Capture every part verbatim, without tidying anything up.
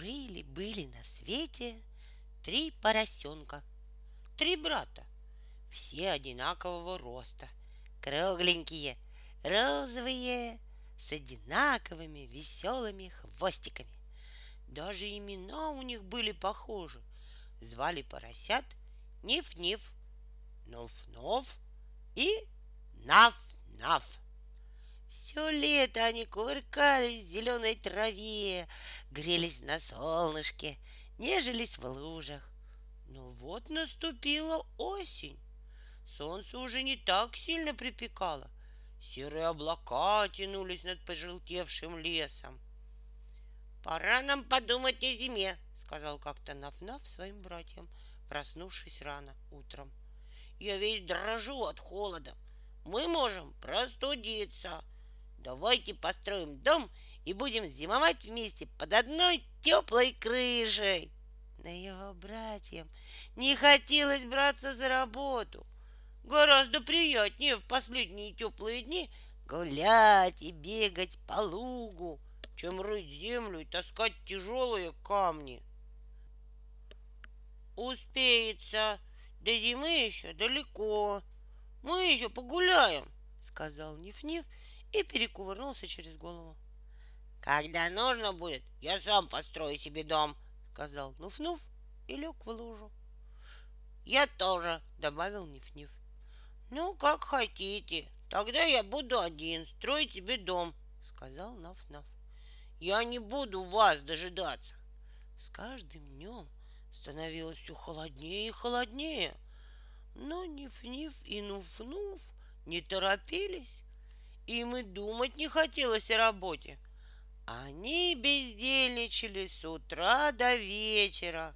Жили-были на свете три поросенка, три брата, все одинакового роста, кругленькие, розовые, с одинаковыми веселыми хвостиками. Даже имена у них были похожи. Звали поросят Ниф-Ниф, Нуф-Нуф и Наф-Наф. Все лето они кувыркались в зеленой траве, грелись на солнышке, нежились в лужах. Но вот наступила осень. Солнце уже не так сильно припекало. Серые облака тянулись над пожелтевшим лесом. «Пора нам подумать о зиме», — сказал как-то Наф-Наф своим братьям, проснувшись рано утром. «Я весь дрожу от холода. Мы можем простудиться. Давайте построим дом и будем зимовать вместе под одной теплой крышей». Но его братьям не хотелось браться за работу. Гораздо приятнее в последние теплые дни гулять и бегать по лугу, чем рыть землю и таскать тяжелые камни. «Успеется, до зимы еще далеко. Мы еще погуляем», — сказал Ниф-Ниф и перекувырнулся через голову. «Когда нужно будет, я сам построю себе дом», — сказал Нуф-Нуф и лег в лужу. «Я тоже», — добавил Ниф-Ниф. «Ну, как хотите, тогда я буду один строить себе дом», — сказал Наф-Наф. «Я не буду вас дожидаться». С каждым днем становилось все холоднее и холоднее. Но Ниф-Ниф и Нуф-Нуф не торопились. Им и думать не хотелось о работе. Они бездельничали с утра до вечера.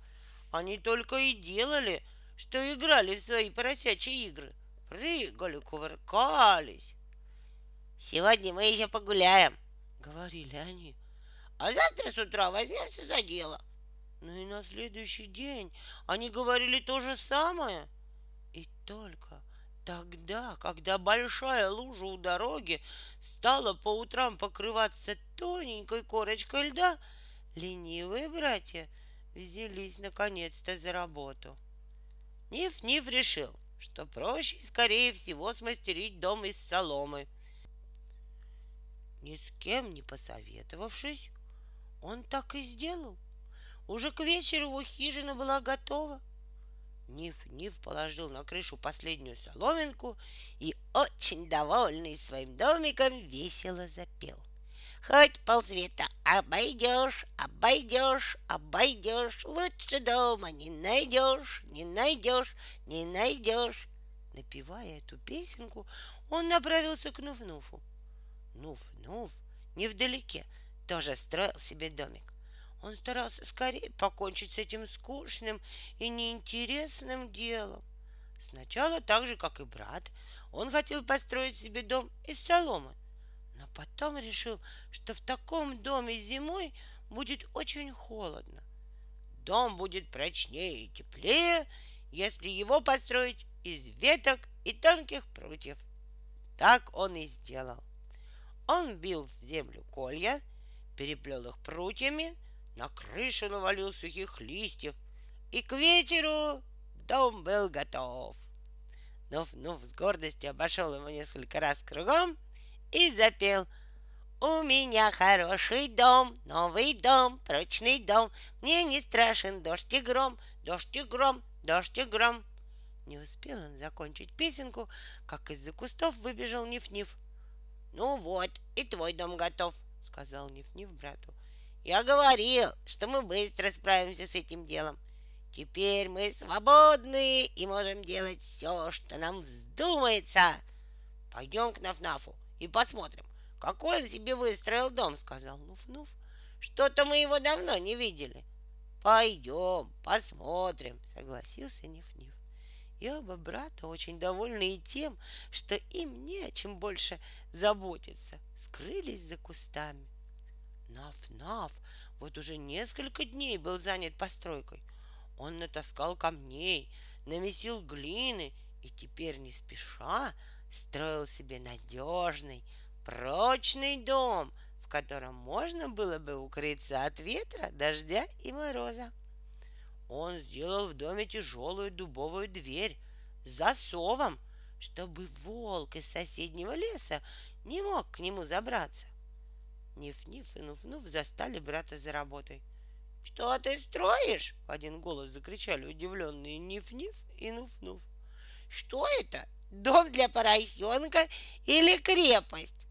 Они только и делали, что играли в свои поросячьи игры. Прыгали, кувыркались. «Сегодня мы еще погуляем», — говорили они. «А завтра с утра возьмемся за дело». Ну и на следующий день они говорили то же самое. И только тогда, когда большая лужа у дороги стала по утрам покрываться тоненькой корочкой льда, ленивые братья взялись наконец-то за работу. Ниф-Ниф решил, что проще, скорее всего, смастерить дом из соломы. Ни с кем не посоветовавшись, он так и сделал. Уже к вечеру его хижина была готова. Ниф-Ниф положил на крышу последнюю соломинку и, очень довольный своим домиком, весело запел. «Хоть полсвета обойдешь, обойдешь, обойдешь, лучше дома не найдешь, не найдешь, не найдешь». Напевая эту песенку, он направился к Нуф-Нуфу. Нуф-Нуф невдалеке тоже строил себе домик. Он старался скорее покончить с этим скучным и неинтересным делом. Сначала, так же, как и брат, он хотел построить себе дом из соломы, но потом решил, что в таком доме зимой будет очень холодно. Дом будет прочнее и теплее, если его построить из веток и тонких прутьев. Так он и сделал. Он бил в землю колья, переплел их прутьями, на крышу навалил сухих листьев, и к вечеру дом был готов. Нуф-Нуф с гордостью обошел его несколько раз кругом и запел: «У меня хороший дом, новый дом, прочный дом, мне не страшен дождь и гром, дождь и гром, дождь и гром». Не успел он закончить песенку, как из-за кустов выбежал Ниф-Ниф. «Ну вот, и твой дом готов», — сказал Ниф-Ниф брату. «Я говорил, что мы быстро справимся с этим делом. Теперь мы свободны и можем делать все, что нам вздумается. Пойдем к Наф-Нафу и посмотрим, какой он себе выстроил дом», — сказал Нуф-Нуф. «Что-то мы его давно не видели». «Пойдем, посмотрим», — согласился Ниф-Ниф. И оба брата, очень довольны и тем, что им не о чем больше заботиться, скрылись за кустами. Наф-Наф вот уже несколько дней был занят постройкой. Он натаскал камней, намесил глины и теперь не спеша строил себе надежный, прочный дом, в котором можно было бы укрыться от ветра, дождя и мороза. Он сделал в доме тяжелую дубовую дверь с засовом, чтобы волк из соседнего леса не мог к нему забраться. Ниф-Ниф и Нуф-Нуф застали брата за работой. — Что ты строишь? — в один голос закричали удивленные Ниф-Ниф и Нуф-Нуф. — Что это? Дом для поросенка или крепость?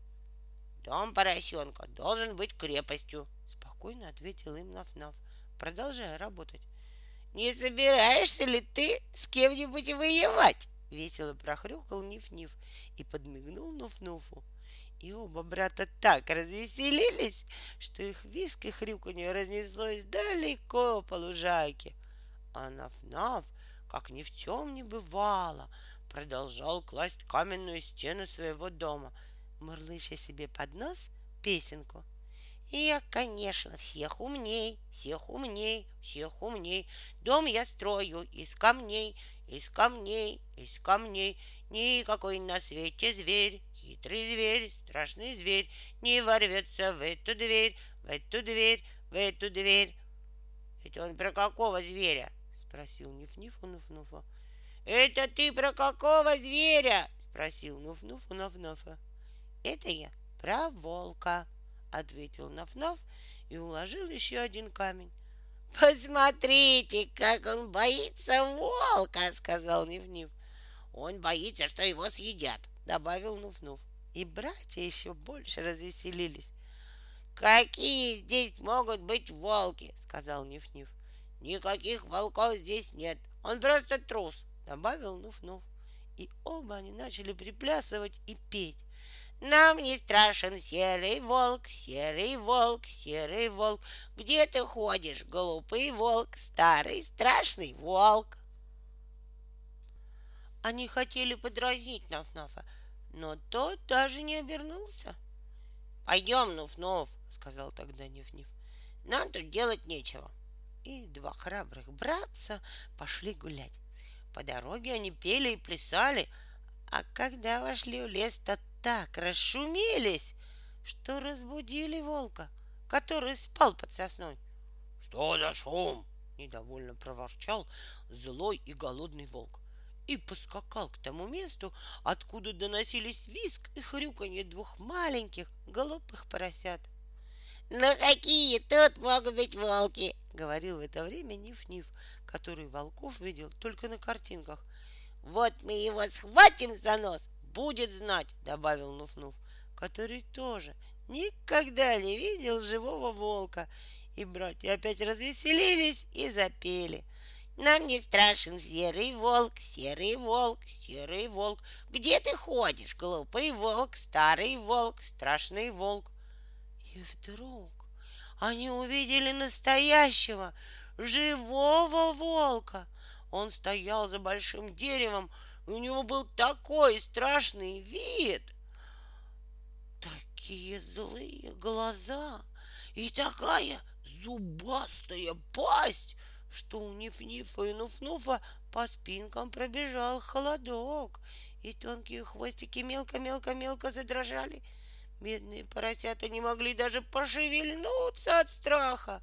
— Дом поросенка должен быть крепостью, — спокойно ответил им Наф-Наф, продолжая работать. — Не собираешься ли ты с кем-нибудь воевать? — весело прохрюкал Ниф-Ниф и подмигнул Нуф-Нуфу. И оба брата так развеселились, что их визг и хрюканье разнеслось далеко по лужайке. А Наф-Наф, как ни в чем не бывало, продолжал класть каменную стену своего дома, мурлыша себе под нос песенку. «Я, конечно, всех умней, всех умней, всех умней. Дом я строю из камней, из камней, из камней. Никакой на свете зверь, хитрый зверь, страшный зверь не ворвется в эту дверь, в эту дверь, в эту дверь». «Это он про какого зверя?» — спросил Ниф-Ниф у Нуф-Нуфа. «Это ты про какого зверя?» — спросил Нуф-Нуф у Наф-Нафа. «Это я про волка», — ответил Наф-Наф и уложил еще один камень. — Посмотрите, как он боится волка, — сказал Ниф-Ниф. — Он боится, что его съедят, — добавил Нуф-Нуф. И братья еще больше развеселились. — Какие здесь могут быть волки, — сказал Ниф-Ниф. — Никаких волков здесь нет, он просто трус, — добавил Нуф-Нуф. И оба они начали приплясывать и петь. Нам не страшен серый волк, серый волк, серый волк. Где ты ходишь, глупый волк, старый страшный волк? Они хотели подразнить Наф-Нафа, но тот даже не обернулся. Пойдем, Нуф-Нуф, сказал тогда Ниф-Ниф. Нам тут делать нечего. И два храбрых братца пошли гулять. По дороге они пели и плясали, а когда вошли в лес, то так расшумелись, что разбудили волка, который спал под сосной. — Что за шум? — недовольно проворчал злой и голодный волк и поскакал к тому месту, откуда доносились визг и хрюканье двух маленьких голубых поросят. — Ну какие тут могут быть волки? — говорил в это время Ниф-Ниф, который волков видел только на картинках. — Вот мы его схватим за нос! Будет знать, добавил Нуф-Нуф, который тоже никогда не видел живого волка. И братья опять развеселились и запели. Нам не страшен серый волк, серый волк, серый волк. Где ты ходишь, глупый волк, старый волк, страшный волк? И вдруг они увидели настоящего, живого волка. Он стоял за большим деревом, у него был такой страшный вид, такие злые глаза и такая зубастая пасть, что у Ниф-Нифа и Нуф-Нуфа по спинкам пробежал холодок, и тонкие хвостики мелко-мелко-мелко задрожали. Бедные поросята не могли даже пошевельнуться от страха.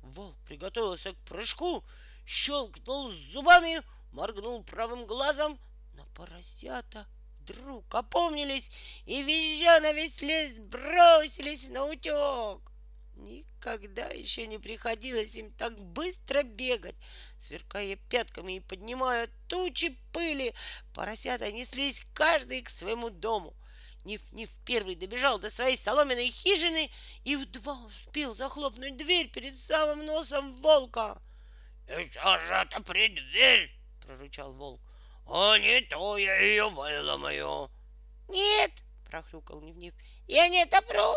Волк приготовился к прыжку, щелкнул зубами, моргнул правым глазом, но поросята вдруг опомнились и, визжа на весь лес, бросились на утек. Никогда еще не приходилось им так быстро бегать. Сверкая пятками и поднимая тучи пыли, поросята неслись каждый к своему дому. Ниф-Ниф первый добежал до своей соломенной хижины и едва успел захлопнуть дверь перед самым носом волка. — Еще же отопри дверь! — прорычал волк. — А не то я ее выломаю. — Нет, — прохрюкал Ниф-Ниф, — я не отопру.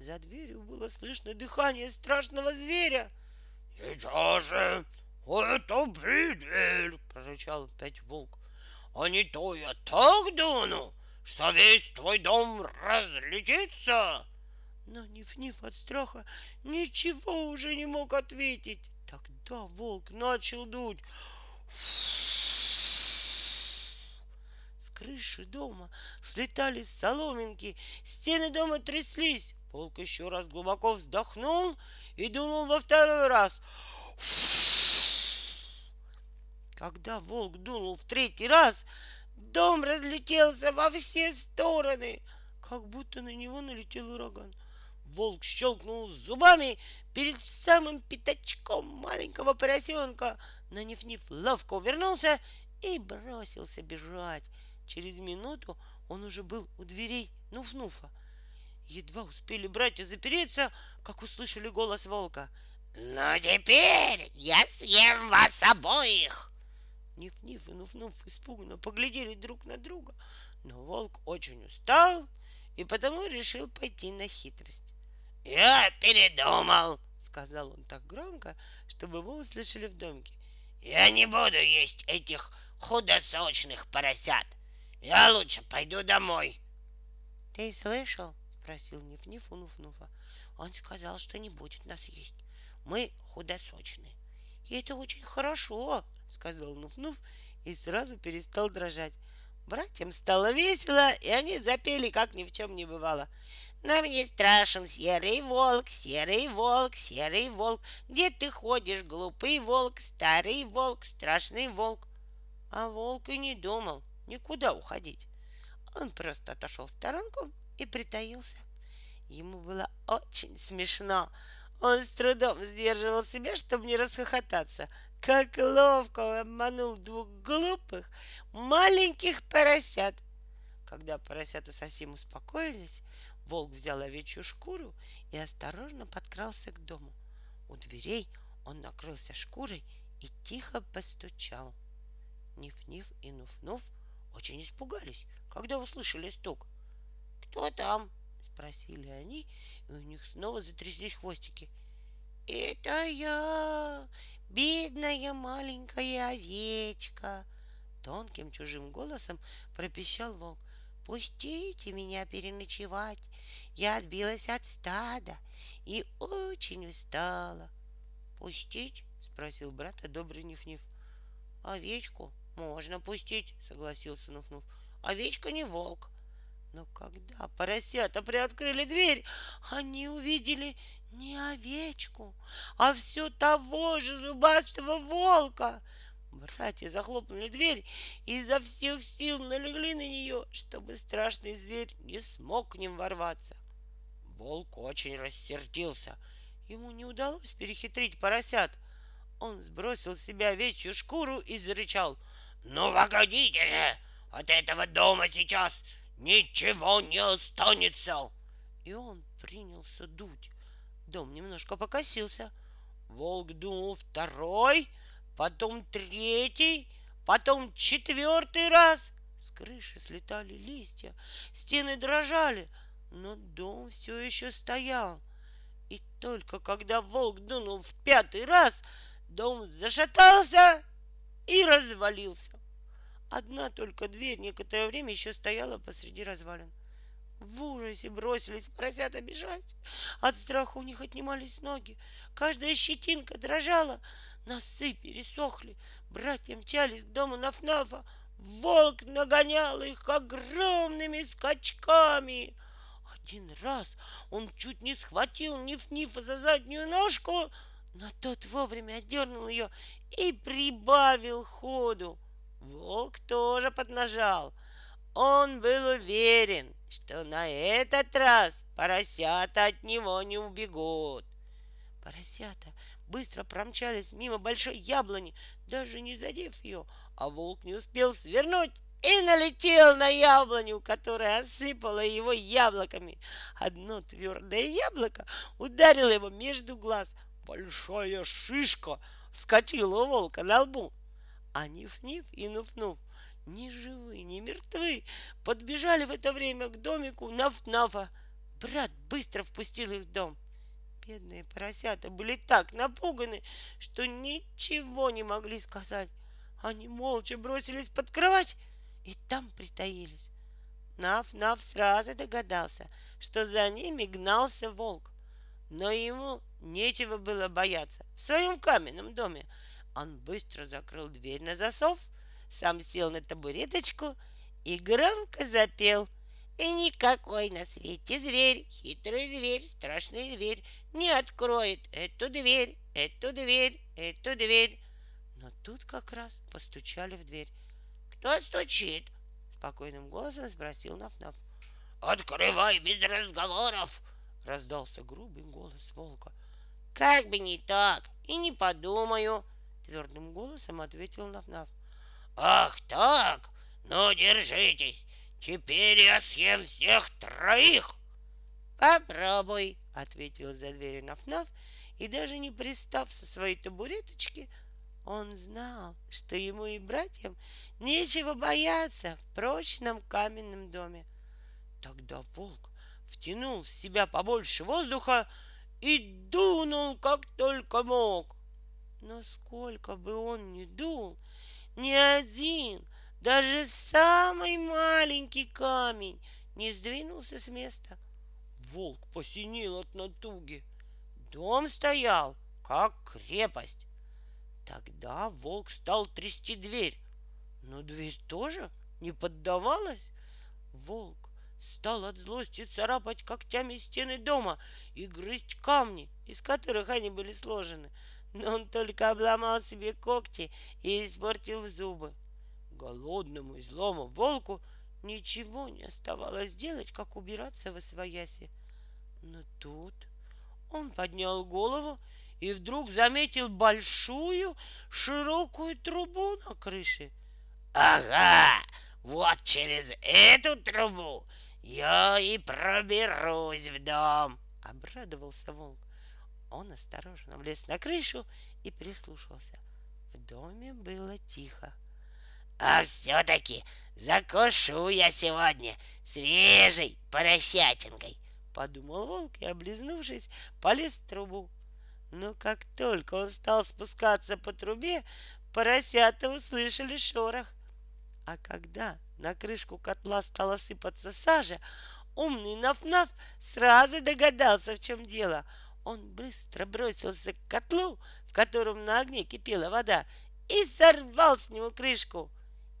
За дверью было слышно дыхание страшного зверя. — Сейчас же отопри дверь, — прорычал опять волк. — А не то я так дуну, что весь твой дом разлетится. Но Ниф-Ниф от страха ничего уже не мог ответить. Тогда волк начал дуть. С крыши дома слетали соломинки, стены дома тряслись, Волк еще раз глубоко вздохнул и дунул во второй раз. Когда волк дунул в третий раз, дом разлетелся во все стороны, как будто на него налетел ураган. Волк щелкнул зубами перед самым пятачком маленького поросенка. На Ниф-Ниф ловко увернулся и бросился бежать. Через минуту он уже был у дверей Нуф-Нуфа. Едва успели братья запереться, как услышали голос волка. «Ну теперь я съем вас обоих!» Ниф-Ниф и Нуф-Нуф испуганно поглядели друг на друга, но волк очень устал и потому решил пойти на хитрость. «Я передумал!» — сказал он так громко, чтобы его услышали в домике. «Я не буду есть этих худосочных поросят! Я лучше пойду домой!» «Ты слышал?» — спросил Ниф-Ниф у Нуф-Нуфа. «Он сказал, что не будет нас есть. Мы худосочные». «И это очень хорошо», — сказал Нуф-Нуф и сразу перестал дрожать. Братьям стало весело, и они запели, как ни в чем не бывало. «Нам не страшен серый волк, серый волк, серый волк. Где ты ходишь, глупый волк, старый волк, страшный волк?» А волк и не думал никуда уходить. Он просто отошел в сторонку и притаился. Ему было очень смешно. Он с трудом сдерживал себя, чтобы не расхохотаться. Как ловко он обманул двух глупых маленьких поросят. Когда поросята совсем успокоились, волк взял овечью шкуру и осторожно подкрался к дому. У дверей он накрылся шкурой и тихо постучал. Ниф-Ниф и Нуф-Нуф очень испугались, когда услышали стук. «Кто там?» — спросили они, и у них снова затряслись хвостики. «Это я, бедная маленькая овечка!» — тонким чужим голосом пропищал волк. «Пустите меня переночевать! Я отбилась от стада и очень устала!» «Пустить?» — спросил брата добрый Ниф-Ниф. «Овечку можно пустить!» — согласился Нуф-Нуф. «Овечка не волк!» Но когда поросята приоткрыли дверь, они увидели не овечку, а все того же зубастого волка. Братья захлопнули дверь и изо всех сил налегли на нее, чтобы страшный зверь не смог к ним ворваться. Волк очень рассердился. Ему не удалось перехитрить поросят. Он сбросил с себя овечью шкуру и зарычал. «Ну, погодите же! От этого дома сейчас ничего не останется!» И он принялся дуть. Дом немножко покосился. Волк дунул второй, потом третий, потом четвертый раз. С крыши слетали листья, стены дрожали, но дом все еще стоял. И только когда волк дунул в пятый раз, дом зашатался и развалился. Одна только дверь некоторое время еще стояла посреди развалин. В ужасе бросились поросята бежать. От страха у них отнимались ноги. Каждая щетинка дрожала. Носы пересохли. Братья мчались к дому Наф-Нафа. Волк нагонял их огромными скачками. Один раз он чуть не схватил Ниф-Нифа за заднюю ножку, но тот вовремя отдернул ее и прибавил ходу. Волк тоже поднажал. Он был уверен, что на этот раз поросята от него не убегут. Поросята быстро промчались мимо большой яблони, даже не задев ее, а волк не успел свернуть и налетел на яблоню, которая осыпала его яблоками. Одно твердое яблоко ударило его между глаз. Большая шишка вскочила у волка на лбу. А Ниф-Ниф и Нуф-Нуф, ни живы, ни мертвы, подбежали в это время к домику Наф-Нафа. Брат быстро впустил их в дом. Бедные поросята были так напуганы, что ничего не могли сказать. Они молча бросились под кровать и там притаились. Наф-Наф сразу догадался, что за ними гнался волк. Но ему нечего было бояться в своем каменном доме. Он быстро закрыл дверь на засов, сам сел на табуреточку и громко запел. и никакой на свете зверь, хитрый зверь, страшный зверь не откроет эту дверь, эту дверь, эту дверь. Но тут как раз постучали в дверь. «Кто стучит?» — спокойным голосом спросил Наф-Наф. «Открывай без разговоров!» — раздался грубый голос волка. «Как бы не так, и не подумаю!» — твердым голосом ответил Наф-Наф. «Ах так! Ну, держитесь! Теперь я съем всех троих!» «Попробуй!» — ответил за дверью Наф-Наф, и даже не пристав со своей табуреточки, он знал, что ему и братьям нечего бояться в прочном каменном доме. Тогда волк втянул в себя побольше воздуха и дунул, как только мог. Но сколько бы он ни дул, ни один, даже самый маленький камень не сдвинулся с места. Волк посинел от натуги. Дом стоял, как крепость. Тогда волк стал трясти дверь, но дверь тоже не поддавалась. Волк стал от злости царапать когтями стены дома и грызть камни, из которых они были сложены. Но он только обломал себе когти и испортил зубы. Голодному и злому волку ничего не оставалось делать, как убираться восвояси. Но тут он поднял голову и вдруг заметил большую широкую трубу на крыше. «Ага, вот через эту трубу я и проберусь в дом!» — обрадовался волк. Он осторожно влез на крышу и прислушался. В доме было тихо. «А все-таки закушу я сегодня свежей поросятинкой!» — подумал волк и, облизнувшись, полез в трубу. Но как только он стал спускаться по трубе, поросята услышали шорох. А когда на крышку котла стала сыпаться сажа, умный Наф-Наф сразу догадался, в чем дело. Он быстро бросился к котлу, в котором на огне кипела вода, и сорвал с него крышку.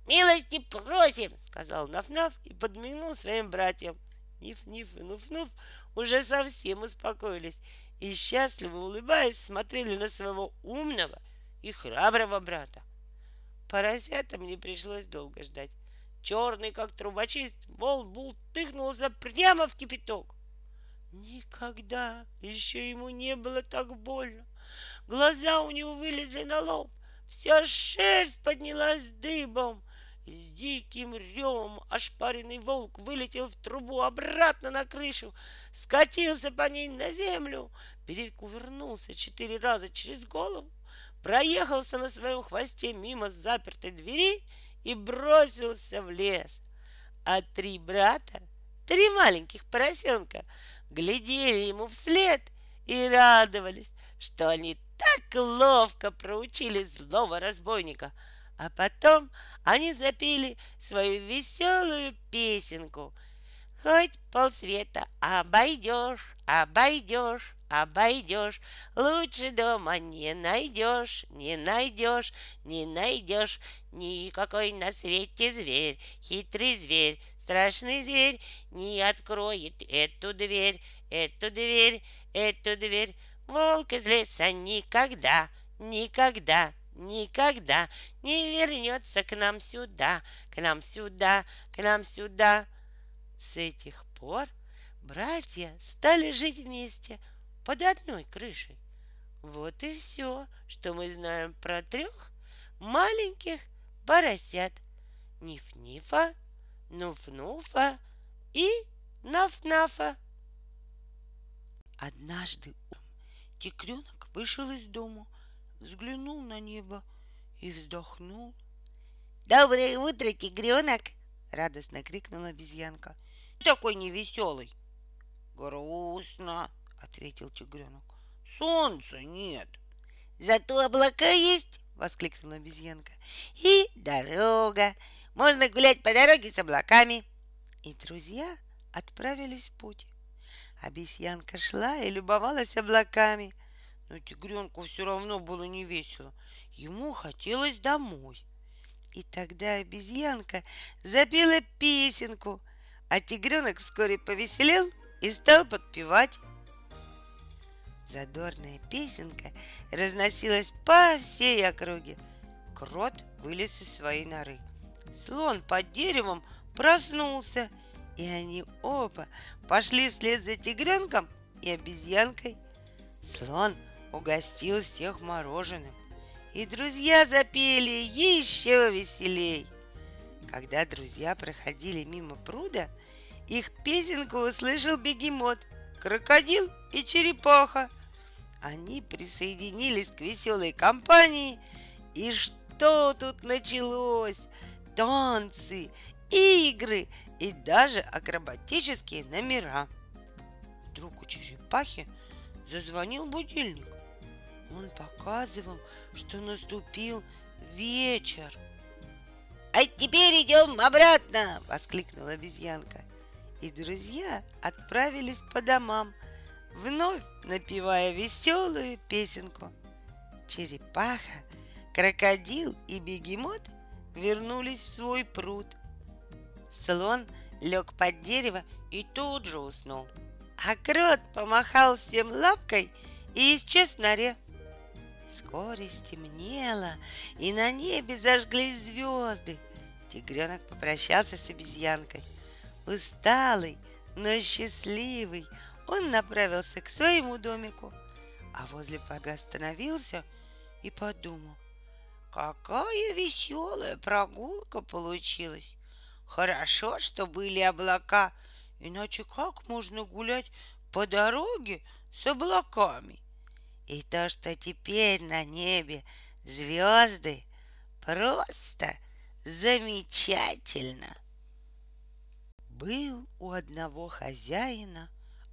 «Милости просим!» — сказал Наф-Наф и подмигнул своим братьям. Ниф-Ниф и Нуф-Нуф уже совсем успокоились и, счастливо улыбаясь, смотрели на своего умного и храброго брата. Поросятам не пришлось долго ждать. Черный, как трубочист, Бол-Бул тыхнулся прямо в кипяток. Никогда еще ему не было так больно. Глаза у него вылезли на лоб, вся шерсть поднялась дыбом. С диким ревом ошпаренный волк вылетел в трубу обратно на крышу, скатился по ней на землю, перекувырнулся четыре раза через голову, проехался на своем хвосте мимо запертой двери и бросился в лес. А три брата, три маленьких поросенка, глядели ему вслед и радовались, что они так ловко проучили злого разбойника. А потом они запели свою веселую песенку. Хоть полсвета обойдешь, обойдешь, обойдешь, лучше дома не найдешь, не найдешь, не найдешь. Никакой на свете зверь, хитрый зверь, страшный зверь не откроет эту дверь, эту дверь, эту дверь. Волк из леса никогда, никогда, никогда не вернется к нам сюда, к нам сюда, к нам сюда. С этих пор братья стали жить вместе под одной крышей. Вот и все, что мы знаем про трех маленьких поросят. Ниф-Нифа, Нуф-Нуфа и Наф-Нафа. Однажды тигренок вышел из дома, взглянул на небо и вздохнул. «Доброе утро, тигренок!» — радостно крикнула обезьянка. «Ты такой невеселый!» «Грустно!» — ответил тигренок. «Солнца нет!» «Зато облака есть!» — воскликнула обезьянка. «И дорога! Можно гулять по дороге с облаками!» И друзья отправились в путь. Обезьянка шла и любовалась облаками. Но тигренку все равно было не весело. Ему хотелось домой. И тогда обезьянка запела песенку. а тигренок вскоре повеселел и стал подпевать. Задорная песенка разносилась по всей округе. Крот вылез из своей норы. Слон под деревом проснулся, и они оба пошли вслед за тигренком и обезьянкой. Слон угостил всех мороженым, и друзья запели еще веселей. Когда друзья проходили мимо пруда, их песенку услышал бегемот, крокодил и черепаха. Они присоединились к веселой компании, и что тут началось? Танцы, игры и даже акробатические номера. Вдруг у черепахи зазвонил будильник. Он показывал, что наступил вечер. «А теперь идем обратно!» — воскликнула обезьянка. И друзья отправились по домам, вновь напевая веселую песенку. Черепаха, крокодил и бегемот вернулись в свой пруд. Слон лег под дерево и тут же уснул. А крот помахал всем лапкой и исчез в норе. Вскоре стемнело, и на небе зажглись звезды. Тигренок попрощался с обезьянкой. Усталый, но счастливый, он направился к своему домику, а возле порога остановился и подумал: какая веселая прогулка получилась! Хорошо, что были облака, иначе как можно гулять по дороге с облаками? И то, что теперь на небе звезды, просто замечательно. Был у одного хозяина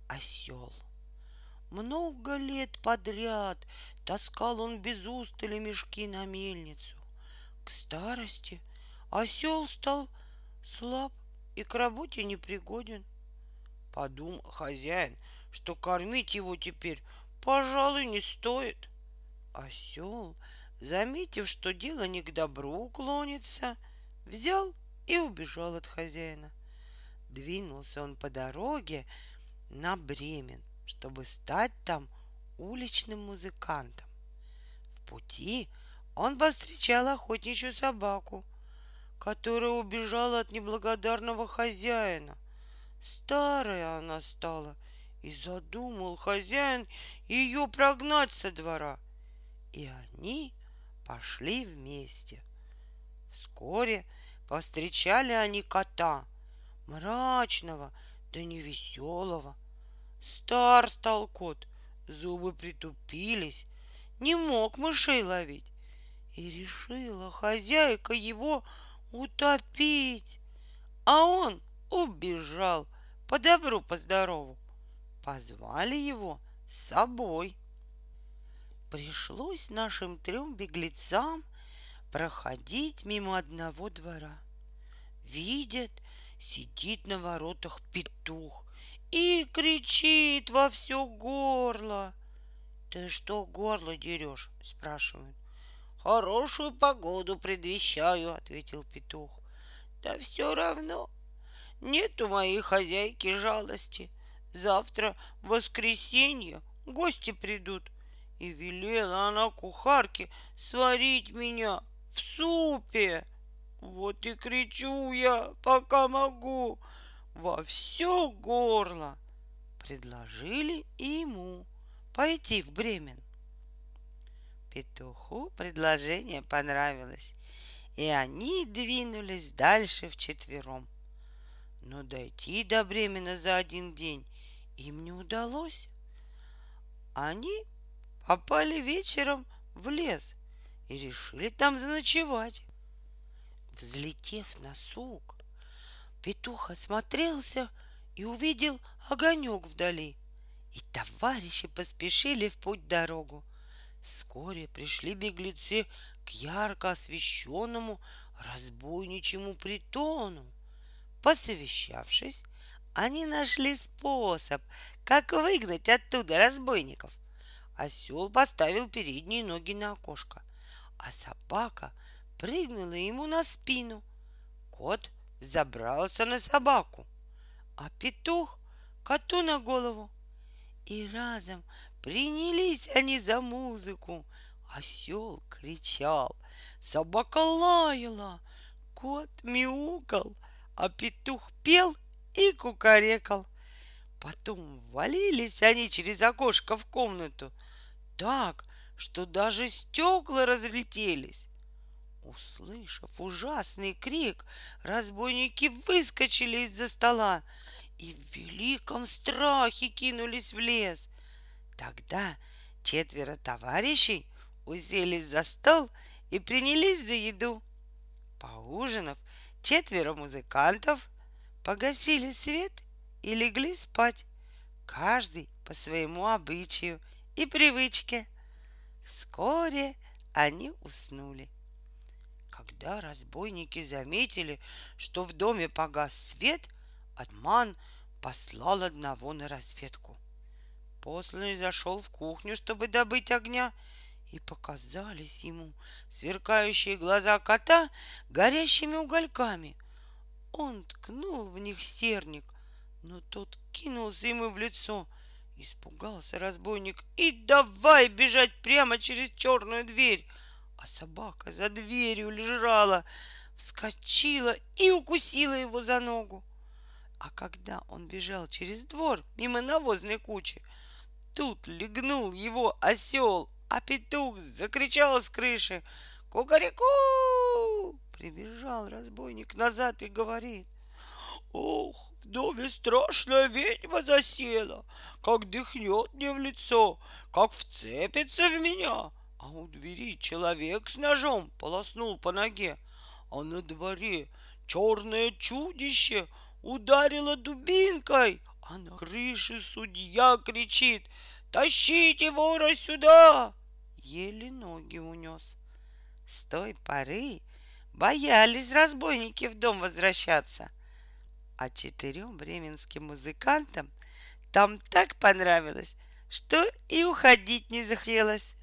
осел. Много лет подряд таскал он без устали мешки на мельницу. К старости осел стал слаб и к работе непригоден. Подумал хозяин, что кормить его теперь, пожалуй, не стоит. Осел, заметив, что дело не к добру клонится, взял и убежал от хозяина. Двинулся он по дороге на Бремен, чтобы стать там уличным музыкантом. В пути он повстречал охотничью собаку, которая убежала от неблагодарного хозяина. Старая она стала, и задумал хозяин ее прогнать со двора. И они пошли вместе. Вскоре повстречали они кота, мрачного, да невеселого. Стар стал кот, зубы притупились, не мог мышей ловить. И решила хозяйка его утопить. А он убежал по добру, по здорову. Позвали его с собой. Пришлось нашим трем беглецам проходить мимо одного двора. Видят, сидит на воротах петух и кричит во все горло. «Ты что горло дерешь?» — спрашивают. «Хорошую погоду предвещаю», — ответил петух. «Да все равно. Нет у моей хозяйки жалости. Завтра, в воскресенье, гости придут, и велела она кухарке сварить меня в супе. Вот и кричу я, пока могу, во все горло». Предложили и ему пойти в Бремен. Петуху предложение понравилось, и они двинулись дальше вчетвером. Но дойти до Бремена за один день им не удалось. Они попали вечером в лес и решили там заночевать. Взлетев на сук, петух осмотрелся и увидел огонек вдали. И товарищи поспешили в путь дорогу. Вскоре пришли беглецы к ярко освещенному разбойничьему притону. Посовещавшись, они нашли способ, как выгнать оттуда разбойников. Осел поставил передние ноги на окошко, а собака прыгнула ему на спину. Кот забрался на собаку. а петух коту на голову. И разом принялись они за музыку. Осел кричал, собака лаяла, кот мяукал, а петух пел и кукарекал. Потом ввалились они через окошко в комнату так, что даже стекла разлетелись. Услышав ужасный крик, разбойники выскочили из-за стола и в великом страхе кинулись в лес. Тогда четверо товарищей уселись за стол и принялись за еду. Поужинав, четверо музыкантов погасили свет и легли спать, каждый по своему обычаю и привычке. Вскоре они уснули. Когда разбойники заметили, что в доме погас свет, Атман послал одного на разведку. Посланный зашел в кухню, чтобы добыть огня, и показались ему сверкающие глаза кота горящими угольками. Он ткнул в них серник, но тот кинулся ему в лицо. Испугался разбойник и давай бежать прямо через черную дверь. А собака за дверью лежала, вскочила и укусила его за ногу. А когда он бежал через двор мимо навозной кучи, тут легнул его осел, а петух закричал с крыши «Кукареку!». Прибежал разбойник назад и говорит: «Ох, в доме страшная ведьма засела, как дыхнет мне в лицо, как вцепится в меня. А у двери человек с ножом полоснул по ноге, а на дворе черное чудище ударило дубинкой, а на крыше судья кричит: тащите вора сюда!» Еле ноги унес. С той поры боялись разбойники в дом возвращаться. А четырем бременским музыкантам там так понравилось, что и уходить не захотелось.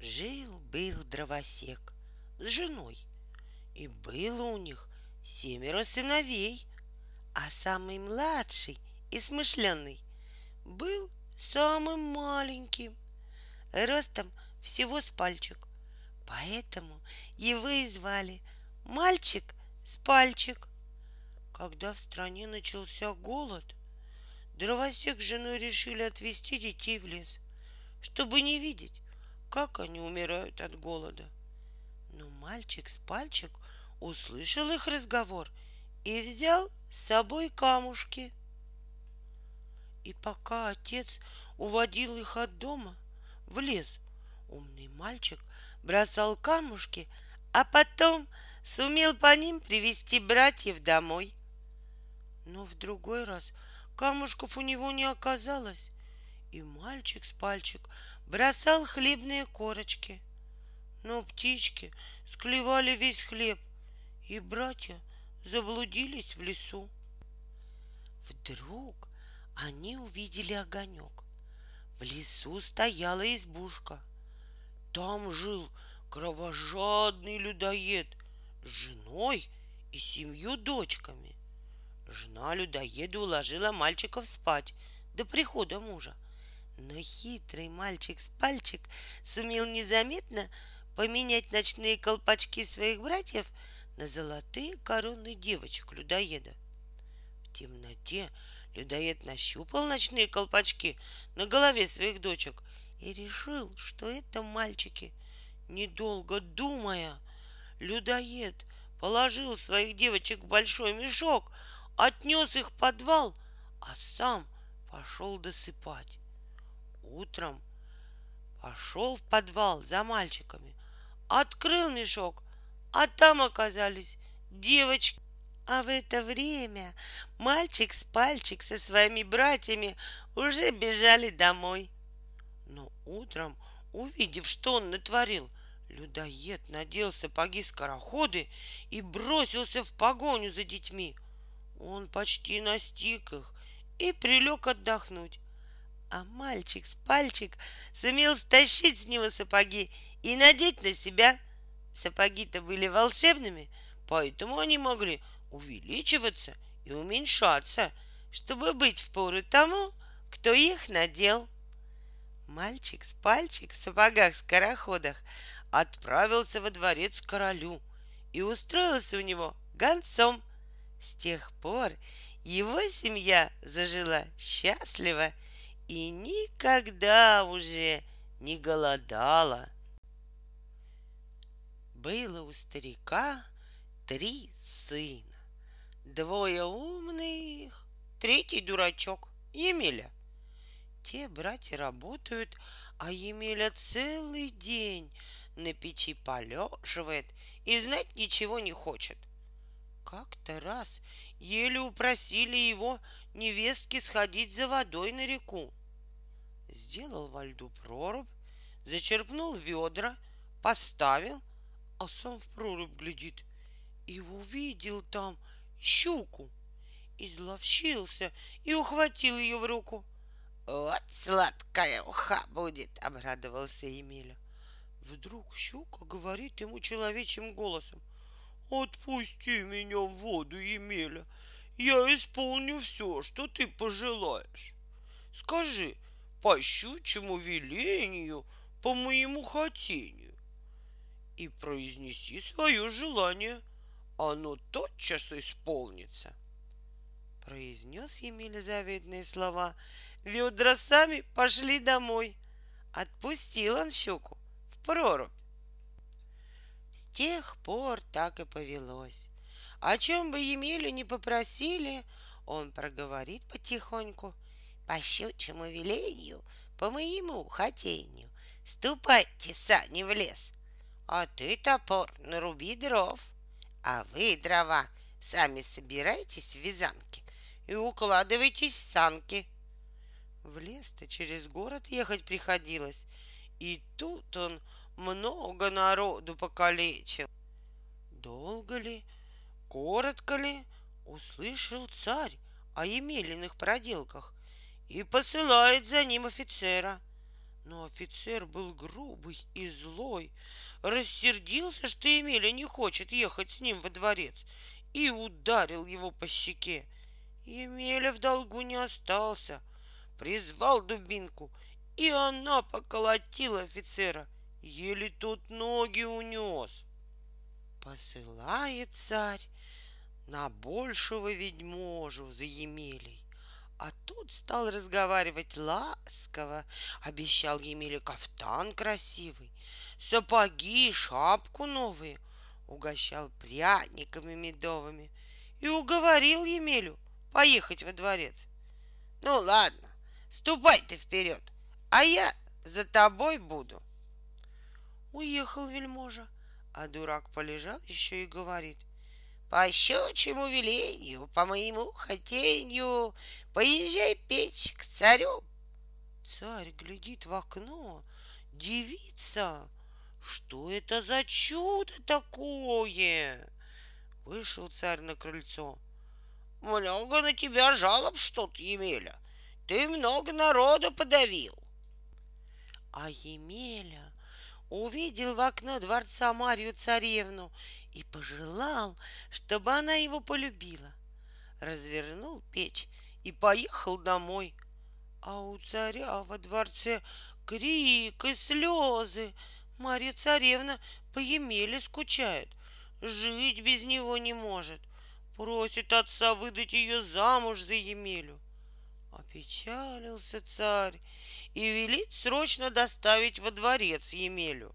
Жил-был дровосек с женой, и было у них семеро сыновей, а самый младший и смышленый был самым маленьким, ростом всего с пальчик, поэтому его и звали мальчик с пальчик. Когда в стране начался голод, дровосек с женой решили отвезти детей в лес, чтобы не видеть, как они умирают от голода. Но мальчик с пальчик услышал их разговор и взял с собой камушки. И пока отец уводил их от дома в лес, умный мальчик бросал камушки, а потом сумел по ним привести братьев домой. Но в другой раз камушков у него не оказалось, и мальчик с пальчик бросал хлебные корочки. Но птички склевали весь хлеб, и братья заблудились в лесу. Вдруг они увидели огонек. В лесу стояла избушка. Там жил кровожадный людоед с женой и семью дочками. Жена людоеда уложила мальчиков спать до прихода мужа. Но хитрый мальчик с пальчик сумел незаметно поменять ночные колпачки своих братьев на золотые короны девочек-людоеда. В темноте людоед нащупал ночные колпачки на голове своих дочек и решил, что это мальчики. Недолго думая, людоед положил своих девочек в большой мешок, отнес их в подвал, а сам пошел досыпать. Утром пошел в подвал за мальчиками, открыл мешок, а там оказались девочки. А в это время мальчик с пальчик со своими братьями уже бежали домой. Но утром, увидев, что он натворил, людоед надел сапоги-скороходы и бросился в погоню за детьми. Он почти настиг их и прилег отдохнуть. А мальчик с пальчик сумел стащить с него сапоги и надеть на себя. Сапоги-то были волшебными, поэтому они могли увеличиваться и уменьшаться, чтобы быть впору тому, кто их надел. Мальчик с пальчик в сапогах-скороходах отправился во дворец к королю и устроился у него гонцом. С тех пор его семья зажила счастливо и никогда уже не голодала. Было у старика три сына, двое умных, третий дурачок, Емеля. Те братья работают, а Емеля целый день на печи полеживает и знать ничего не хочет. Как-то раз еле упросили его невестки сходить за водой на реку. Сделал во льду прорубь, зачерпнул ведра, поставил, а сам в прорубь глядит и увидел там щуку. Изловчился и ухватил ее в руку. «Вот сладкая уха будет!» — обрадовался Емеля. Вдруг щука говорит ему человечьим голосом: «Отпусти меня в воду, Емеля, я исполню все, что ты пожелаешь. Скажи, по щучьему велению, по моему хотению, и произнеси свое желание, оно тотчас исполнится». Произнес Емеля заветные слова, ведра сами пошли домой. Отпустил он щуку в прорубь. С тех пор так и повелось. О чем бы Емелю не попросили, он проговорит потихоньку: «По щучьему велению, по моему хотению, ступайте сани в лес, а ты, топор, наруби дров, а вы, дрова, сами собирайтесь в вязанки и укладывайтесь в санки». В лес-то через город ехать приходилось, и тут он много народу покалечил. Долго ли, коротко ли, услышал царь о Емелиных проделках и посылает за ним офицера. Но офицер был грубый и злой, рассердился, что Емеля не хочет ехать с ним во дворец, и ударил его по щеке. Емеля в долгу не остался, призвал дубинку, и она поколотила офицера, еле тот ноги унес. Посылает царь на большего ведьможу за Емелей, а тот стал разговаривать ласково, обещал Емеле кафтан красивый, сапоги и шапку новые, угощал пряниками медовыми и уговорил Емелю поехать во дворец. «Ну ладно, ступай ты вперед, а я за тобой буду». Уехал вельможа, а дурак полежал еще и говорит: «По щучьему велению, по моему хотению, поезжай печь к царю». Царь глядит в окно, дивится, что это за чудо такое. Вышел царь на крыльцо: «Много на тебя жалоб что-то, Емеля, ты много народу подавил». А Емеля увидел в окно дворца Марью царевну и пожелал, чтобы она его полюбила. Развернул печь и поехал домой. А у царя во дворце крик и слезы. Марья царевна по Емеле скучает, жить без него не может, просит отца выдать ее замуж за Емелю. Опечалился царь и велит срочно доставить во дворец Емелю.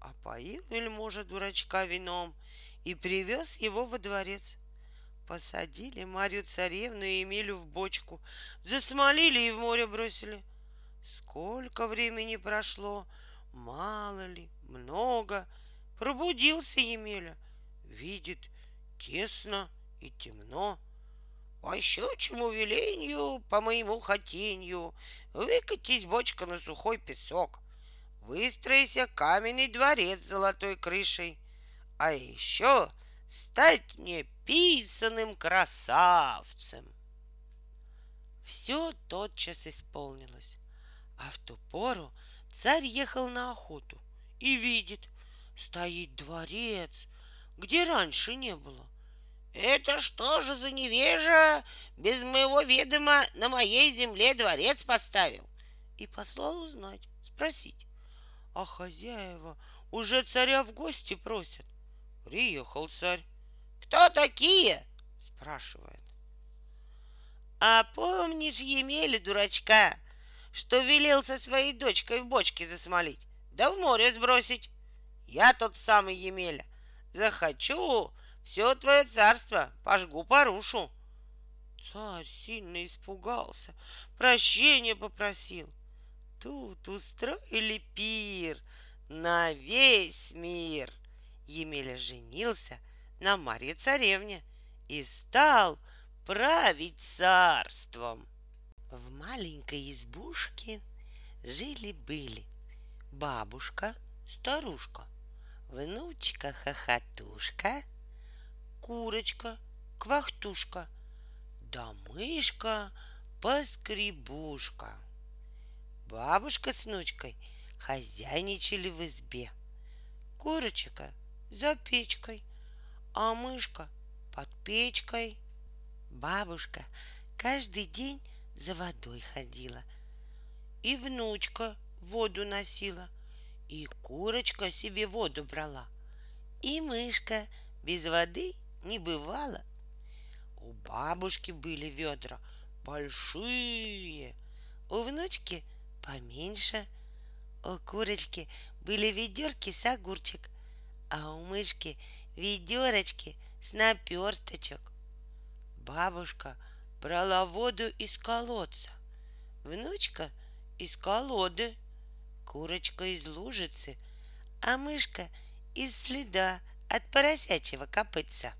Опоил вельможа дурачка вином и привез его во дворец. Посадили Марью царевну и Емелю в бочку, засмолили и в море бросили. Сколько времени прошло, мало ли, много, пробудился Емеля, видит тесно и темно. «По щучьему велению, по моему хотению, выкатись, бочка, на сухой песок, выстроися каменный дворец с золотой крышей, а еще стать мне писаным красавцем». Все тотчас исполнилось. А в ту пору царь ехал на охоту и видит, стоит дворец, где раньше не было. Это что же за невежа без моего ведома на моей земле дворец поставил? И послал узнать, спросить. А хозяева уже царя в гости просят. Приехал царь. Кто такие? Спрашивает. А помнишь Емеля дурачка, что велел со своей дочкой в бочке засмолить, да в море сбросить? Я тот самый Емеля. Захочу, все твое царство пожгу, порушу. Царь сильно испугался, прощения попросил. Тут устроили пир на весь мир. Емеля женился на Марье царевне и стал править царством. В маленькой избушке жили-были бабушка, старушка, внучка-хохотушка, курочка-квахтушка, да мышка-поскребушка. Бабушка с внучкой хозяйничали в избе. Курочка за печкой, а мышка под печкой. Бабушка каждый день за водой ходила, и внучка воду носила, и курочка себе воду брала, и мышка без воды не бывала. У бабушки были ведра большие, у внучки поменьше. У курочки были ведерки с огурчик, а у мышки ведерочки с наперсточек. Бабушка брала воду из колодца, внучка из колоды, курочка из лужицы, а мышка из следа от поросячьего копытца.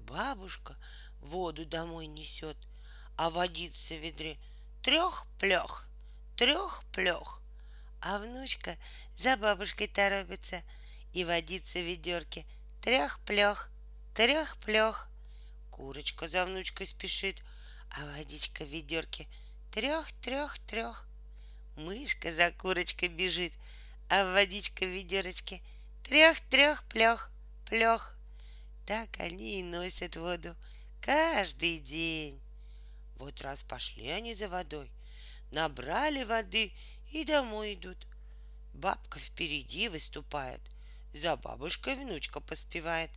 Бабушка воду домой несет, а водится в ведре трех-плех, трех-плех. А внучка за бабушкой торопится и водится в ведерке трех-плех, трех-плех. Курочка за внучкой спешит, а водичка в ведерке трех-трех-трех. Мышка за курочкой бежит, а водичка в ведерочке трех-трех-плех, плех. Так они и носят воду каждый день. Вот раз пошли они за водой, набрали воды и домой идут. Бабка впереди выступает, за бабушкой внучка поспевает,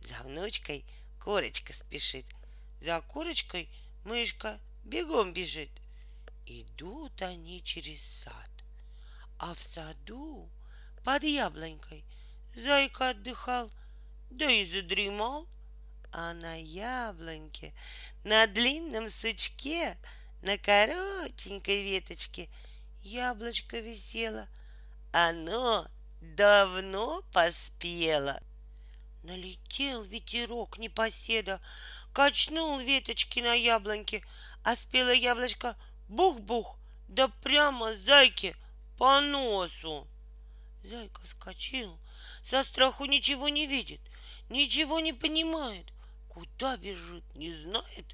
за внучкой курочка спешит, за курочкой мышка бегом бежит. Идут они через сад, а в саду под яблонькой зайка отдыхал, да и задремал. А на яблоньке, на длинном сучке, на коротенькой веточке яблочко висело, оно давно поспело. Налетел ветерок непоседа, качнул веточки на яблоньке, а спело яблочко бух-бух, да прямо зайке по носу. Зайка вскочил, со страху ничего не видит, ничего не понимает, куда бежит, не знает.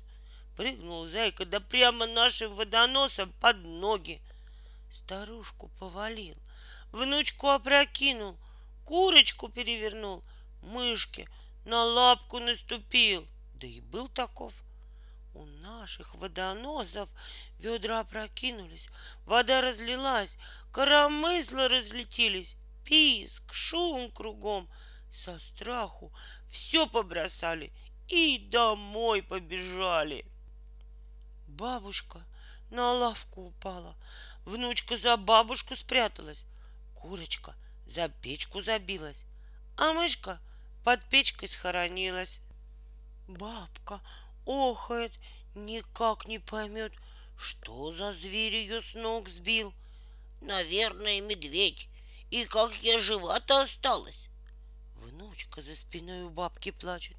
Прыгнул зайка, да прямо нашим водоносом под ноги. Старушку повалил, внучку опрокинул, курочку перевернул, мышке на лапку наступил. Да и был таков. У наших водоносов ведра опрокинулись, вода разлилась, коромысла разлетелись, писк, шум кругом. Со страху все побросали и домой побежали. Бабушка на лавку упала, внучка за бабушку спряталась, курочка за печку забилась, а мышка под печкой схоронилась. Бабка охает, никак не поймет, что за зверь ее с ног сбил. Наверное, медведь, и как я жива-то осталась. Внучка за спиной у бабки плачет.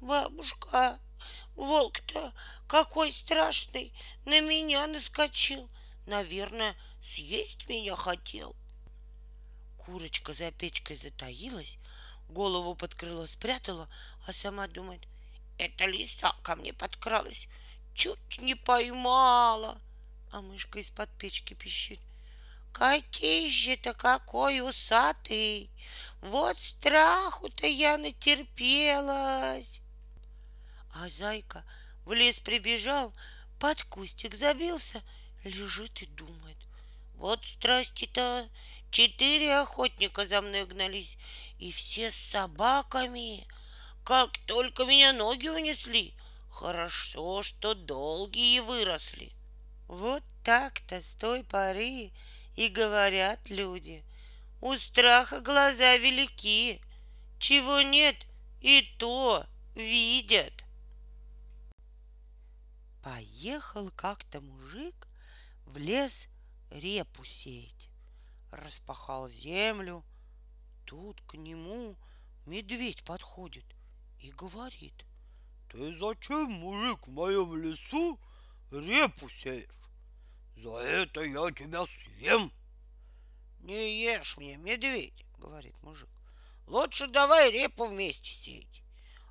Бабушка, волк-то какой страшный, на меня наскочил. Наверное, съесть меня хотел. Курочка за печкой затаилась, голову под крыло спрятала, а сама думает, эта лиса ко мне подкралась, чуть не поймала. А мышка из-под печки пищит. Котище-то какой усатый, вот страху-то я натерпелась. А зайка в лес прибежал, под кустик забился, лежит и думает. Вот страсти-то, четыре охотника за мной гнались, и все с собаками. Как только меня ноги унесли, хорошо, что долгие выросли. Вот так-то с той поры и говорят люди. У страха глаза велики, чего нет, и то видят. Поехал как-то мужик в лес репу сеять. Распахал землю. Тут к нему медведь подходит и говорит. Ты зачем, мужик, в моем лесу репу сеешь? За это я тебя съем. Не ешь мне, медведь, говорит мужик. Лучше давай репу вместе сеять.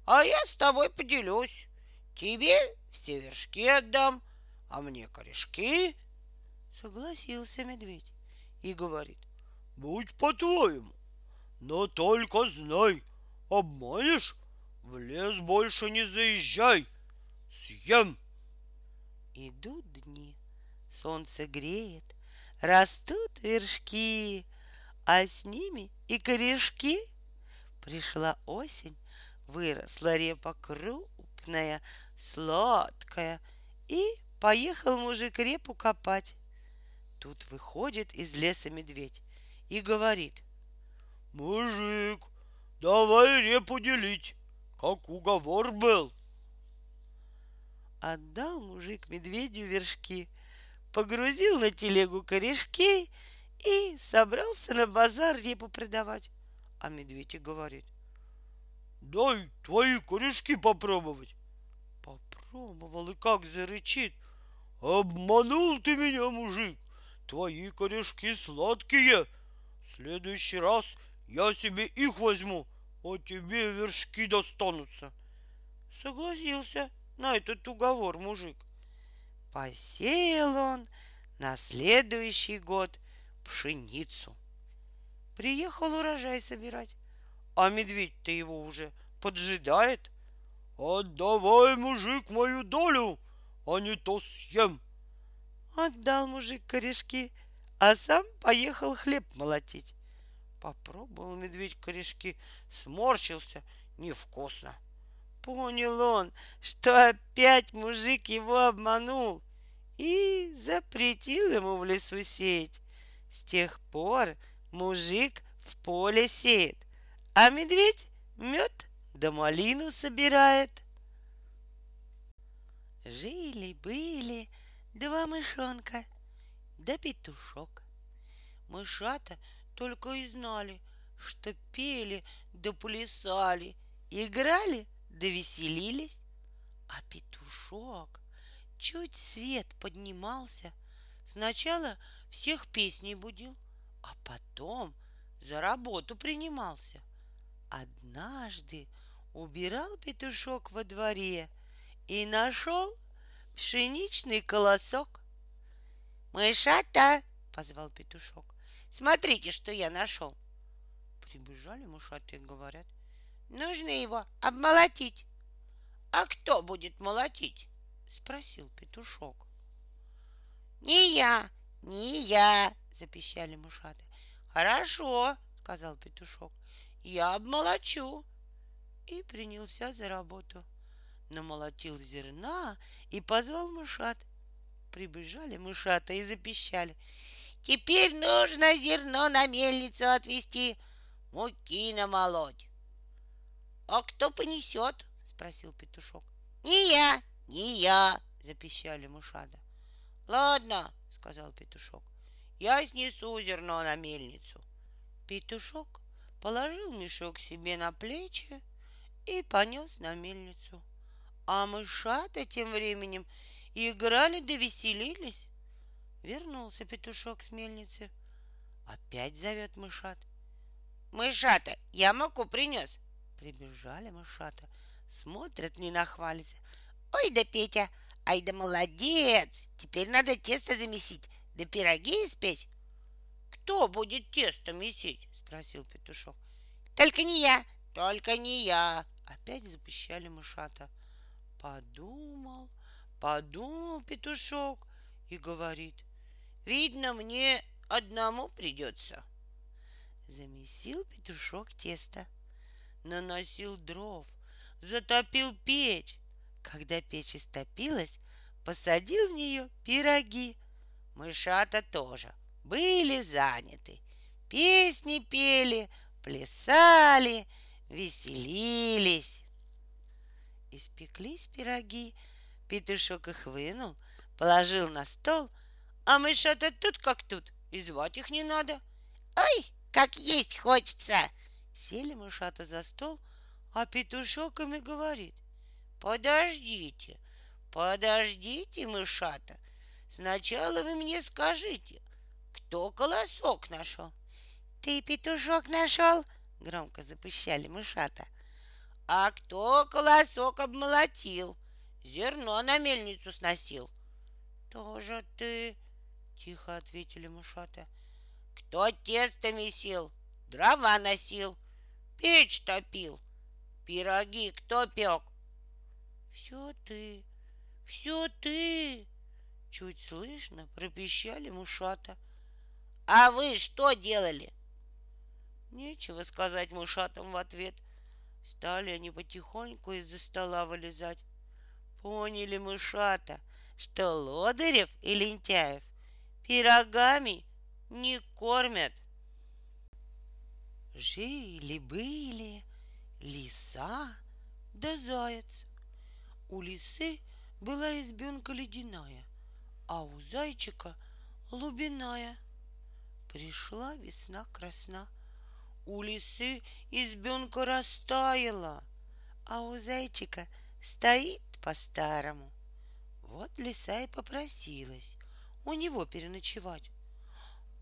А я с тобой поделюсь. Тебе все вершки отдам, а мне корешки. Согласился медведь и говорит. Будь по-твоему, но только знай, обманешь, в лес больше не заезжай, съем. Идут дни, солнце греет, растут вершки, а с ними и корешки. Пришла осень, выросла репа крупная, сладкая, и поехал мужик репу копать. Тут выходит из леса медведь и говорит. Мужик, давай репу делить, как уговор был. Отдал мужик медведю вершки, погрузил на телегу корешки и собрался на базар репу продавать. А медведь и говорит. Дай твои корешки попробовать. Попробовал и как зарычит. Обманул ты меня, мужик. Твои корешки сладкие. В следующий раз я себе их возьму, а тебе вершки достанутся. Согласился на этот уговор мужик. Посеял он на следующий год пшеницу. Приехал урожай собирать, а медведь-то его уже поджидает. Отдавай, мужик, мою долю, а не то съем. Отдал мужик корешки, а сам поехал хлеб молотить. Попробовал медведь корешки, сморщился, невкусно. Понял он, что опять мужик его обманул и запретил ему в лесу сеять. С тех пор мужик в поле сеет, а медведь мед да малину собирает. Жили-были два мышонка да петушок. Мышата только и знали, что пели да плясали, играли да веселились. А петушок чуть свет поднимался, сначала всех песней будил, а потом за работу принимался. Однажды убирал петушок во дворе и нашел пшеничный колосок. «Мышата!» — позвал петушок. «Смотрите, что я нашел!» Прибежали мышаты и говорят. Нужно его обмолотить. А кто будет молотить? Спросил петушок. Не я, не я, запищали мышаты. Хорошо, сказал петушок, я обмолочу. И принялся за работу. Намолотил зерна и позвал мышат. Прибежали мышата и запищали. Теперь нужно зерно на мельницу отвезти, муки намолоть. А кто понесет? Спросил петушок. Не я, не я, запищали мышата. Ладно, сказал петушок, я снесу зерно на мельницу. Петушок положил мешок себе на плечи и понес на мельницу. А мышата тем временем играли да веселились. Вернулся петушок с мельницы. Опять зовет мышат. Мышата, я муку принес. Прибежали мышата, смотрят, не нахвалятся. Ой да Петя, ай да молодец, теперь надо тесто замесить, да пироги испечь. Кто будет тесто месить? Спросил петушок. Только не я, только не я, опять запищали мышата. Подумал, подумал петушок и говорит: «Видно, мне одному придется». Замесил петушок тесто, наносил дров, затопил печь. Когда печь истопилась, посадил в нее пироги. Мышата тоже были заняты. Песни пели, плясали, веселились. Испеклись пироги, петушок их вынул, положил на стол, а мышата тут как тут, и звать их не надо. «Ой, как есть хочется!» Сели мышата за стол, а петушок им и говорит: «Подождите, подождите, мышата, сначала вы мне скажите, кто колосок нашел?» «Ты, петушок, нашел?» — громко запищали мышата. «А кто колосок обмолотил, зерно на мельницу сносил?» «Тоже ты», — тихо ответили мышата. «Кто тесто месил, дрова носил, печь топил, пироги кто пек?» «Все ты, все ты!» — чуть слышно пропищали мышата. «А вы что делали?» Нечего сказать мышатам в ответ. Стали они потихоньку из-за стола вылезать. Поняли мышата, что лодырев и лентяев пирогами не кормят. Жили-были лиса да заяц. У лисы была избенка ледяная, а у зайчика лубяная. Пришла весна красна, у лисы избенка растаяла, а у зайчика стоит по-старому. Вот лиса и попросилась у него переночевать.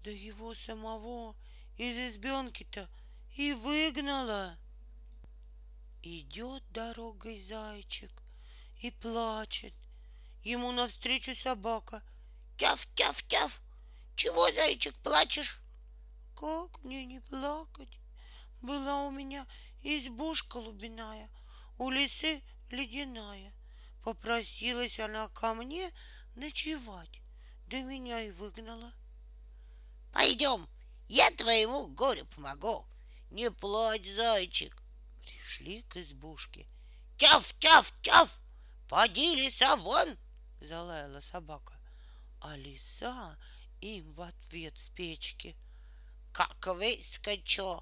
Да его самого из избенки-то и выгнала. Идет дорогой зайчик и плачет. Ему навстречу собака: «Тяф-тяф-тяф! Чего, зайчик, плачешь?» «Как мне не плакать? Была у меня избушка лубяная, у лисы ледяная. Попросилась она ко мне ночевать, да меня и выгнала». «Пойдем, я твоему горю помогу. Не плачь, зайчик». Пришли к избушке. «Тяф-тяф-тяф! Поди, лиса, вон!» — залаяла собака. А лиса им в ответ с печки: «Как выскочу,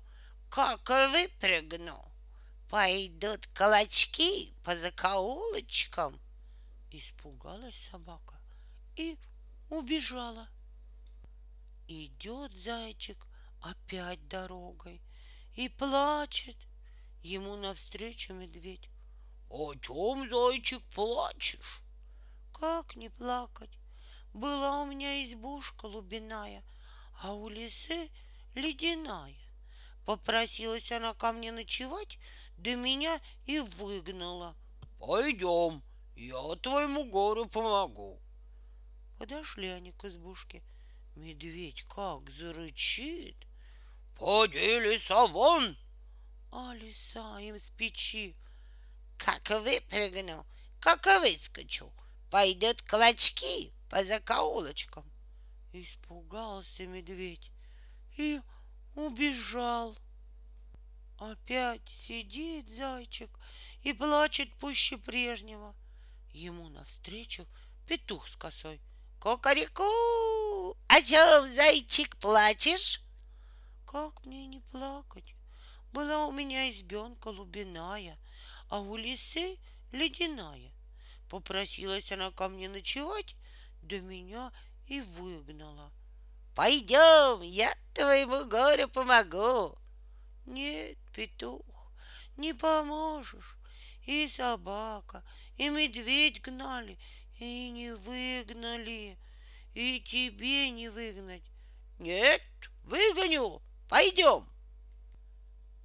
как выпрыгну, пойдут колочки по закоулочкам». Испугалась собака и убежала. Идет зайчик опять дорогой и плачет. Ему навстречу медведь: «О чем, зайчик, плачешь?» «Как не плакать? Была у меня избушка лубяная, а у лисы ледяная. Попросилась она ко мне ночевать, да меня и выгнала». «Пойдем, я твоему гору помогу». Подошли они к избушке. Медведь как зарычит: «Поди, лиса, вон!» А лиса им с печи: «Как выпрыгну, как выскочу, пойдут клочки по закоулочкам». Испугался медведь и убежал. Опять сидит зайчик и плачет пуще прежнего. Ему навстречу петух с косой: «Кукареку! А чё, зайчик, плачешь?» «Как мне не плакать? Была у меня избенка лубяная, а у лисы ледяная. Попросилась она ко мне ночевать, да меня и выгнала». «Пойдем, я твоему горю помогу». «Нет, петух, не поможешь. И собака, и медведь гнали, и не выгнали. И тебе не выгнать». «Нет, выгоню. Пойдем».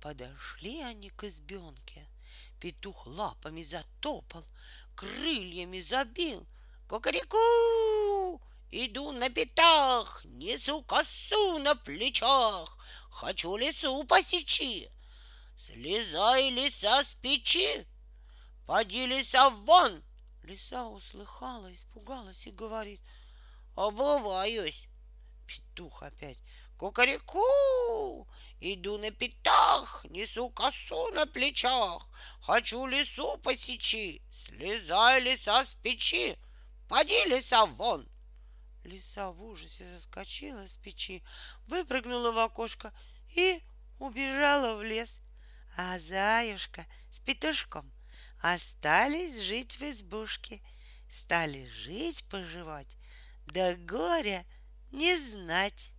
Подошли они к избенке. Петух лапами затопал, крыльями забил: «Кукареку! Иду на пятах, несу косу на плечах, хочу лису посечи. Слезай, лиса, с печи, Подились вон! Лиса услыхала, испугалась и говорит: обуваюсь. Петух опять: кукареку! Иду на пятах, несу косу на плечах. Хочу лису посечи, слезай, лиса, с печи. Поди, лиса, вон! Лиса в ужасе заскочила с печи, выпрыгнула в окошко и убежала в лес. А заюшка с петушком остались жить в избушке, стали жить-поживать, да горя не знать.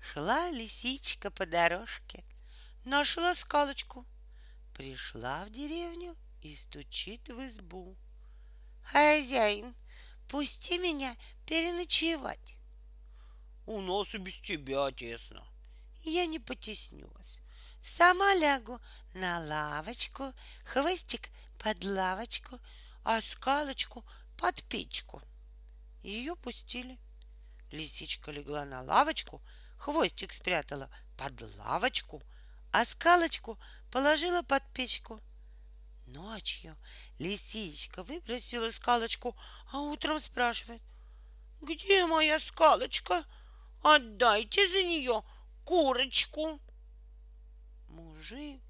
Шла лисичка по дорожке, нашла скалочку, пришла в деревню и стучит в избу. Хозяин, пусти меня переночевать. У нас и без тебя тесно. Я не потесню вас. Сама лягу на лавочку, хвостик под лавочку, а скалочку под печку. Ее пустили. Лисичка легла на лавочку, хвостик спрятала под лавочку, а скалочку положила под печку. Ночью лисичка выбросила скалочку, а утром спрашивает: где моя скалочка? Отдайте за нее курочку. Мужик,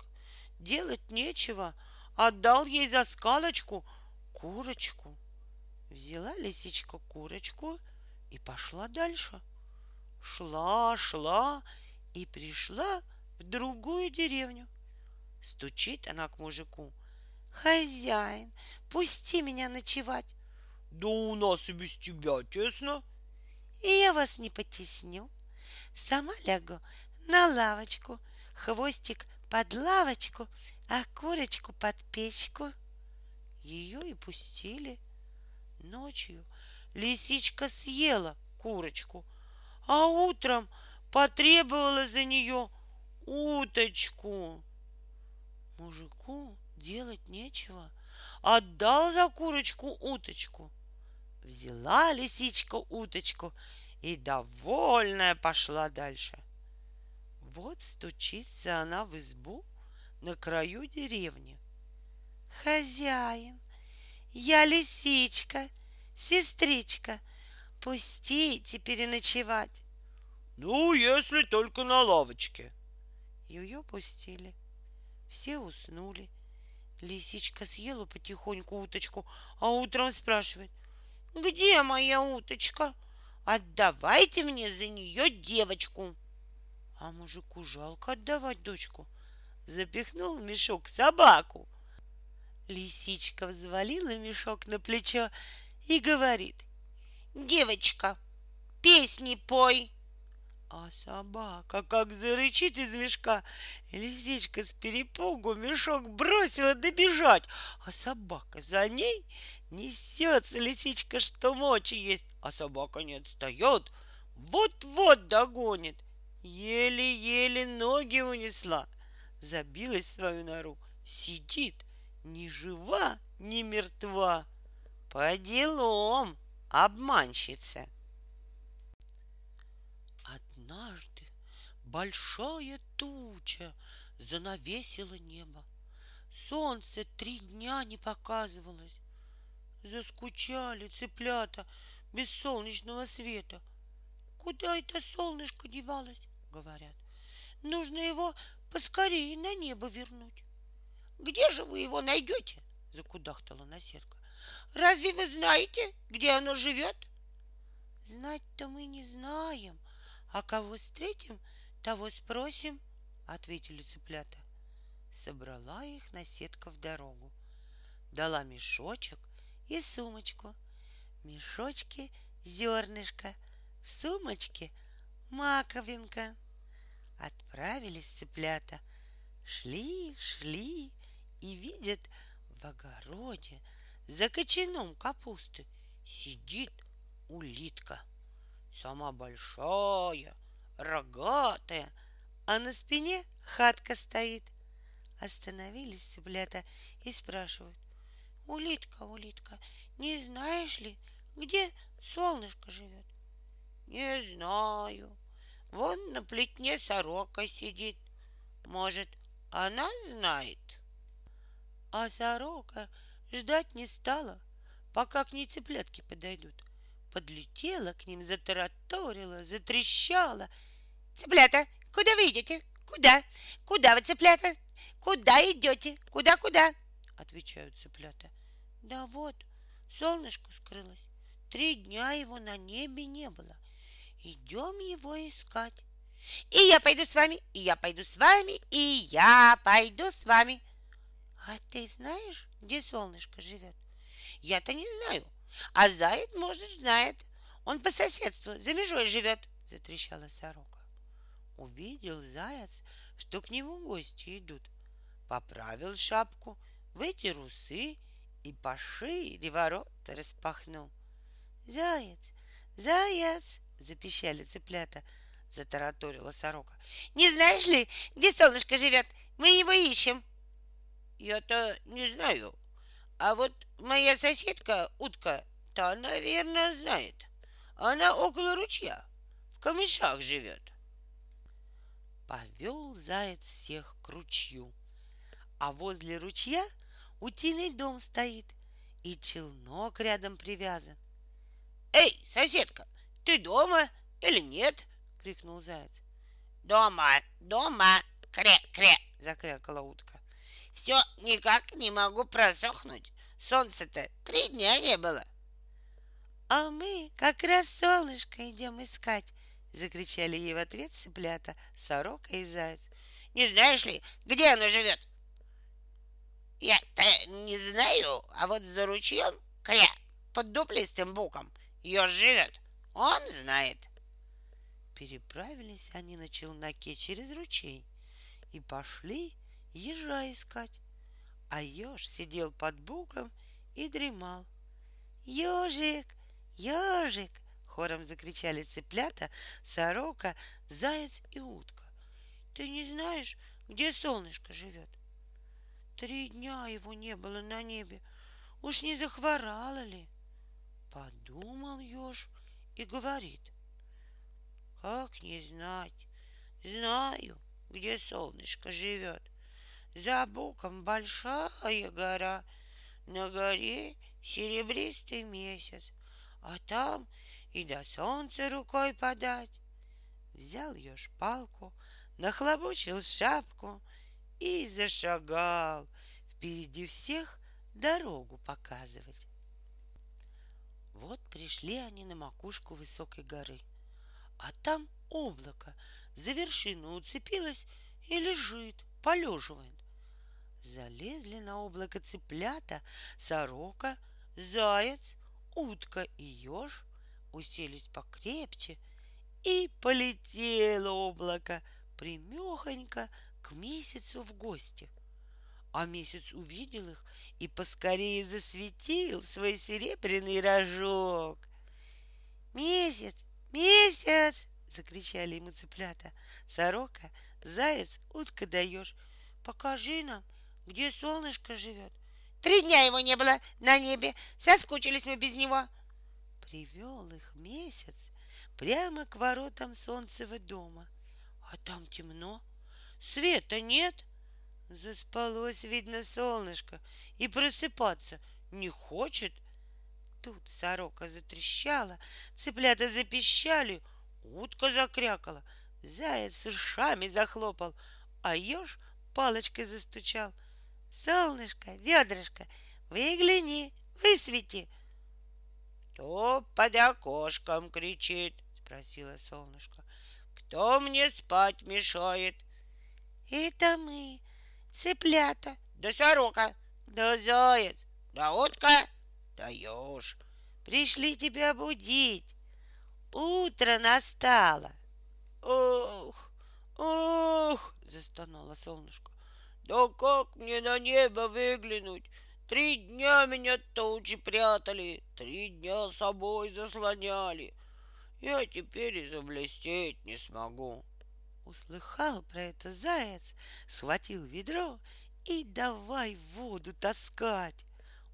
делать нечего, отдал ей за скалочку курочку. Взяла лисичка курочку и пошла дальше. Шла, шла и пришла в другую деревню. Стучит она к мужику: хозяин, пусти меня ночевать. Да у нас и без тебя тесно. И я вас не потесню. Сама лягу на лавочку, хвостик под лавочку, а курочку под печку. Ее и пустили. Ночью лисичка съела курочку, а утром потребовала за нее уточку. Мужику делать нечего, отдал за курочку уточку. Взяла лисичка уточку и довольная пошла дальше. Вот стучится она в избу на краю деревни. Хозяин, я лисичка, сестричка, пустите переночевать. Ну, если только на лавочке. Ее пустили. Все уснули. Лисичка съела потихоньку уточку, а утром спрашивает: где моя уточка? Отдавайте мне за нее девочку. А мужику жалко отдавать дочку. Запихнул в мешок собаку. Лисичка взвалила мешок на плечо и говорит: девочка, песни пой. А собака как зарычит из мешка. Лисичка с перепугу мешок бросила добежать, а собака за ней. Несется лисичка, что мочи есть, а собака не отстает, вот-вот догонит. Еле-еле ноги унесла, забилась в свою нору, сидит, ни жива, ни мертва. По делам, обманщица. Однажды большая туча занавесила небо. Солнце три дня не показывалось. Заскучали цыплята без солнечного света. Куда это солнышко девалось? Говорят. Нужно его поскорее на небо вернуть. Где же вы его найдете? Закудахтала наседка. Разве вы знаете, где оно живет? Знать-то мы не знаем, а кого встретим, того спросим, ответили цыплята. Собрала их наседка в дорогу, дала мешочек и сумочку. В мешочке зернышко, в сумочке маковинка. Отправились цыплята. Шли, шли и видят в огороде за кочаном капусты сидит улитка. Сама большая, рогатая, а на спине хатка стоит. Остановились цыплята и спрашивают: улитка, улитка, не знаешь ли, где солнышко живет? Не знаю. Вон на плетне сорока сидит. Может, она знает? А сорока ждать не стала, пока к ней цыплятки подойдут. Подлетела к ним, затараторила, затрещала. Цыплята, куда вы идете? Куда? Куда вы, цыплята? Куда идете? Куда-куда? Отвечают цыплята. Да вот, солнышко скрылось. Три дня его на небе не было. Идем его искать. И я пойду с вами, и я пойду с вами, и я пойду с вами. А ты знаешь, где солнышко живет? Я-то не знаю. А заяц, может, знает. Он по соседству, за межой живет, затрещала сорока. Увидел заяц, что к нему гости идут. Поправил шапку, вытер усы и пошире ворота распахнул. Заяц, заяц, запищали цыплята, затараторила сорока. Не знаешь ли, где солнышко живет? Мы его ищем. Я-то не знаю. А вот моя соседка, утка, та, наверное, знает. Она около ручья, в камышах живет. Повел заяц всех к ручью. А возле ручья утиный дом стоит, и челнок рядом привязан. Эй, соседка, ты дома или нет? — крикнул заяц. «Дома, дома, кре-кре!» — закрякала утка. «Все никак не могу просохнуть. Солнца-то три дня не было». «А мы как раз солнышко идем искать!» — закричали ей в ответ цыплята, сорока и заяц. «Не знаешь ли, где оно живет?» «Я-то не знаю, а вот за ручьем, кре, под дуплистым буком, еж живет. Он знает». Переправились они на челноке через ручей и пошли ежа искать. А еж сидел под буком и дремал. «Ежик! Ежик!» — хором закричали цыплята, сорока, заяц и утка. «Ты не знаешь, где солнышко живет? Три дня его не было на небе. Уж не захворало ли?» Подумал еж и говорит. Как не знать? Знаю, где солнышко живет. За буком большая гора, на горе серебристый месяц, а там и до солнца рукой подать. Взял еж палку, нахлобучил шапку и зашагал впереди всех дорогу показывать. Вот пришли они на макушку высокой горы. А там облако за вершину уцепилось и лежит, полеживает. Залезли на облако цыплята, сорока, заяц, утка и еж, уселись покрепче, и полетело облако прямехонько к месяцу в гости. А месяц увидел их и поскорее засветил свой серебряный рожок. Месяц! «Месяц!» — закричали ему цыплята. «Сорока, заяц, утка даешь. Покажи нам, где солнышко живет. Три дня его не было на небе. Соскучились мы без него». Привел их месяц прямо к воротам солнцевого дома. А там темно, света нет. Заспалось, видно, солнышко, и просыпаться не хочет. Тут сорока затрещала, цыплята запищали, утка закрякала, заяц с ушами захлопал, а еж палочкой застучал. «Солнышко, ведрышко, выгляни, высвети!» «Кто под окошком кричит?» — спросила солнышко. «Кто мне спать мешает?» «Это мы, цыплята!» «Да сорока!» «Да заяц!» «Да утка!» Даешь, пришли тебя будить. Утро настало. Ох, ох, застонало солнышко. Да как мне на небо выглянуть? Три дня меня тучи прятали, три дня собой заслоняли. Я теперь и заблестеть не смогу. Услыхал про это заяц, схватил ведро и давай воду таскать.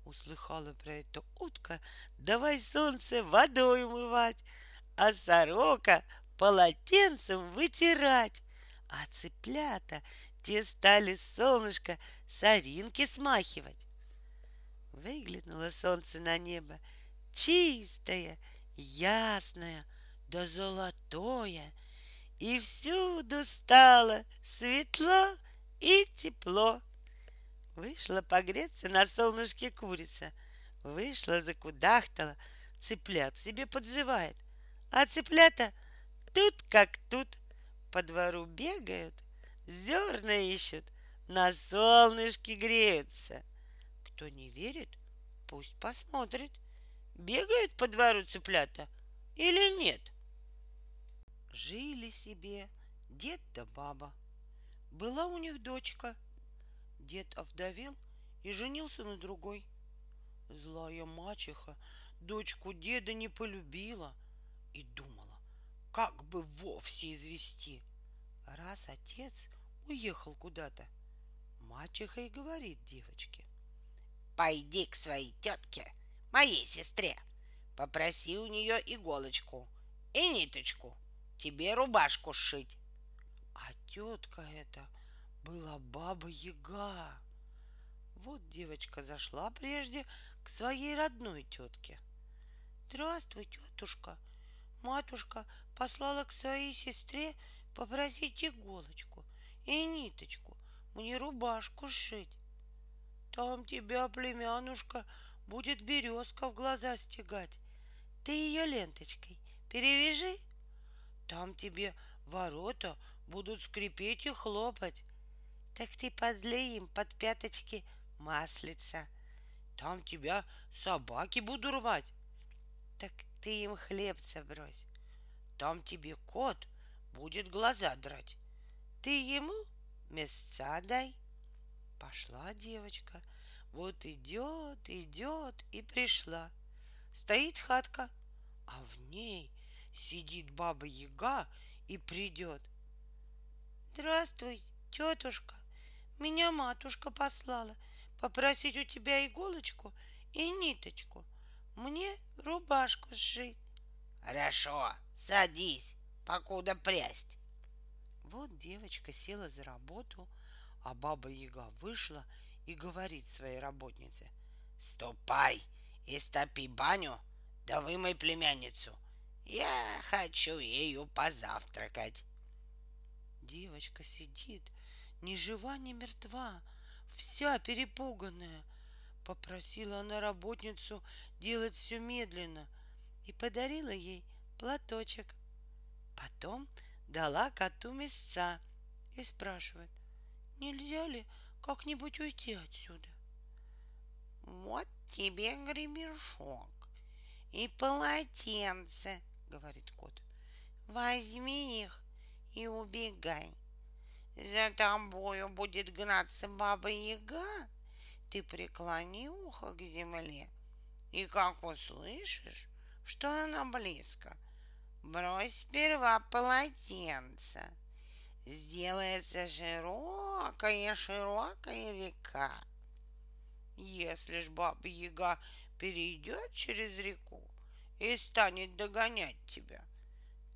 Услыхала про это утка, давай солнце водой умывать, а сорока полотенцем вытирать. а цыплята те стали с солнышка соринки смахивать. Выглянуло солнце на небо, чистое, ясное, да золотое, и всюду стало светло и тепло. Вышла погреться на солнышке курица, вышла закудахтала, цыплят себе подзывает, а цыплята тут как тут по двору бегают, зерна ищут, на солнышке греются. Кто не верит, пусть посмотрит, бегают по двору цыплята или нет. Жили себе дед да баба. Была у них дочка. Дед овдовел и женился на другой. Злая мачеха дочку деда не полюбила и думала, как бы вовсе извести. Раз отец уехал куда-то, мачеха и говорит девочке: пойди к своей тетке, моей сестре, попроси у нее иголочку и ниточку, тебе рубашку сшить. А тетка эта была баба-яга. Вот девочка зашла прежде к своей родной тетке. Здравствуй, тетушка. Матушка послала к своей сестре попросить иголочку и ниточку, мне рубашку сшить. Там тебя, племянушка, будет березка в глаза стегать. Ты ее ленточкой перевяжи. Там тебе ворота будут скрипеть и хлопать. Так ты подлей им под пяточки маслица. Там тебя собаки буду рвать. Так ты им хлебца брось. Там тебе кот будет глаза драть. Ты ему мясца дай. Пошла девочка. Вот идет, идет и пришла. Стоит хатка, а в ней сидит баба-яга и придет. Здравствуй, тетушка. Меня матушка послала попросить у тебя иголочку и ниточку, мне рубашку сшить. Хорошо, садись, покуда прясть. Вот девочка села за работу, а баба-яга вышла и говорит своей работнице: ступай, истопи баню, да вымой племянницу. Я хочу ею позавтракать. Девочка сидит, ни жива, ни мертва, вся перепуганная. Попросила она работницу делать все медленно и подарила ей платочек. Потом дала коту мясца и спрашивает: нельзя ли как-нибудь уйти отсюда? Вот тебе гребешок и полотенце, говорит кот. Возьми их и убегай. За тобою будет гнаться баба-яга. Ты преклони ухо к земле, и как услышишь, что она близко, брось сперва полотенце. Сделается широкая-широкая река. Если ж баба-яга перейдет через реку и станет догонять тебя,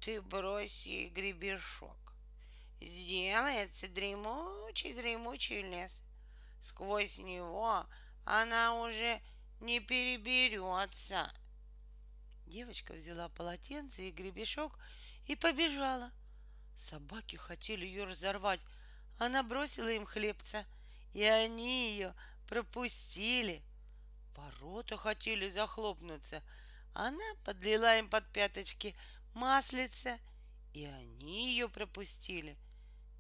ты брось ей гребешок. Сделается дремучий-дремучий лес. Сквозь него она уже не переберется. Девочка взяла полотенце и гребешок и побежала. Собаки хотели ее разорвать. Она бросила им хлебца, и они ее пропустили. Ворота хотели захлопнуться. Она подлила им под пяточки маслица, и они ее пропустили.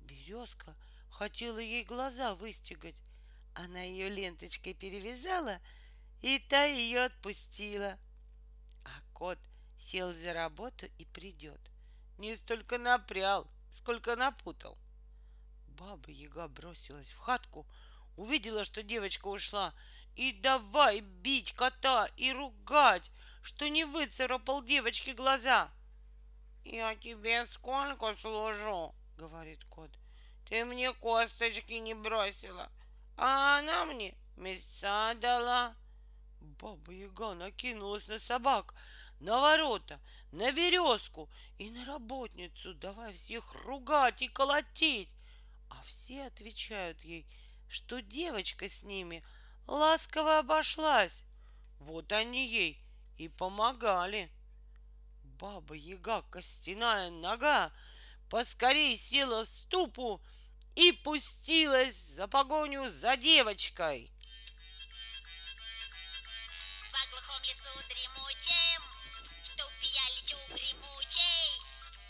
Березка хотела ей глаза выстегать. Она ее ленточкой перевязала, и та ее отпустила. А кот сел за работу и придет. Не столько напрял, сколько напутал. Баба-яга бросилась в хатку, увидела, что девочка ушла, и давай бить кота и ругать, что не выцарапал девочке глаза. «Я тебе сколько служу, — говорит кот, — ты мне косточки не бросила, а она мне мясца дала». Баба-яга накинулась на собак, на ворота, на березку и на работницу, давай всех ругать и колотить. А все отвечают ей, что девочка с ними ласково обошлась. Вот они ей и помогали. Баба-яга, костяная нога, поскорей села в ступу и пустилась за погоню за девочкой. В глухом лесу дремучем, чтоб я лечу гремучей.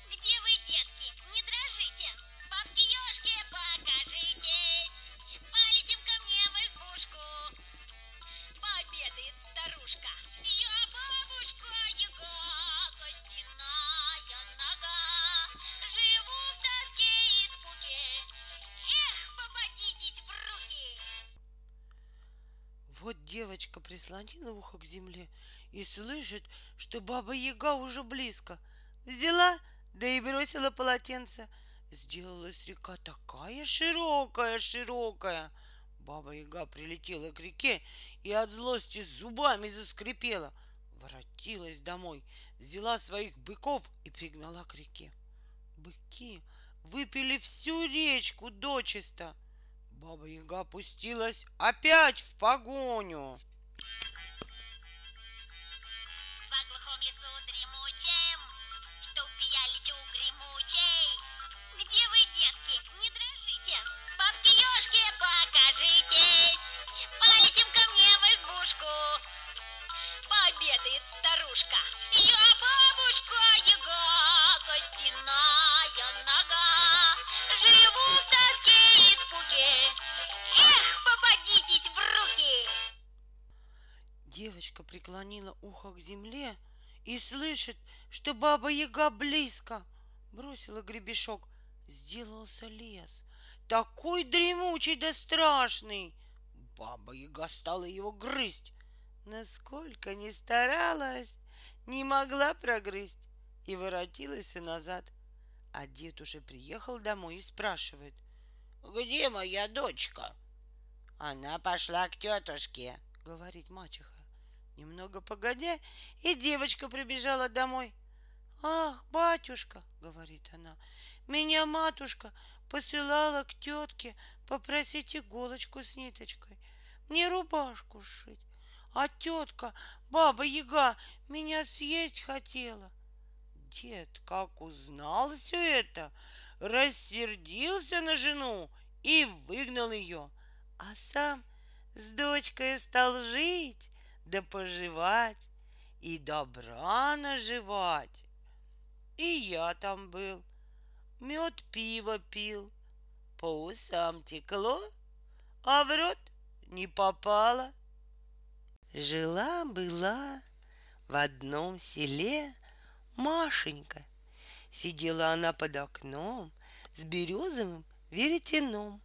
Где вы, детки, не дрожите, бабки ёшки покажитесь. Полетим ко мне в избушку, пообедает старушка. Я бабушка Яга, костяная нога, живу в тоске и скуке. Эх, попадитесь в руки. Вот девочка прислонила ухо к земле и слышит, что баба-яга уже близко. Взяла, да и бросила полотенце. Сделалась река такая широкая-широкая. Баба-яга прилетела к реке и от злости зубами заскрипела. Воротилась домой, взяла своих быков и пригнала к реке. Быки выпили всю речку дочисто. Баба-яга пустилась опять в погоню. В глухом лесу дремучем, чтоб я лечу гремучей. Где вы, детки, не дрожите, бабки ёшки покажитесь. Полетим ко мне в избушку, пообедает старушка. Я бабушка Яга, костяная нога, живу в тоске и скуке. Эх, попадитесь в руки. Девочка преклонила ухо к земле и слышит, что баба-яга близко. Бросила гребешок, сделался лес, такой дремучий да страшный. Баба-яга стала его грызть. Насколько ни старалась, не могла прогрызть и воротилась и назад. А дед уже приехал домой и спрашивает: где моя дочка? Она пошла к тетушке, говорит мачеха. Немного погодя, и девочка прибежала домой. Ах, батюшка, говорит она, меня матушка посылала к тетке попросить иголочку с ниточкой, мне рубашку сшить. А тетка, баба-яга, меня съесть хотела. Дед, как узнал все это, рассердился на жену и выгнал ее, а сам с дочкой стал жить да поживать и добра наживать. И я там был, мед пиво пил, по усам текло, а в рот не попало. Жила-была в одном селе Машенька. Сидела она под окном с березовым веретеном,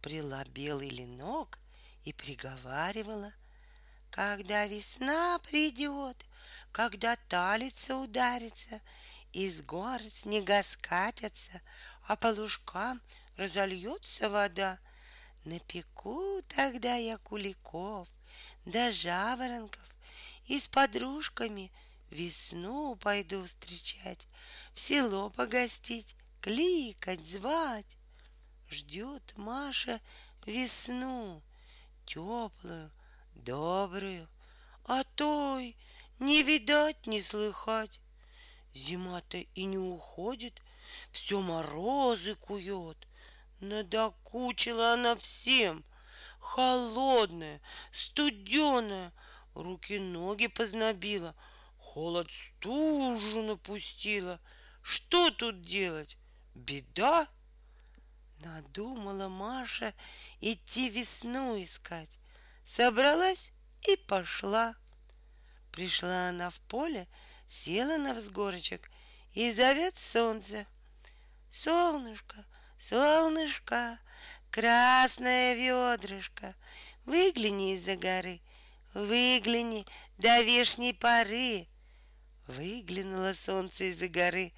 прила белый венок и приговаривала: когда весна придет, когда талица ударится, из гор снега скатятся, а по лужкам разольется вода, напеку тогда я куликов да жаворонков и с подружками весну пойду встречать, в село погостить, кликать, звать. Ждет Маша весну, теплую, добрую, а той не видать, не слыхать. Зима-то и не уходит, все морозы кует. Надокучила она всем, холодная, студеная, руки-ноги познобила, холод стужу напустила. Что тут делать? Беда! Надумала Маша идти весну искать. Собралась и пошла. Пришла она в поле, села на взгорочек и зовет солнце. Солнышко, солнышко, красное ведрышко, выгляни из-за горы, выгляни до вешней поры. Выглянуло солнце из-за горы.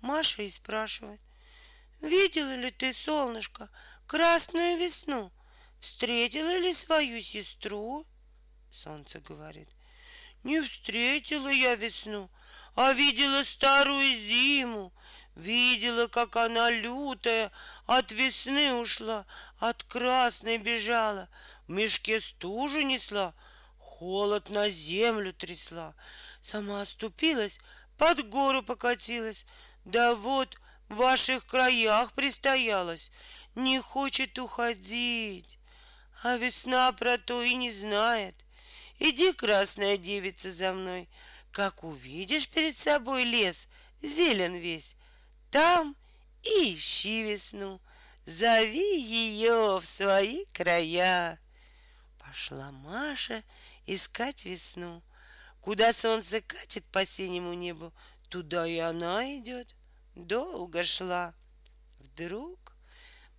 Маша и спрашивает: видела ли ты, солнышко, красную весну? Встретила ли свою сестру? Солнце говорит: Не встретила я весну, а видела старую зиму. Видела, как она лютая от весны ушла, от красной бежала, в мешке стужу несла, холод на землю трясла. Сама оступилась, под гору покатилась, да вот в ваших краях пристоялась, не хочет уходить. А весна про то и не знает. Иди, красная девица, за мной, как увидишь перед собой лес, зелен весь, там и ищи весну, зови ее в свои края. Пошла Маша искать весну. Куда солнце катит по синему небу, туда и она идет. Долго шла. Вдруг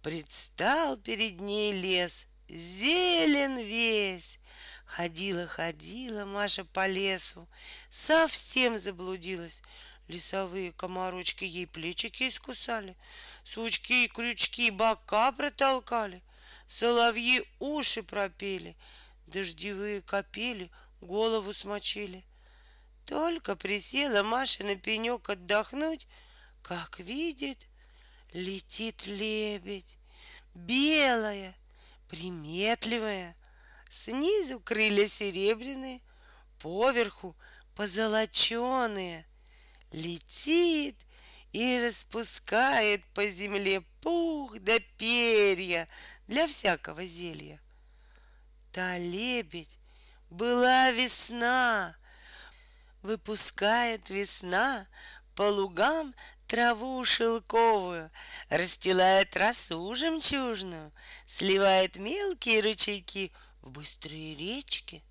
предстал перед ней лес, зелен весь. Ходила-ходила Маша по лесу, совсем заблудилась. Лесовые комарочки ей плечики искусали, сучки и крючки бока протолкали, соловьи уши пропели, дождевые капели голову смочили. Только присела Маша на пенек отдохнуть, как видит, летит лебедь, белая, приметливая, снизу крылья серебряные, поверху позолоченые. Летит и распускает по земле пух да перья для всякого зелья. Та лебедь была весна, выпускает весна по лугам траву шелковую, расстилает росу жемчужную, сливает мелкие ручейки в быстрые речки.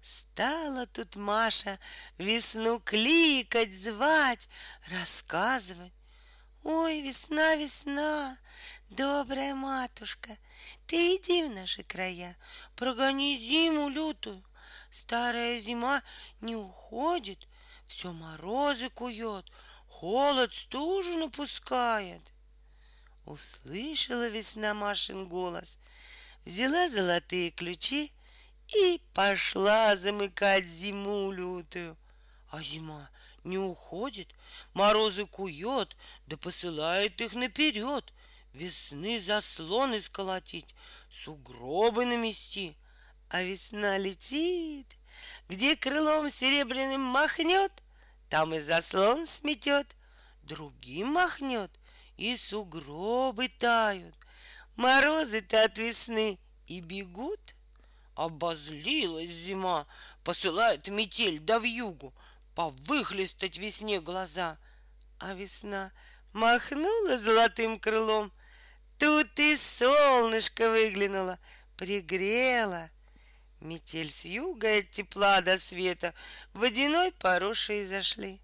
Стала тут Маша весну кликать, звать, рассказывать. Ой, весна, весна, добрая матушка, ты иди в наши края, прогони зиму лютую. Старая зима не уходит, все морозы кует, холод стужу напускает. Услышала весна Машин голос, взяла золотые ключи и пошла замыкать зиму лютую. А зима не уходит, морозы кует, да посылает их наперед. Весны заслоны сколотить, сугробы намести. А весна летит, где крылом серебряным махнет, там и заслон сметет, другим махнет, и сугробы тают. Морозы-то от весны и бегут. Обозлилась зима, посылает метель да вьюгу, повыхлестать весне глаза. А весна махнула золотым крылом, тут и солнышко выглянуло, пригрело. Метель с юга от тепла до света водяной порошей зашли.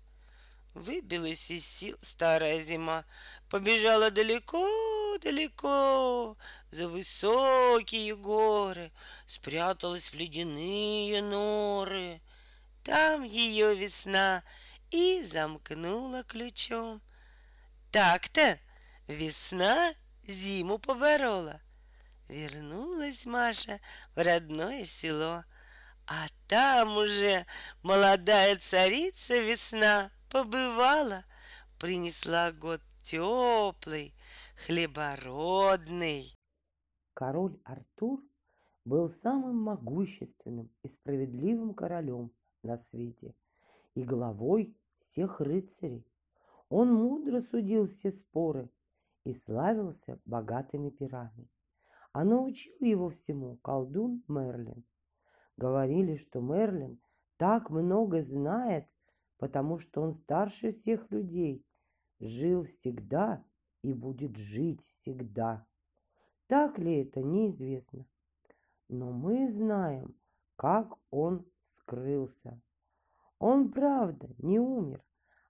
Выбилась из сил старая зима, побежала далеко-далеко за высокие горы, спряталась в ледяные норы. Там ее весна и замкнула ключом. Так-то весна зиму поборола. Вернулась Маша в родное село, а там уже молодая царица весна побывала, принесла год теплый, хлебородный. Король Артур был самым могущественным и справедливым королем на свете и главой всех рыцарей. Он мудро судил все споры и славился богатыми пирами. А научил его всему колдун Мерлин. Говорили, что Мерлин так много знает, потому что он старше всех людей, жил всегда и будет жить всегда. Так ли это, неизвестно. Но мы знаем, как он скрылся. Он, правда, не умер,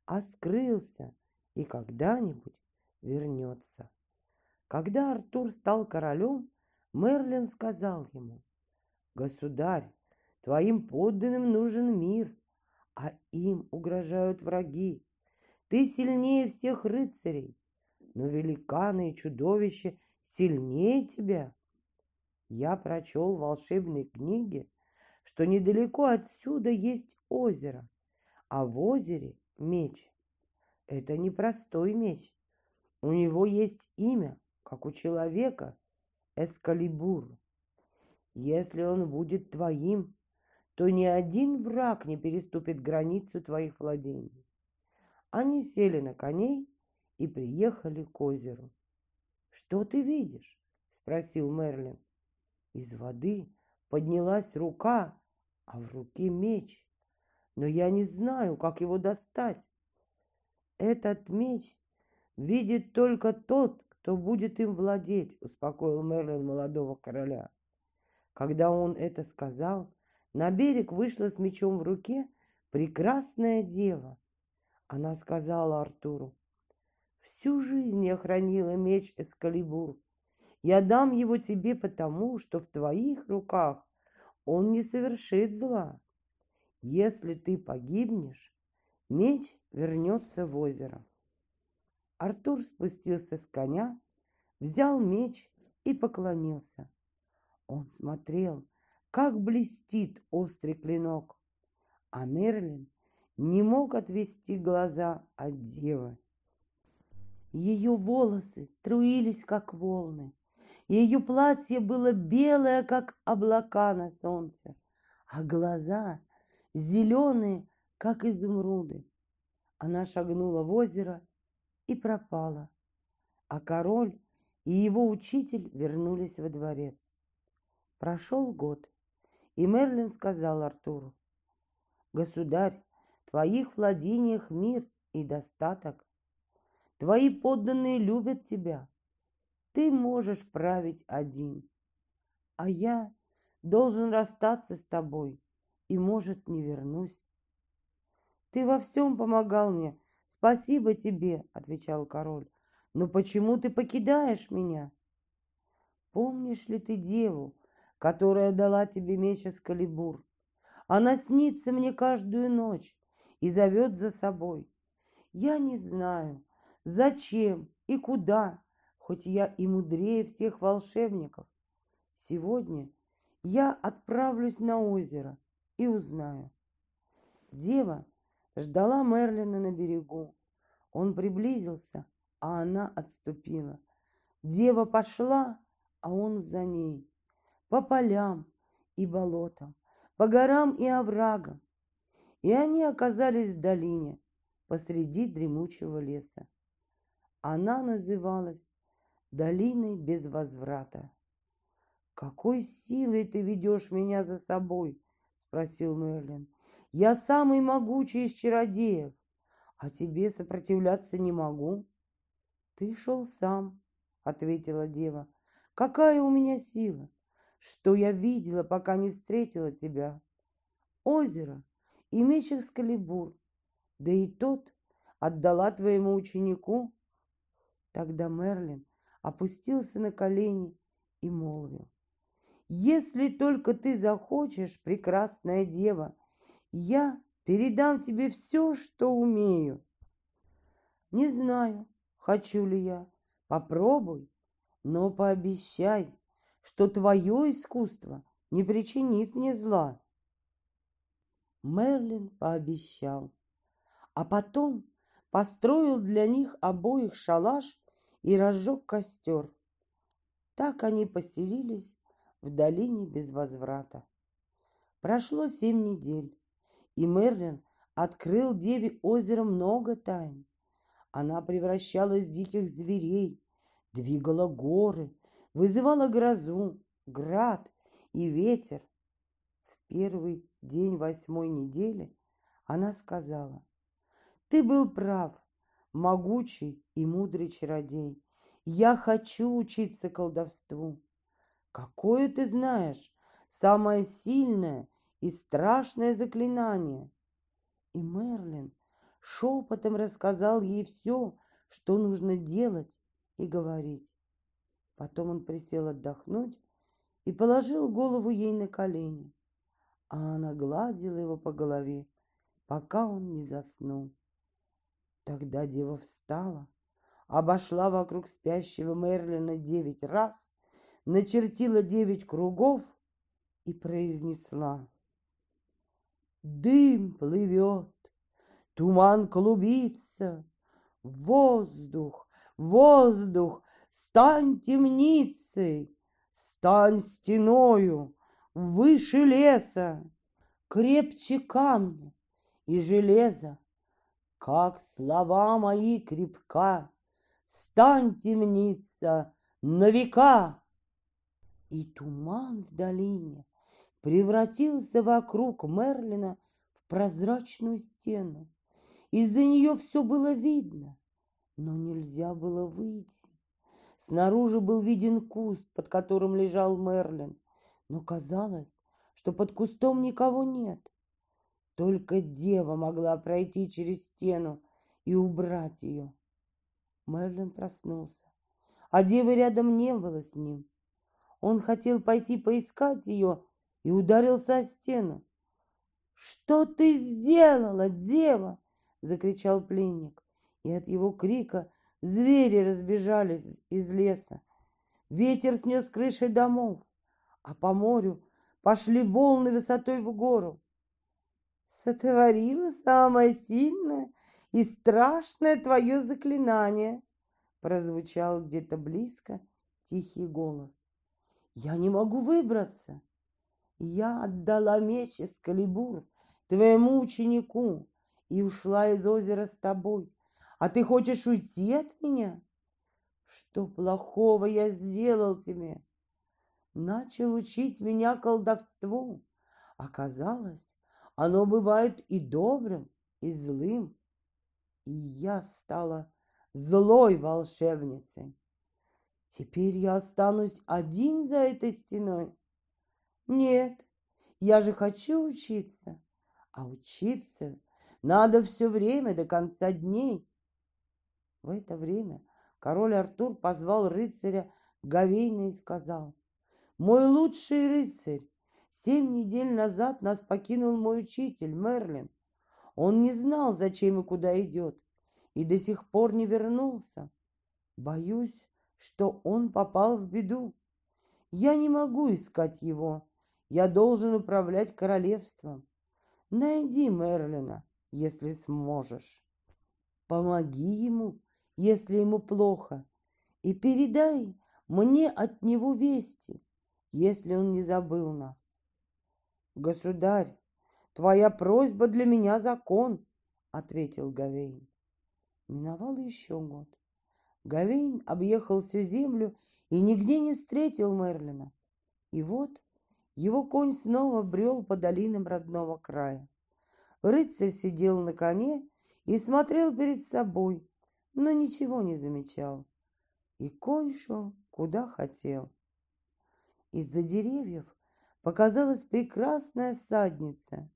а скрылся и когда-нибудь вернется. Когда Артур стал королем, Мерлин сказал ему: «Государь, твоим подданным нужен мир, а им угрожают враги. Ты сильнее всех рыцарей, но великаны и чудовища сильнее тебя. Я прочел в волшебной книге, что недалеко отсюда есть озеро, а в озере меч. Это не простой меч. У него есть имя, как у человека, Эскалибур. Если он будет твоим, то ни один враг не переступит границу твоих владений. Они сели на коней и приехали к озеру. «Что ты видишь?» — спросил Мерлин. Из воды поднялась рука, а в руке меч. Но я не знаю, как его достать. «Этот меч видит только тот, кто будет им владеть», — успокоил Мерлин молодого короля. Когда он это сказал, на берег вышла с мечом в руке прекрасная дева. Она сказала Артуру: «Всю жизнь я хранила меч Эскалибур. Я дам его тебе потому, что в твоих руках он не совершит зла. Если ты погибнешь, меч вернется в озеро». Артур спустился с коня, взял меч и поклонился. Он смотрел, как блестит острый клинок, а Мерлин не мог отвести глаза от девы. Ее волосы струились, как волны, ее платье было белое, как облака на солнце, а глаза зеленые, как изумруды. Она шагнула в озеро и пропала, а король и его учитель вернулись во дворец. Прошел год. И Мерлин сказал Артуру: «Государь, в твоих владениях мир и достаток. Твои подданные любят тебя. Ты можешь править один. А я должен расстаться с тобой и, может, не вернусь». «Ты во всем помогал мне. Спасибо тебе», — отвечал король. «Но почему ты покидаешь меня? Помнишь ли ты деву, которая дала тебе меч Эскалибур? Она снится мне каждую ночь и зовет за собой. Я не знаю, зачем и куда, хоть я и мудрее всех волшебников. Сегодня я отправлюсь на озеро и узнаю». Дева ждала Мерлина на берегу. Он приблизился, а она отступила. Дева пошла, а он за ней. По полям и болотам, по горам и оврагам. И они оказались в долине, посреди дремучего леса. Она называлась долиной без возврата. «Какой силой ты ведешь меня за собой?» — спросил Мерлин. «Я самый могучий из чародеев, а тебе сопротивляться не могу». «Ты шел сам», — ответила дева. «Какая у меня сила? Что я видела, пока не встретила тебя? Озеро и меч Эскалибур, да и тот отдала твоему ученику». Тогда Мерлин опустился на колени и молвил: «Если только ты захочешь, прекрасная дева, я передам тебе все, что умею». «Не знаю, хочу ли я. Попробуй, но пообещай, что твое искусство не причинит мне зла». Мерлин пообещал, а потом построил для них обоих шалаш и разжег костер. Так они поселились в долине без возврата. Прошло семь недель, и Мерлин открыл деве озера много тайн. Она превращалась в диких зверей, двигала горы, вызывала грозу, град и ветер. В первый день восьмой недели она сказала: «Ты был прав, могучий и мудрый чародей. Я хочу учиться колдовству. Какое ты знаешь самое сильное и страшное заклинание?» И Мерлин шепотом рассказал ей все, что нужно делать и говорить. Потом он присел отдохнуть и положил голову ей на колени, а она гладила его по голове, пока он не заснул. Тогда дева встала, обошла вокруг спящего Мерлина девять раз, начертила девять кругов и произнесла: дым плывет, туман клубится, воздух, воздух, стань темницей, стань стеною выше леса, крепче камня и железа, как слова мои крепка, стань темница на века. И туман в долине превратился вокруг Мерлина в прозрачную стену. Из-за нее все было видно, но нельзя было выйти. Снаружи был виден куст, под которым лежал Мерлин, но казалось, что под кустом никого нет. Только дева могла пройти через стену и убрать ее. Мерлин проснулся, а девы рядом не было с ним. Он хотел пойти поискать ее и ударился о стену. «Что ты сделала, дева?» — закричал пленник, и от его крика звери разбежались из леса. Ветер снес крыши домов, а по морю пошли волны высотой в гору. «Сотворила самое сильное и страшное твое заклинание!» прозвучал где-то близко тихий голос. «Я не могу выбраться! Я отдала меч Эскалибур твоему ученику и ушла из озера с тобой, а ты хочешь уйти от меня? Что плохого я сделал тебе? Начал учить меня колдовству. Оказалось, оно бывает и добрым, и злым. И я стала злой волшебницей. Теперь я останусь один за этой стеной. Нет, я же хочу учиться. А учиться надо все время до конца дней». В это время король Артур позвал рыцаря Гавейна и сказал: «Мой лучший рыцарь, семь недель назад нас покинул мой учитель Мерлин. Он не знал, зачем и куда идет, и до сих пор не вернулся. Боюсь, что он попал в беду. Я не могу искать его. Я должен управлять королевством. Найди Мерлина, если сможешь. Помоги ему, если ему плохо, и передай мне от него вести, если он не забыл нас». «Государь, твоя просьба для меня закон», — ответил Гавейн. Миновал еще год. Гавейн объехал всю землю и нигде не встретил Мерлина. И вот его конь снова брел по долинам родного края. Рыцарь сидел на коне и смотрел перед собой, но ничего не замечал. И конь шел, куда хотел. Из-за деревьев показалась прекрасная всадница.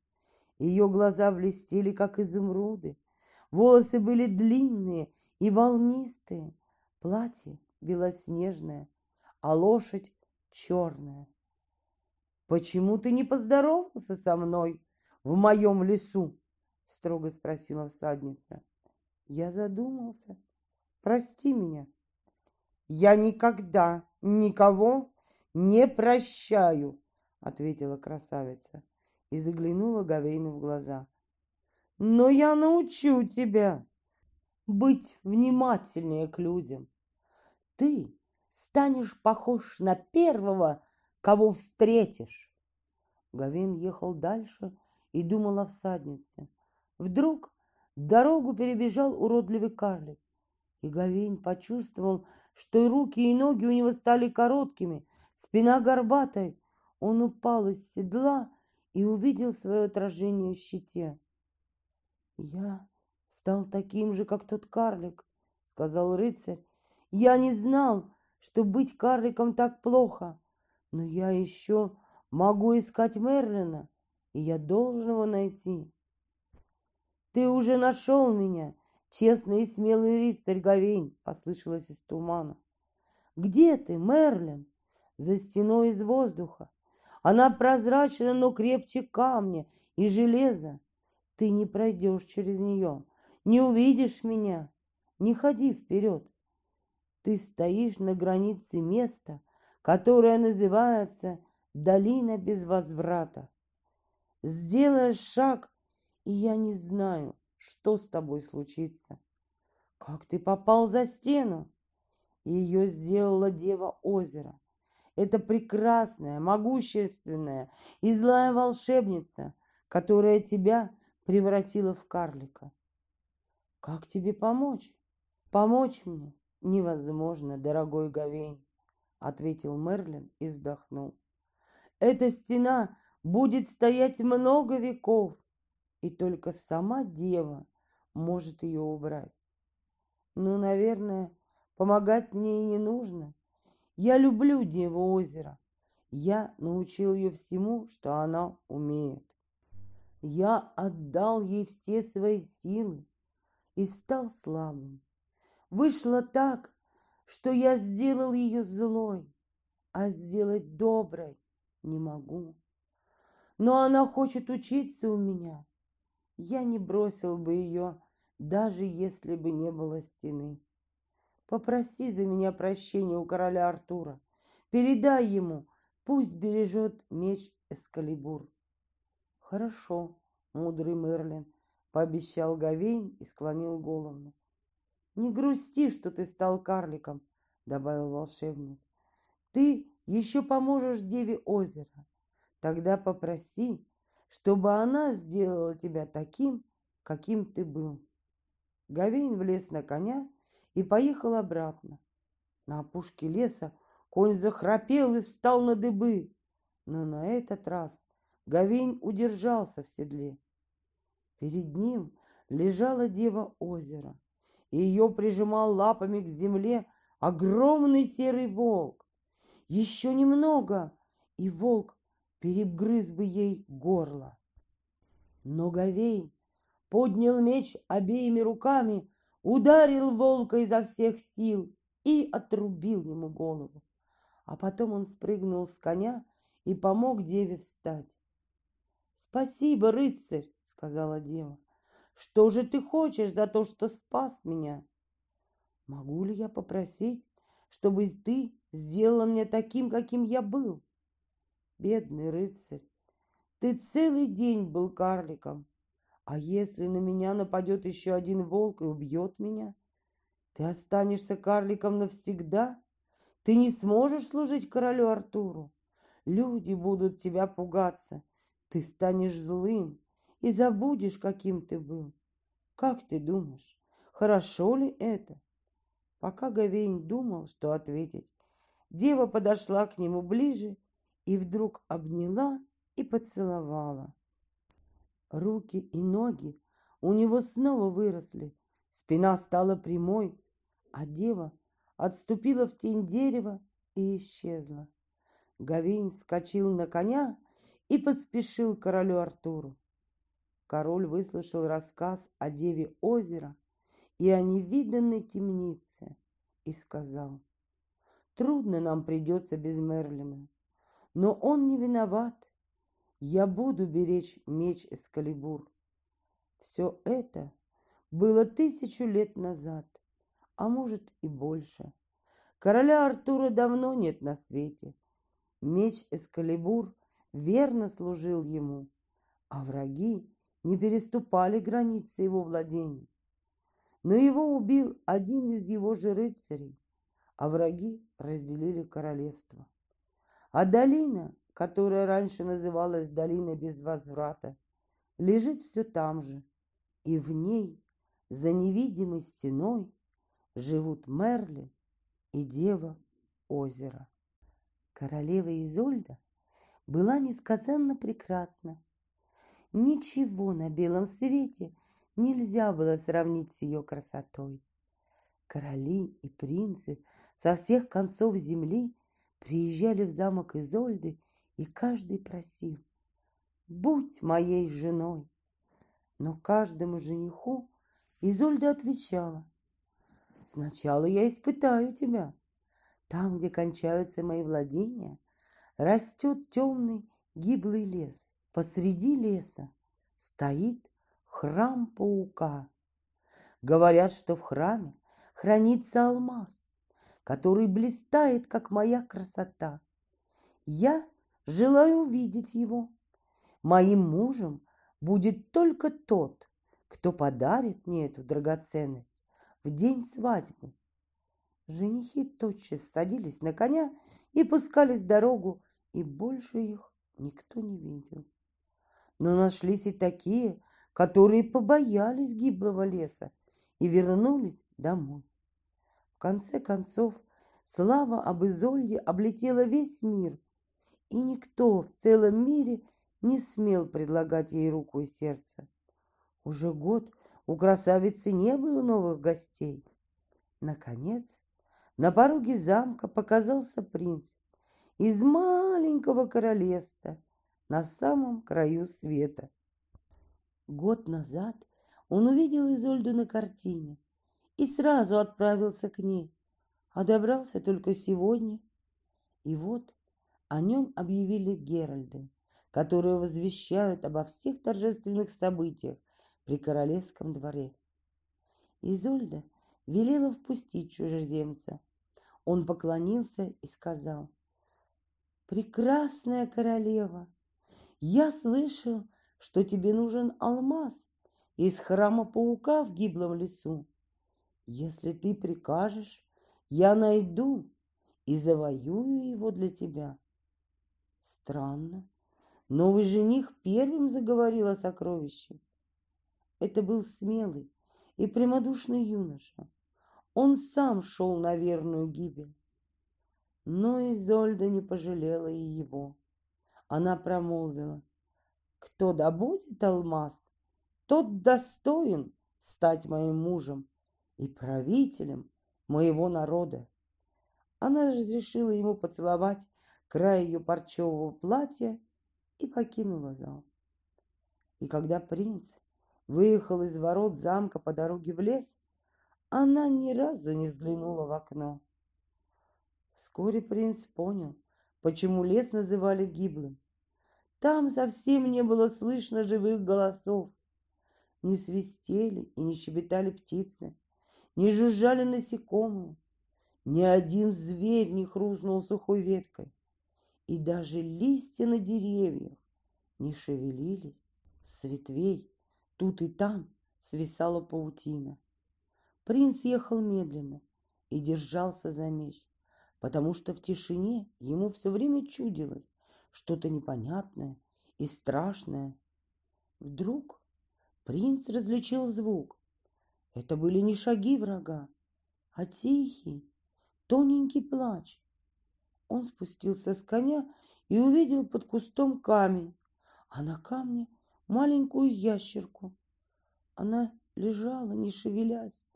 Ее глаза блестели, как изумруды, волосы были длинные и волнистые, платье белоснежное, а лошадь черная. «Почему ты не поздоровался со мной в моем лесу?» — строго спросила всадница. «Я задумался. Прости меня». «Я никогда никого не прощаю», — ответила красавица и заглянула Гавейну в глаза. «Но я научу тебя быть внимательнее к людям. Ты станешь похож на первого, кого встретишь». Гавейн ехал дальше и думал о всаднице. Вдруг дорогу перебежал уродливый карлик, и Гавейн почувствовал, что и руки, и ноги у него стали короткими, спина горбатой. Он упал из седла и увидел свое отражение в щите. «Я стал таким же, как тот карлик», — сказал рыцарь. «Я не знал, что быть карликом так плохо, но я еще могу искать Мерлина, и я должен его найти». «Ты уже нашел меня, честный и смелый рыцарь Гавейн», — послышалось из тумана. «Где ты, Мерлин?» «За стеной из воздуха. Она прозрачна, но крепче камня и железа. Ты не пройдешь через нее, не увидишь меня. Не ходи вперед. Ты стоишь на границе места, которое называется Долина без возврата. Сделаешь шаг, и я не знаю, что с тобой случится. Как ты попал за стену? Ее сделала Дева Озера. Это прекрасная, могущественная и злая волшебница, которая тебя превратила в карлика. Как тебе помочь? Помочь мне невозможно, дорогой Гавейн, ответил Мерлин и вздохнул. Эта стена будет стоять много веков, и только сама дева может ее убрать. Ну, наверное, помогать мне и не нужно. Я люблю Деву Озера. Я научил ее всему, что она умеет. Я отдал ей все свои силы и стал слабым. Вышло так, что я сделал ее злой, а сделать доброй не могу. Но она хочет учиться у меня. Я не бросил бы ее, даже если бы не было стены. Попроси за меня прощения у короля Артура. Передай ему, пусть бережет меч Эскалибур. Хорошо, мудрый Мерлин, пообещал Гавейн и склонил голову. Не грусти, что ты стал карликом, добавил волшебник. Ты еще поможешь Деве Озера. Тогда попроси, чтобы она сделала тебя таким, каким ты был. Гавейн влез на коня и поехал обратно. На опушке леса конь захрапел и встал на дыбы, но на этот раз Гавейн удержался в седле. Перед ним лежала Дева Озера, и ее прижимал лапами к земле огромный серый волк. Еще немного, и волк перегрыз бы ей горло. Но Гавейн поднял меч обеими руками, ударил волка изо всех сил и отрубил ему голову. А потом он спрыгнул с коня и помог деве встать. «Спасибо, рыцарь!» — сказала дева. «Что же ты хочешь за то, что спас меня? Могу ли я попросить, чтобы ты сделала меня таким, каким я был?» «Бедный рыцарь, ты целый день был карликом. А если на меня нападет еще один волк и убьет меня? Ты останешься карликом навсегда? Ты не сможешь служить королю Артуру? Люди будут тебя пугаться. Ты станешь злым и забудешь, каким ты был. Как ты думаешь, хорошо ли это?» Пока Гавейн думал, что ответить, дева подошла к нему ближе и вдруг обняла и поцеловала. Руки и ноги у него снова выросли, спина стала прямой, а дева отступила в тень дерева и исчезла. Гавейн вскочил на коня и поспешил к королю Артуру. Король выслушал рассказ о Деве Озера и о невиданной темнице и сказал: «Трудно нам придется без Мерлина. Но он не виноват. Я буду беречь меч Эскалибур». Все это было тысячу лет назад, а может и больше. Короля Артура давно нет на свете. Меч Эскалибур верно служил ему, а враги не переступали границы его владений. Но его убил один из его же рыцарей, а враги разделили королевство. А долина, которая раньше называлась долиной без возврата, лежит все там же, и в ней, за невидимой стеной, живут Мерлин и Дева Озера. Королева Изольда была несказанно прекрасна. Ничего на белом свете нельзя было сравнить с ее красотой. Короли и принцы со всех концов земли приезжали в замок Изольды, и каждый просил: «Будь моей женой!» Но каждому жениху Изольда отвечала: «Сначала я испытаю тебя. Там, где кончаются мои владения, растет темный гиблый лес. Посреди леса стоит храм паука. Говорят, что в храме хранится алмаз, который блистает, как моя красота. Я желаю увидеть его. Моим мужем будет только тот, кто подарит мне эту драгоценность в день свадьбы». Женихи тотчас садились на коня и пускались в дорогу, и больше их никто не видел. Но нашлись и такие, которые побоялись гиблого леса и вернулись домой. В конце концов, слава об Изольде облетела весь мир, и никто в целом мире не смел предлагать ей руку и сердце. Уже год у красавицы не было новых гостей. Наконец, на пороге замка показался принц из маленького королевства на самом краю света. Год назад он увидел Изольду на картине и сразу отправился к ней, а добрался только сегодня. И вот о нем объявили геральды, которые возвещают обо всех торжественных событиях при королевском дворе. Изольда велела впустить чужеземца. Он поклонился и сказал: «Прекрасная королева, я слышал, что тебе нужен алмаз из храма паука в гиблом лесу. Если ты прикажешь, я найду и завоюю его для тебя». Странно, новый жених первым заговорил о сокровище. Это был смелый и прямодушный юноша. Он сам шел на верную гибель. Но Изольда не пожалела и его. Она промолвила: «Кто добудет алмаз, тот достоин стать моим мужем и правителем моего народа». Она разрешила ему поцеловать край ее парчевого платья и покинула зал. И когда принц выехал из ворот замка по дороге в лес, она ни разу не взглянула в окно. Вскоре принц понял, почему лес называли гиблым. Там совсем не было слышно живых голосов. Не свистели и не щебетали птицы, не жужжали насекомые, ни один зверь не хрустнул сухой веткой, и даже листья на деревьях не шевелились. С ветвей тут и там свисала паутина. Принц ехал медленно и держался за меч, потому что в тишине ему все время чудилось что-то непонятное и страшное. Вдруг принц различил звук. Это были не шаги врага, а тихий, тоненький плач. Он спустился с коня и увидел под кустом камень, а на камне маленькую ящерку. Она лежала, не шевелясь,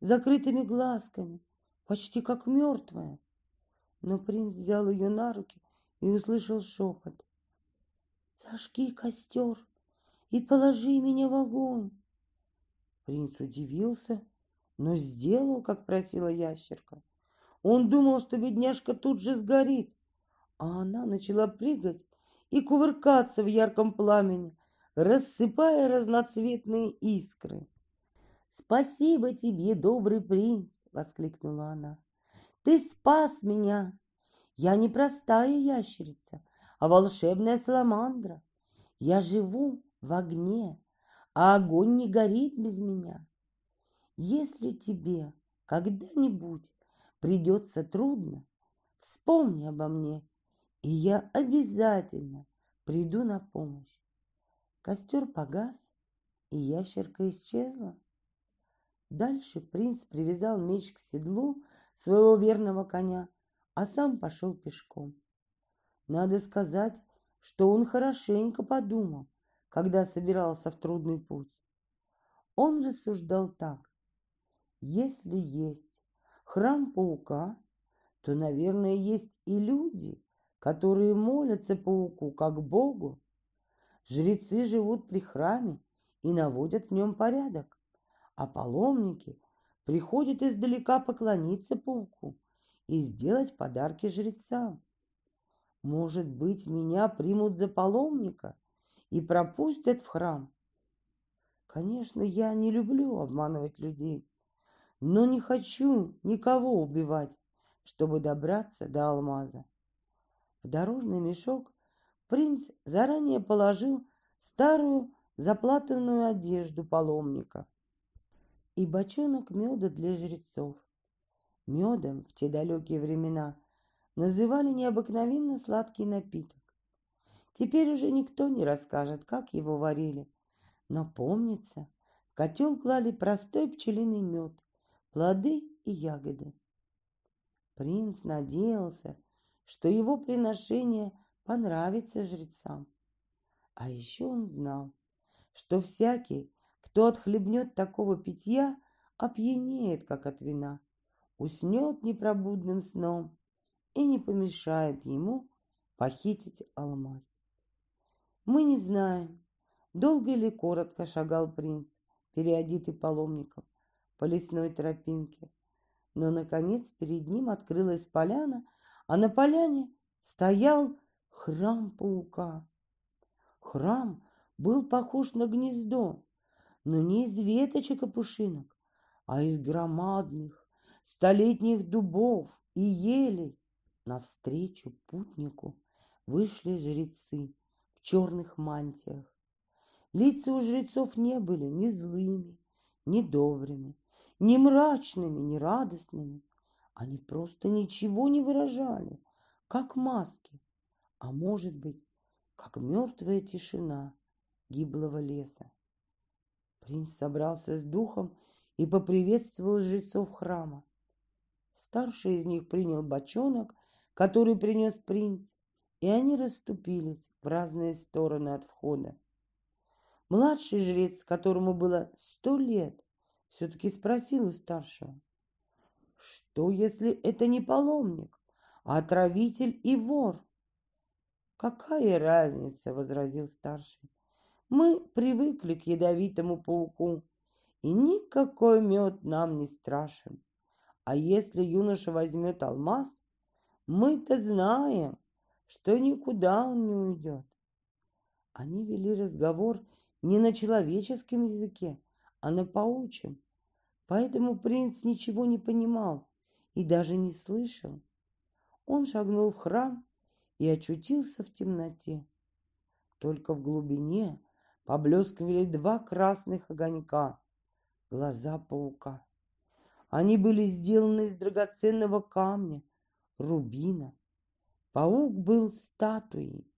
с закрытыми глазками, почти как мертвая. Но принц взял ее на руки и услышал шепот: «Зажги костер и положи меня в огонь». Принц удивился, но сделал, как просила ящерка. Он думал, что бедняжка тут же сгорит, а она начала прыгать и кувыркаться в ярком пламени, рассыпая разноцветные искры. «Спасибо тебе, добрый принц!» — воскликнула она. «Ты спас меня! Я не простая ящерица, а волшебная саламандра. Я живу в огне, а огонь не горит без меня. Если тебе когда-нибудь придется трудно, вспомни обо мне, и я обязательно приду на помощь». Костер погас, и ящерка исчезла. Дальше принц привязал меч к седлу своего верного коня, а сам пошел пешком. Надо сказать, что он хорошенько подумал, когда собирался в трудный путь. Он рассуждал так: если есть храм паука, то, наверное, есть и люди, которые молятся пауку как богу. Жрецы живут при храме и наводят в нем порядок, а паломники приходят издалека поклониться пауку и сделать подарки жрецам. Может быть, меня примут за паломника и пропустят в храм. Конечно, я не люблю обманывать людей, но не хочу никого убивать, чтобы добраться до алмаза. В дорожный мешок принц заранее положил старую заплатанную одежду паломника и бочонок меда для жрецов. Медом в те далекие времена называли необыкновенно сладкий напиток. Теперь уже никто не расскажет, как его варили. Но помнится, в котел клали простой пчелиный мед, плоды и ягоды. Принц надеялся, что его приношение понравится жрецам. А еще он знал, что всякий, кто отхлебнет такого питья, опьянеет, как от вина, уснет непробудным сном и не помешает ему похитить алмаз. Мы не знаем, долго или коротко шагал принц, переодетый паломником, по лесной тропинке, но, наконец, перед ним открылась поляна, а на поляне стоял храм паука. Храм был похож на гнездо, но не из веточек и пушинок, а из громадных столетних дубов и елей. Навстречу путнику вышли жрецы в черных мантиях. Лица у жрецов не были ни злыми, ни добрыми, ни мрачными, ни радостными. Они просто ничего не выражали, как маски, а может быть, как мертвая тишина гиблого леса. Принц собрался с духом и поприветствовал жрецов храма. Старший из них принял бочонок, который принес принц, и они расступились в разные стороны от входа. Младший жрец, которому было сто лет, все-таки спросил у старшего: что, если это не паломник, а отравитель и вор? Какая разница, возразил старший. Мы привыкли к ядовитому пауку, и никакой мед нам не страшен. А если юноша возьмет алмаз, мы-то знаем, что никуда он не уйдет. Они вели разговор не на человеческом языке, а на паучьем. Поэтому принц ничего не понимал и даже не слышал. Он шагнул в храм и очутился в темноте. Только в глубине поблескивали два красных огонька — глаза паука. Они были сделаны из драгоценного камня, рубина. Паук был статуей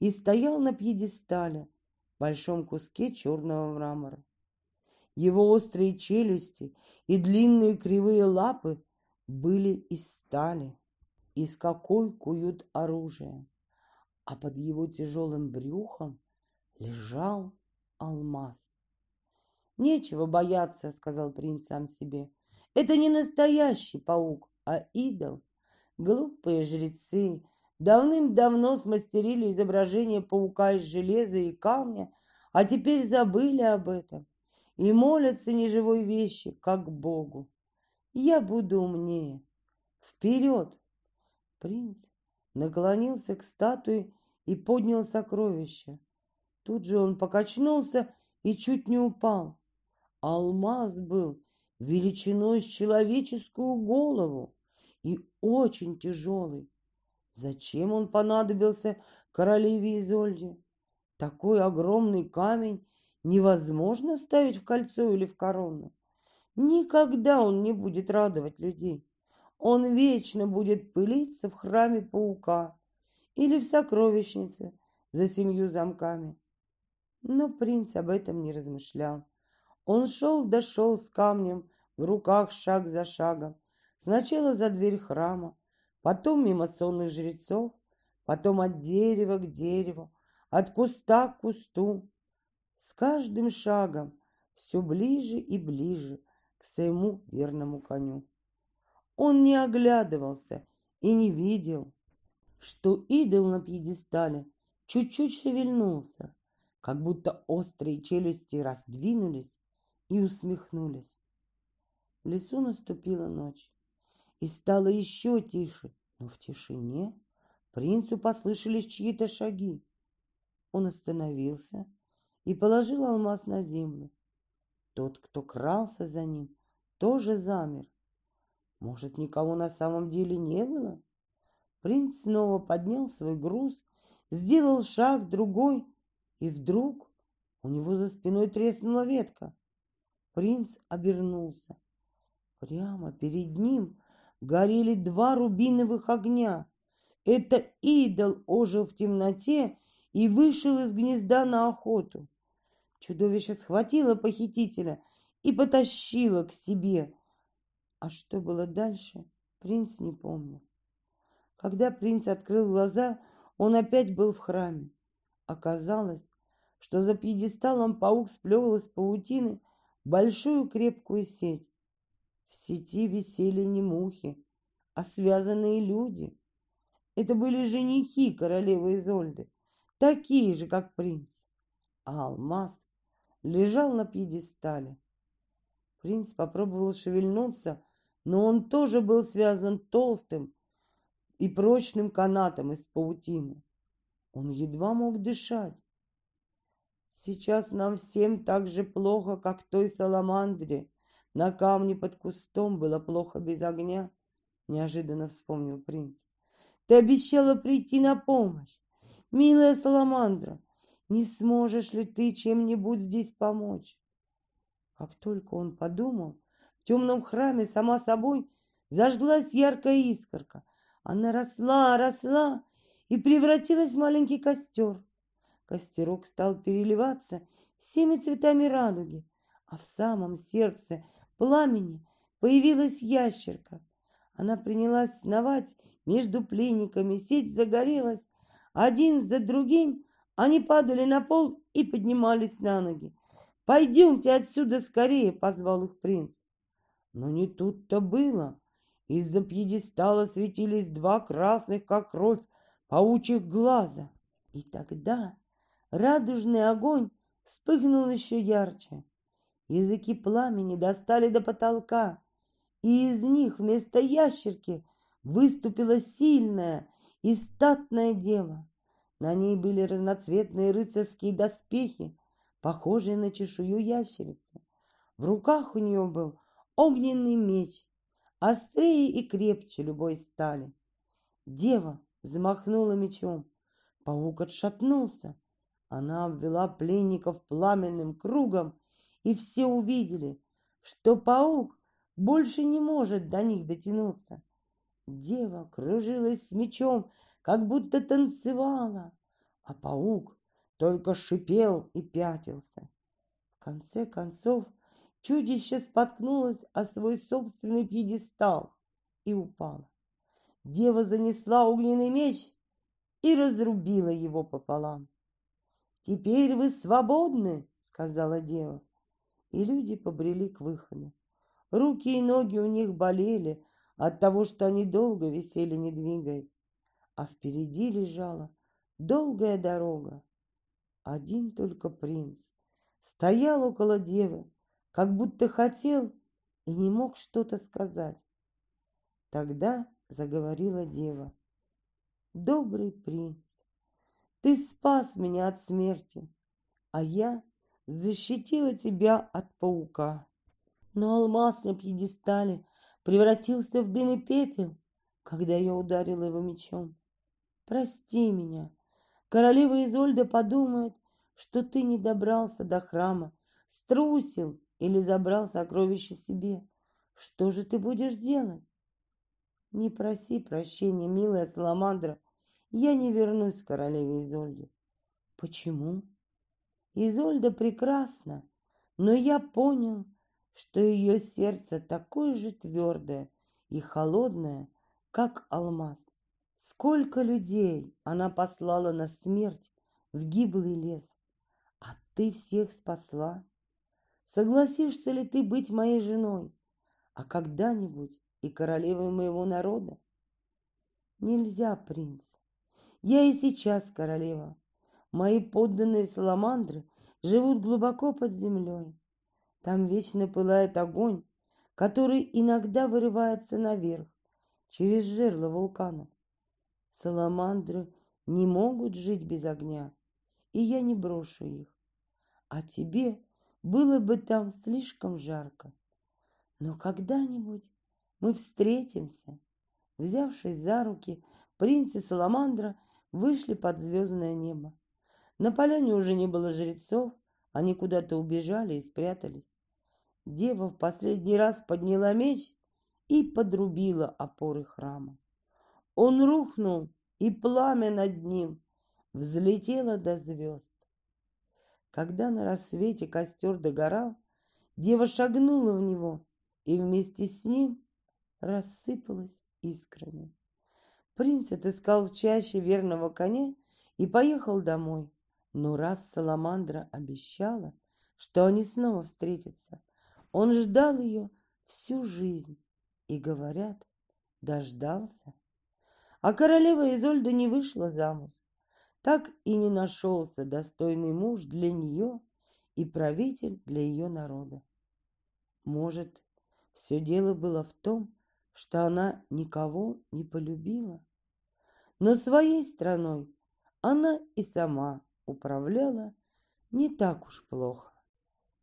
и стоял на пьедестале, большом куске черного мрамора. Его острые челюсти и длинные кривые лапы были из стали, из какой куют оружие, а под его тяжелым брюхом лежал алмаз. «Нечего бояться», — сказал принц сам себе, — «это не настоящий паук, а идол. Глупые жрецы давным-давно смастерили изображение паука из железа и камня, а теперь забыли об этом и молятся неживой вещи, как Богу. Я буду умнее. Вперед!» Принц наклонился к статуе и поднял сокровище. Тут же он покачнулся и чуть не упал. Алмаз был величиной с человеческую голову и очень тяжелый. Зачем он понадобился королеве Изольде? Такой огромный камень невозможно ставить в кольцо или в корону. Никогда он не будет радовать людей. Он вечно будет пылиться в храме паука или в сокровищнице за семью замками. Но принц об этом не размышлял. Он шел да шел с камнем в руках шаг за шагом. Сначала за дверь храма, потом мимо сонных жрецов, потом от дерева к дереву, от куста к кусту. С каждым шагом все ближе и ближе к своему верному коню. Он не оглядывался и не видел, что идол на пьедестале чуть-чуть шевельнулся, как будто острые челюсти раздвинулись и усмехнулись. В лесу наступила ночь, и стало еще тише, но в тишине принцу послышались чьи-то шаги. Он остановился и положил алмаз на землю. Тот, кто крался за ним, тоже замер. Может, никого на самом деле не было? Принц снова поднял свой груз, сделал шаг другой, и вдруг У него за спиной треснула ветка. Принц обернулся. Прямо перед ним горели два рубиновых огня. Это идол ожил в темноте и вышел из гнезда на охоту. Чудовище схватило похитителя и потащило к себе. А что было дальше, принц не помнил. Когда принц открыл глаза, он опять был в храме. Оказалось, что за пьедесталом паук сплевал из паутины большую крепкую сеть. В сети висели не мухи, а связанные люди. Это были женихи королевы Изольды, такие же, как принц. А алмаз лежал на пьедестале. Принц попробовал шевельнуться, но он тоже был связан толстым и прочным канатом из паутины. Он едва мог дышать. Сейчас нам всем так же плохо, как той саламандре. На камне под кустом было плохо без огня, неожиданно вспомнил принц. Ты обещала прийти на помощь. Милая саламандра, не сможешь ли ты чем-нибудь здесь помочь? Как только он подумал, в темном храме сама собой зажглась яркая искорка. Она росла, росла и превратилась в маленький костер. Костерок стал переливаться всеми цветами радуги, а в самом сердце пламени появилась ящерка. Она принялась сновать между пленниками, сеть загорелась. Один за другим они падали на пол и поднимались на ноги. «Пойдемте отсюда скорее!» — позвал их принц. Но не тут-то было. Из-за пьедестала светились два красных, как кровь, паучьих глаза. И тогда радужный огонь вспыхнул еще ярче. Языки пламени достали до потолка, и из них вместо ящерки выступила сильная и статная дева. На ней были разноцветные рыцарские доспехи, похожие на чешую ящерицы. В руках у нее был огненный меч, острее и крепче любой стали. Дева взмахнула мечом. Паук отшатнулся. Она обвела пленников пламенным кругом, и все увидели, что паук больше не может до них дотянуться. Дева кружилась с мечом, как будто танцевала, а паук только шипел и пятился. В конце концов чудище споткнулось о свой собственный пьедестал и упало. Дева занесла огненный меч и разрубила его пополам. «Теперь вы свободны», — сказала дева. И люди побрели к выходу. Руки и ноги у них болели от того, что они долго висели, не двигаясь. А впереди лежала долгая дорога. Один только принц стоял около девы, как будто хотел и не мог что-то сказать. Тогда заговорила дева. «Добрый принц, ты спас меня от смерти, а я защитила тебя от паука. Но алмаз на пьедестале превратился в дым и пепел, когда я ударила его мечом. Прости меня. Королева Изольда подумает, что ты не добрался до храма, струсил или забрал сокровище себе. Что же ты будешь делать?» «Не проси прощения, милая саламандра. Я не вернусь к королеве Изольде». «Почему?» «Изольда прекрасна, но я понял, что ее сердце такое же твердое и холодное, как алмаз. Сколько людей она послала на смерть в гиблый лес, а ты всех спасла. Согласишься ли ты быть моей женой, а когда-нибудь и королевой моего народа?» «Нельзя, принц. Я и сейчас королева. Мои подданные саламандры живут глубоко под землей. Там вечно пылает огонь, который иногда вырывается наверх, через жерло вулкана. Саламандры не могут жить без огня, и я не брошу их. А тебе было бы там слишком жарко. Но когда-нибудь мы встретимся». Взявшись за руки, принц и саламандра вышли под звездное небо. На поляне уже не было жрецов, Они куда-то убежали и спрятались. Дева в последний раз подняла меч и подрубила опоры храма. Он рухнул, и пламя над ним взлетело до звезд. Когда на рассвете костер догорал, дева шагнула в него и вместе с ним рассыпалась искрами. Принц отыскал в чаще верного коня и поехал домой. Но раз Саламандра обещала, что они снова встретятся, он ждал ее всю жизнь и, говорят, дождался. А королева Изольда не вышла замуж. Так и не нашелся достойный муж для нее и правитель для ее народа. Может, все дело было в том, что она никого не полюбила, но своей страной она и сама управляла не так уж плохо.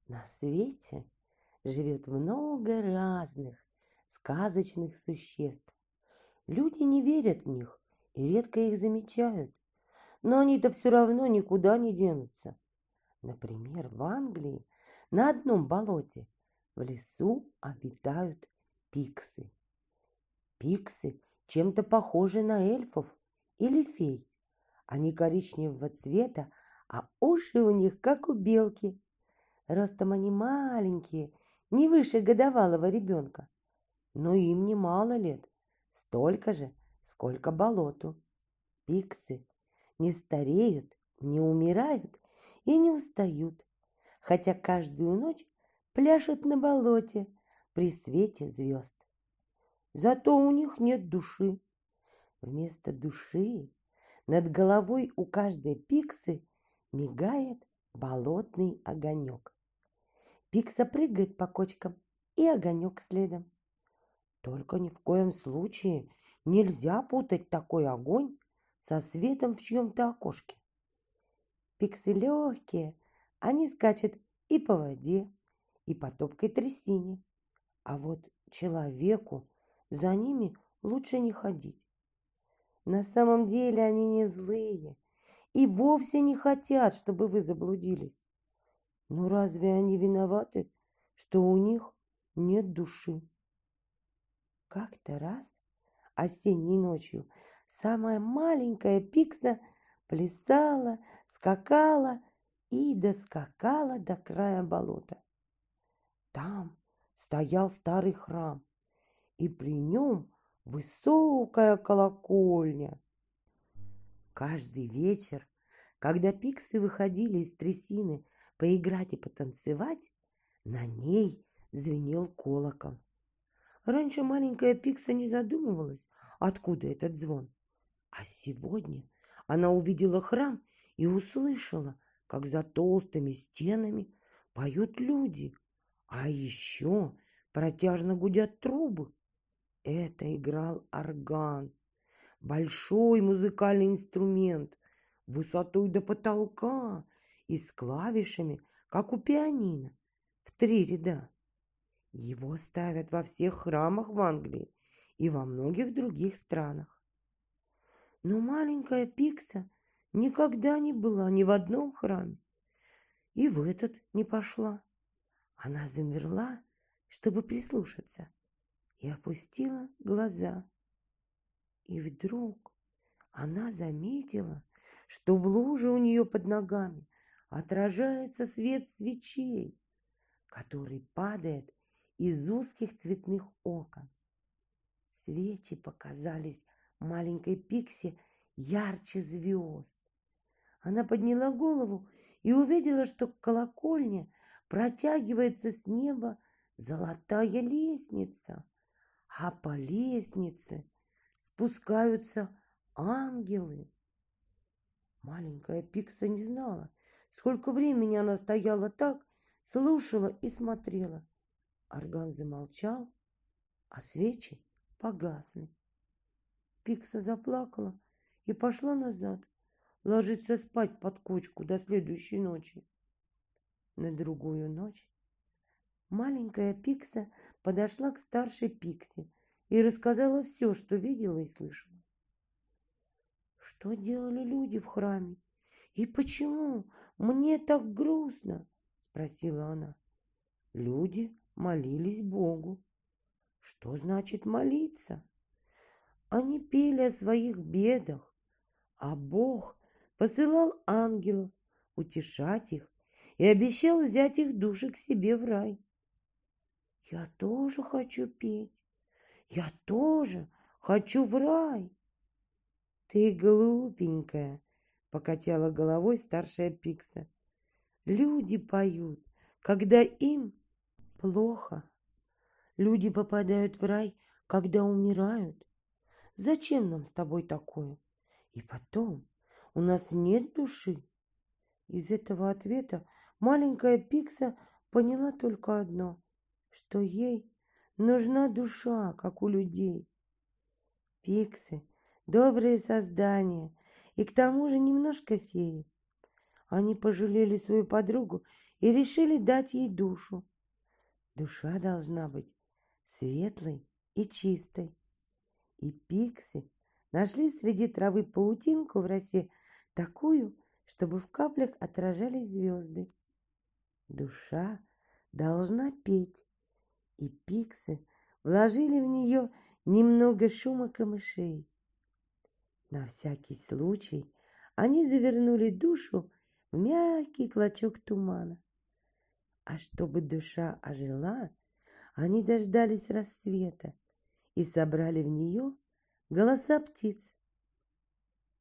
На свете живет много разных сказочных существ. Люди не верят в них и редко их замечают, но они-то все равно никуда не денутся. Например, в Англии на одном болоте в лесу обитают пиксы. Пиксы чем-то похожи на эльфов или фей. Они коричневого цвета, а уши у них как у белки. Ростом они маленькие, не выше годовалого ребенка. Но им немало лет, столько же, сколько болоту. Пиксы не стареют, не умирают и не устают, хотя каждую ночь пляшут на болоте при свете звезд. Зато у них нет души. Вместо души над головой у каждой пиксы мигает болотный огонек. Пикса прыгает по кочкам, и огонек следом. Только ни в коем случае нельзя путать такой огонь со светом в чьем-то окошке. Пиксы легкие, они скачут и по воде, и по топкой трясине. А вот человеку за ними лучше не ходить. На самом деле они не злые и вовсе не хотят, чтобы вы заблудились. Но разве они виноваты, что у них нет души? Как-то раз осенней ночью самая маленькая пикса плясала, скакала и доскакала до края болота. Там стоял старый храм, и при нем высокая колокольня. Каждый вечер, когда пиксы выходили из трясины поиграть и потанцевать, на ней звенел колокол. Раньше маленькая пикса не задумывалась, откуда этот звон. А сегодня она увидела храм и услышала, как за толстыми стенами поют люди, а еще протяжно гудят трубы. Это играл орган, большой музыкальный инструмент, высотой до потолка и с клавишами, как у пианино, в три ряда. Его ставят во всех храмах в Англии и во многих других странах. Но маленькая пикса никогда не была ни в одном храме и в этот не пошла. Она замерла, чтобы прислушаться, и опустила глаза. И вдруг она заметила, что в луже у нее под ногами отражается свет свечей, который падает из узких цветных окон. Свечи показались маленькой пиксе ярче звезд. Она подняла голову и увидела, что к колокольне протягивается с неба золотая лестница, а по лестнице спускаются ангелы. Маленькая пикса не знала, сколько времени она стояла так, слушала и смотрела. Орган замолчал, а свечи погасли. Пикса заплакала и пошла назад, ложиться спать под кучку до следующей ночи. На другую ночь маленькая пикса подошла к старшей пиксе и рассказала все, что видела и слышала. Что делали люди в храме? И почему мне так грустно? спросила она. Люди молились Богу. Что значит молиться? Они пели о своих бедах, а Бог посылал ангелов утешать их и обещал взять их души к себе в рай. Я тоже хочу петь, я тоже хочу в рай. Ты глупенькая, покачала головой старшая Пикса. Люди поют, когда им плохо. Люди попадают в рай, когда умирают. Зачем нам с тобой такое? И потом, у нас нет души. Из этого ответа маленькая Пикса поняла только одно, что ей нужна душа, как у людей. Пиксы — добрые создания, и к тому же немножко феи. Они пожалели свою подругу и решили дать ей душу. Душа должна быть светлой и чистой. И Пикси нашли среди травы паутинку в росе такую, чтобы в каплях отражались звезды. Душа должна петь, и Пиксы вложили в нее немного шума камышей. На всякий случай они завернули душу в мягкий клочок тумана. А чтобы душа ожила, они дождались рассвета и собрали в нее голоса птиц.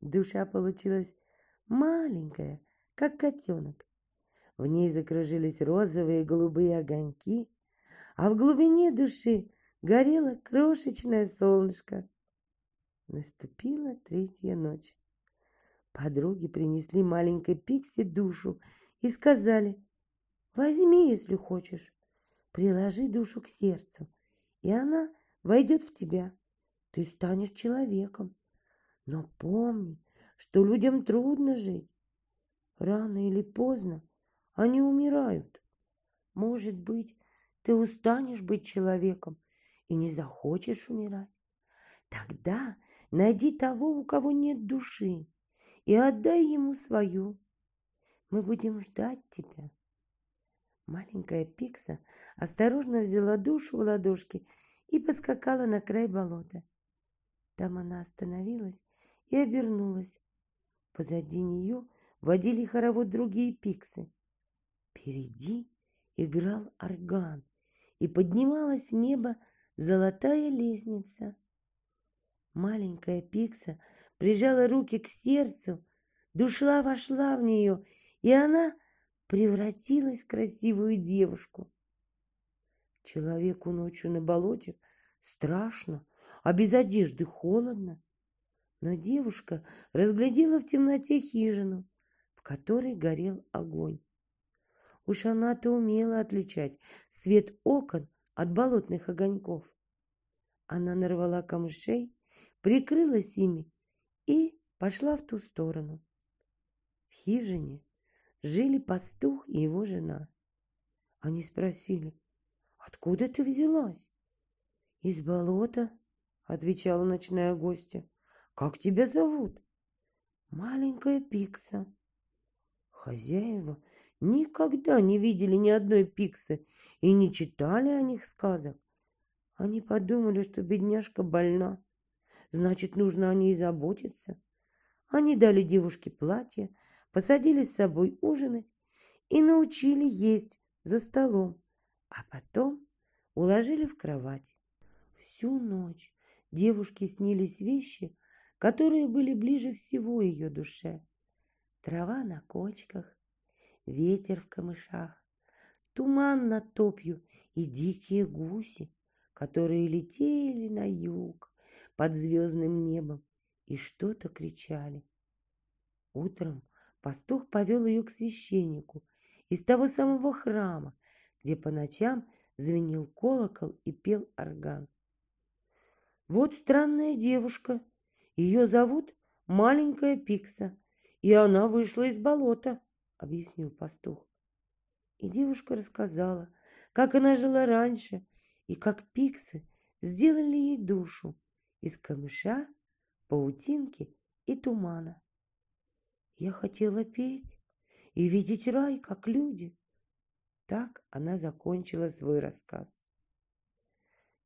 Душа получилась маленькая, как котенок. В ней закружились розовые и голубые огоньки, а в глубине души горело крошечное солнышко. Наступила третья ночь. Подруги принесли маленькой Пикси душу и сказали: «Возьми, если хочешь, приложи душу к сердцу, и она войдет в тебя. Ты станешь человеком. Но помни, что людям трудно жить. Рано или поздно они умирают. Может быть, ты устанешь быть человеком и не захочешь умирать. Тогда найди того, у кого нет души, и отдай ему свою. Мы будем ждать тебя». Маленькая Пикса осторожно взяла душу в ладошки и поскакала на край болота. Там она остановилась и обернулась. Позади нее водили хоровод другие пиксы. Впереди играл орган, и поднималась в небо золотая лестница. Маленькая Пикса прижала руки к сердцу, душа вошла в нее, и она превратилась в красивую девушку. Человеку ночью на болоте страшно, а без одежды холодно. Но девушка разглядела в темноте хижину, в которой горел огонь. Уж она-то умела отличать свет окон от болотных огоньков. Она нарвала камышей, прикрылась ими и пошла в ту сторону. В хижине жили пастух и его жена. Они спросили: «Откуда ты взялась?» «Из болота», — отвечала ночная гостья. «Как тебя зовут?» «Маленькая Пикса». Хозяева никогда не видели ни одной Пиксы и не читали о них сказок. Они подумали, что бедняжка больна, значит, нужно о ней заботиться. Они дали девушке платье, посадили с собой ужинать и научили есть за столом, а потом уложили в кровать. Всю ночь девушке снились вещи, которые были ближе всего ее душе. Трава на кочках, ветер в камышах, туман над топью и дикие гуси, которые летели на юг под звездным небом и что-то кричали. Утром пастух повел ее к священнику из того самого храма, где по ночам звенел колокол и пел орган. «Вот странная девушка, ее зовут Маленькая Пикса, и она вышла из болота», — объяснил пастух. И девушка рассказала, как она жила раньше и как пиксы сделали ей душу из камыша, паутинки и тумана. «Я хотела петь и видеть рай, как люди, Так она закончила свой рассказ.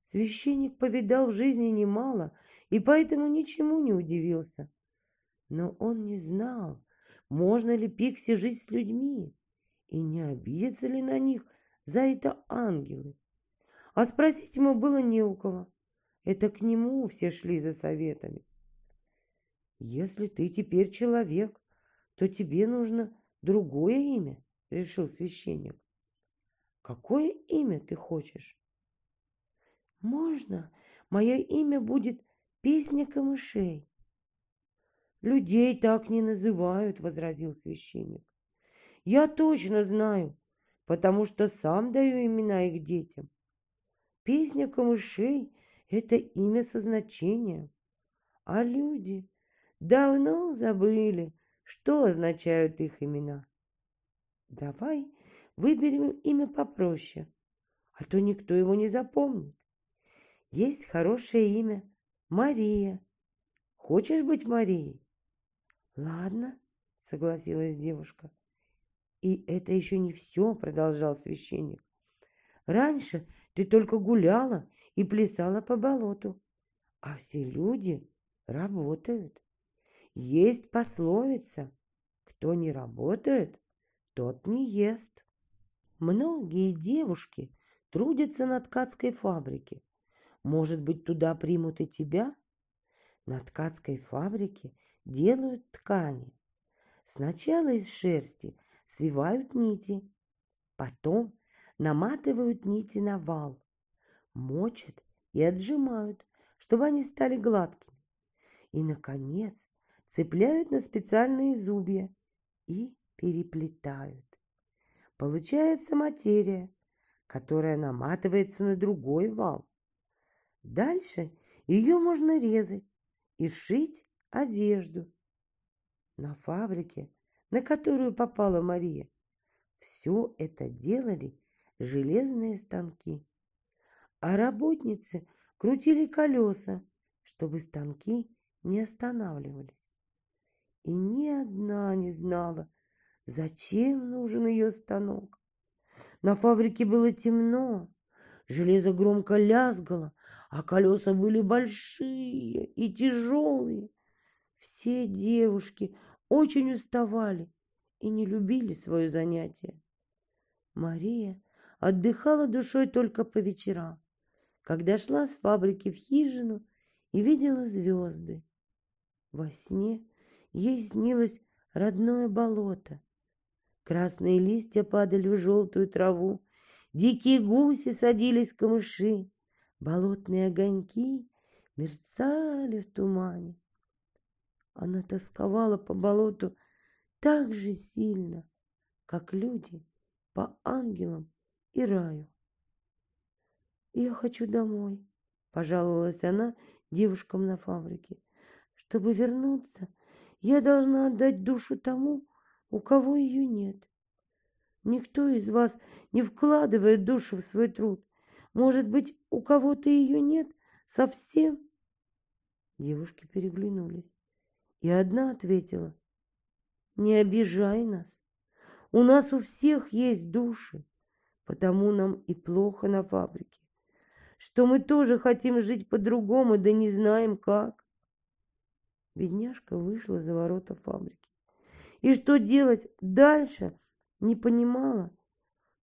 Священник повидал в жизни немало и поэтому ничему не удивился. Но он не знал, можно ли пикси жить с людьми и не обидятся ли на них за это ангелы. А спросить ему было не у кого. Это к нему все шли за советами. «Если ты теперь человек, то тебе нужно другое имя», — решил священник. «Какое имя ты хочешь?» «Можно? Мое имя будет Песня камышей». «Людей так не называют», — возразил священник. «Я точно знаю, потому что сам даю имена их детям. Песня камышей — это имя со значением. А люди давно забыли, что означают их имена. Давай выберем имя попроще, а то никто его не запомнит. Есть хорошее имя — Мария. Хочешь быть Марией?» «Ладно», — согласилась девушка. «И это еще не все», — продолжал священник. «Раньше ты только гуляла и плясала по болоту, а все люди работают. Есть пословица: кто не работает, тот не ест. Многие девушки трудятся на ткацкой фабрике. Может быть, туда примут и тебя? На ткацкой фабрике делают ткани. Сначала из шерсти свивают нити, потом наматывают нити на вал, мочат и отжимают, чтобы они стали гладкими. И, наконец, цепляют на специальные зубья и переплетают. Получается материя, которая наматывается на другой вал. Дальше ее можно резать и шить одежду. На фабрике, на которую попала Мария, все это делали железные станки, а работницы крутили колеса, чтобы станки не останавливались. И ни одна не знала, зачем нужен ее станок. На фабрике было темно, железо громко лязгало, а колеса были большие и тяжелые. Все девушки очень уставали и не любили свое занятие. Мария отдыхала душой только по вечерам, когда шла с фабрики в хижину и видела звезды. Во сне ей снилось родное болото. Красные листья падали в желтую траву, дикие гуси садились в камыши, болотные огоньки мерцали в тумане. Она тосковала по болоту так же сильно, как люди по ангелам и раю. «Я хочу домой», — пожаловалась она девушкам на фабрике. «Чтобы вернуться, я должна отдать душу тому, у кого ее нет. Никто из вас не вкладывает душу в свой труд. Может быть, у кого-то ее нет совсем?» Девушки переглянулись, и одна ответила: «Не обижай нас. У нас у всех есть души, потому нам и плохо на фабрике, что мы тоже хотим жить по-другому, да не знаем как». Бедняжка вышла за ворота фабрики и что делать дальше не понимала,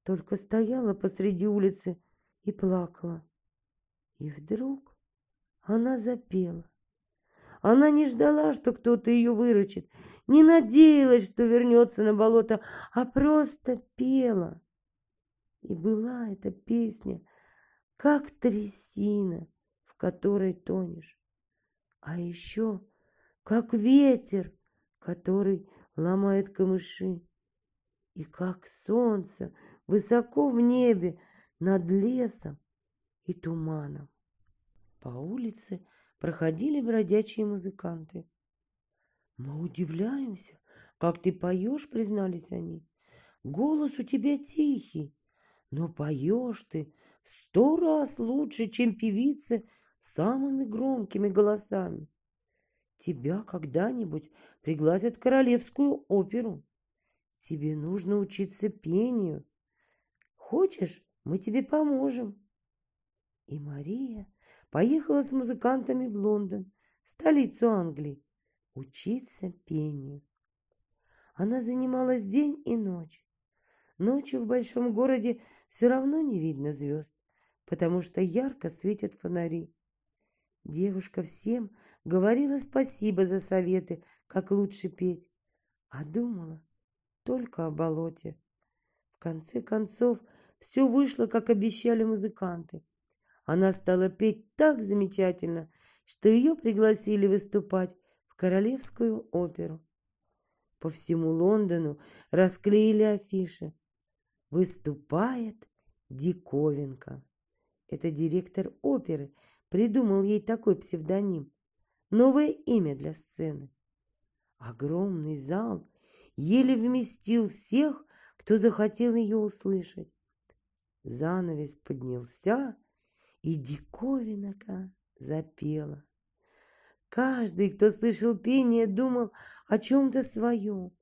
только стояла посреди улицы и плакала. И вдруг она запела. Она не ждала, что кто-то ее выручит, не надеялась, что вернется на болото, а просто пела. И была эта песня как трясина, в которой тонешь, а еще как ветер, который ломает камыши, и как солнце высоко в небе над лесом и туманом. По улице проходили бродячие музыканты. «Мы удивляемся, как ты поешь», — признались они. «Голос у тебя тихий, но поешь ты в сто раз лучше, чем певицы с самыми громкими голосами. Тебя когда-нибудь пригласят в королевскую оперу. Тебе нужно учиться пению. Хочешь, мы тебе поможем». И Мария поехала с музыкантами в Лондон, столицу Англии, учиться пению. Она занималась день и ночь. Ночью в большом городе все равно не видно звезд, потому что ярко светят фонари. Девушка всем говорила спасибо за советы, как лучше петь, а думала только о болоте. В конце концов, все вышло, как обещали музыканты. Она стала петь так замечательно, что ее пригласили выступать в Королевскую оперу. По всему Лондону расклеили афиши. Выступает Диковинка. Это директор оперы придумал ей такой псевдоним. Новое имя для сцены. Огромный зал еле вместил всех, кто захотел ее услышать. Занавес поднялся, и Диковинка запела. Каждый, кто слышал пение, думал о чем-то своем.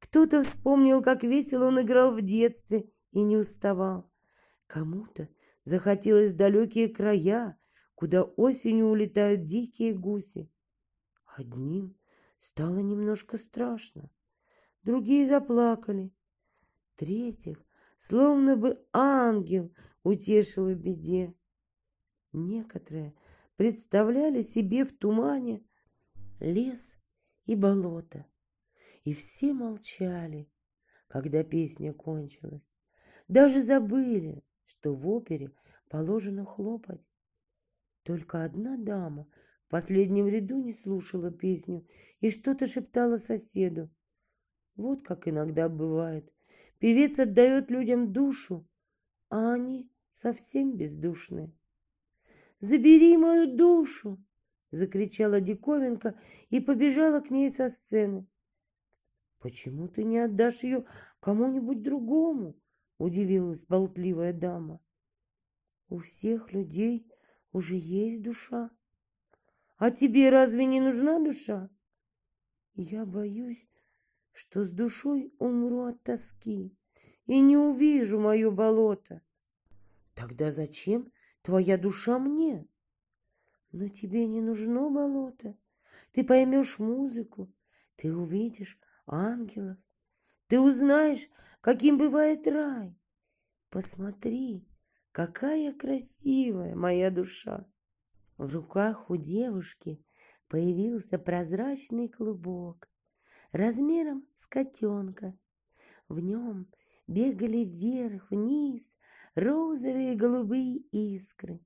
Кто-то вспомнил, как весело он играл в детстве и не уставал. Кому-то захотелось в далекие края, куда осенью улетают дикие гуси. Одним стало немножко страшно, другие заплакали. Третьих, словно бы ангел, утешил в беде. Некоторые представляли себе в тумане лес и болото. И все молчали, когда песня кончилась. Даже забыли, что в опере положено хлопать. Только одна дама в последнем ряду не слушала песню и что-то шептала соседу. Вот как иногда бывает. Певец отдает людям душу, а они совсем бездушны. «Забери мою душу!» — закричала Диковинка и побежала к ней со сцены. «Почему ты не отдашь ее кому-нибудь другому?» — удивилась болтливая дама. «У всех людей уже есть душа. А тебе разве не нужна душа?» «Я боюсь, что с душой умру от тоски и не увижу мое болото». «Тогда зачем твоя душа мне?» «Но тебе не нужно болото. Ты поймешь музыку, ты увидишь ангелов, ты узнаешь, каким бывает рай. Посмотри, какая красивая моя душа!» В руках у девушки появился прозрачный клубок размером с котенка. В нем бегали вверх-вниз розовые и голубые искры,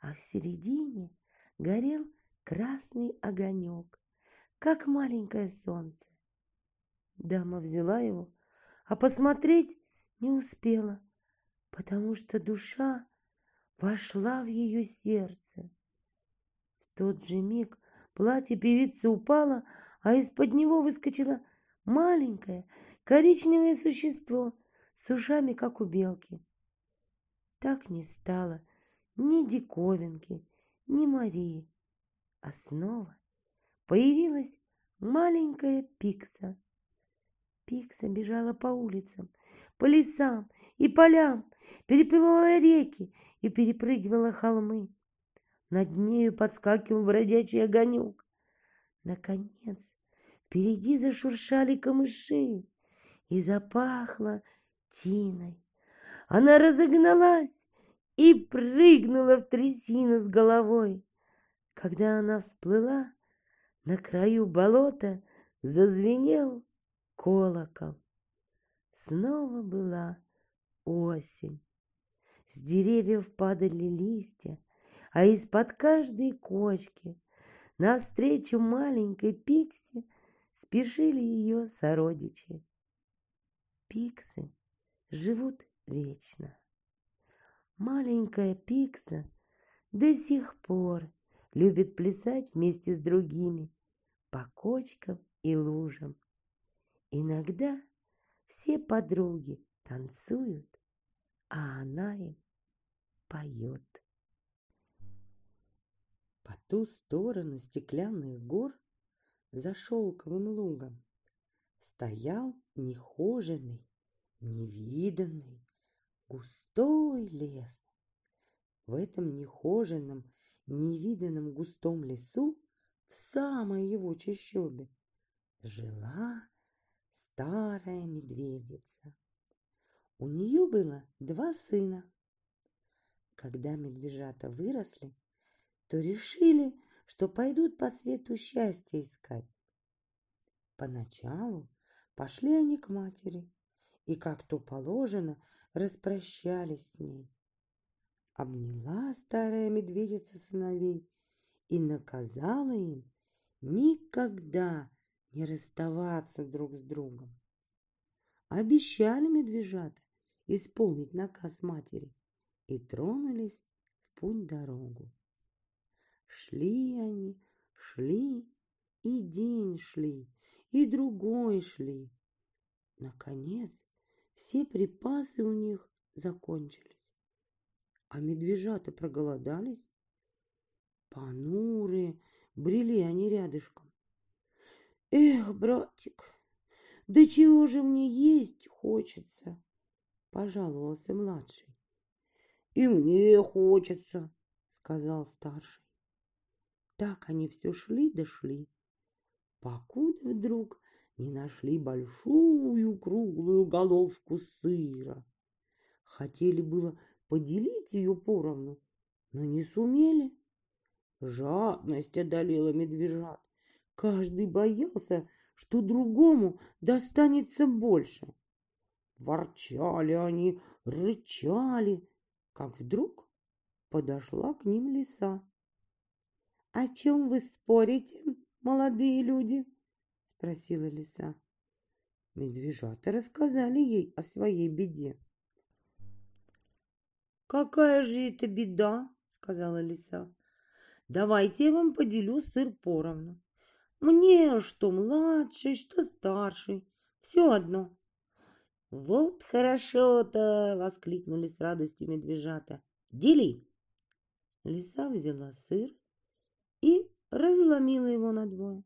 а в середине горел красный огонек, как маленькое солнце. Дама взяла его, а посмотреть не успела, потому что душа вошла в ее сердце. В тот же миг платье певицы упало, а из-под него выскочило маленькое коричневое существо с ушами, как у белки. Так не стало ни Диковинки, ни Марии. А снова появилась маленькая Пикса. Пикса бежала по улицам, по лесам и полям, переплывала реки и перепрыгивала холмы. Над нею подскакивал бродячий огонек. Наконец, впереди зашуршали камыши и запахло тиной. Она разогналась и прыгнула в трясину с головой. Когда она всплыла, на краю болота зазвенел колокол. Снова была осень. С деревьев падали листья, а из-под каждой кочки навстречу маленькой Пиксе спешили ее сородичи. Пиксы живут вечно. Маленькая Пикса до сих пор любит плясать вместе с другими по кочкам и лужам. Иногда все подруги танцуют, а она им поет. По ту сторону стеклянных гор за шелковым лугом стоял нехоженный, невиданный густой лес. В этом нехоженном, невиданном густом лесу, в самой его чащобе, жила старая медведица. У нее было два сына. Когда медвежата выросли, то решили, что пойдут по свету счастья искать. Поначалу пошли они к матери и, как то положено, распрощались с ней. Обняла старая медведица сыновей и наказала им никогда не расставаться друг с другом. Обещали медвежата исполнить наказ матери и тронулись в путь-дорогу. Шли они, шли, и день шли, и другой шли. Наконец, все припасы у них закончились, а медвежата проголодались. Понурые брели они рядышком. «Эх, братик, да чего же мне есть хочется?» — пожаловался младший. «И мне хочется», — сказал старший. Так они все шли да шли, покуда вдруг не нашли большую круглую головку сыра. Хотели было поделить ее поровну, но не сумели. Жадность одолела медвежат. Каждый боялся, что другому достанется больше. Ворчали они, рычали, как вдруг подошла к ним лиса. — О чем вы спорите, молодые люди? — спросила лиса. Медвежата рассказали ей о своей беде. — Какая же это беда? — сказала лиса. — Давайте я вам поделю сыр поровну. Мне что младший, что старший, все одно. — Вот хорошо-то! — воскликнули с радостью медвежата. — Дели! Лиса взяла сыр и разломила его надвое,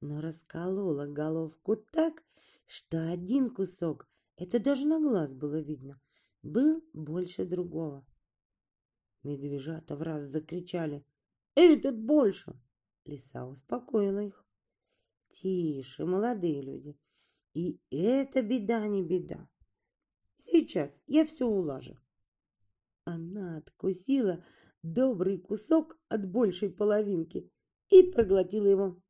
но расколола головку так, что один кусок, это даже на глаз было видно, был больше другого. Медвежата в раз закричали: «Этот больше!» Лиса успокоила их: «Тише, молодые люди, и эта беда не беда. Сейчас я все улажу». Она откусила добрый кусок от большей половинки и проглотила его.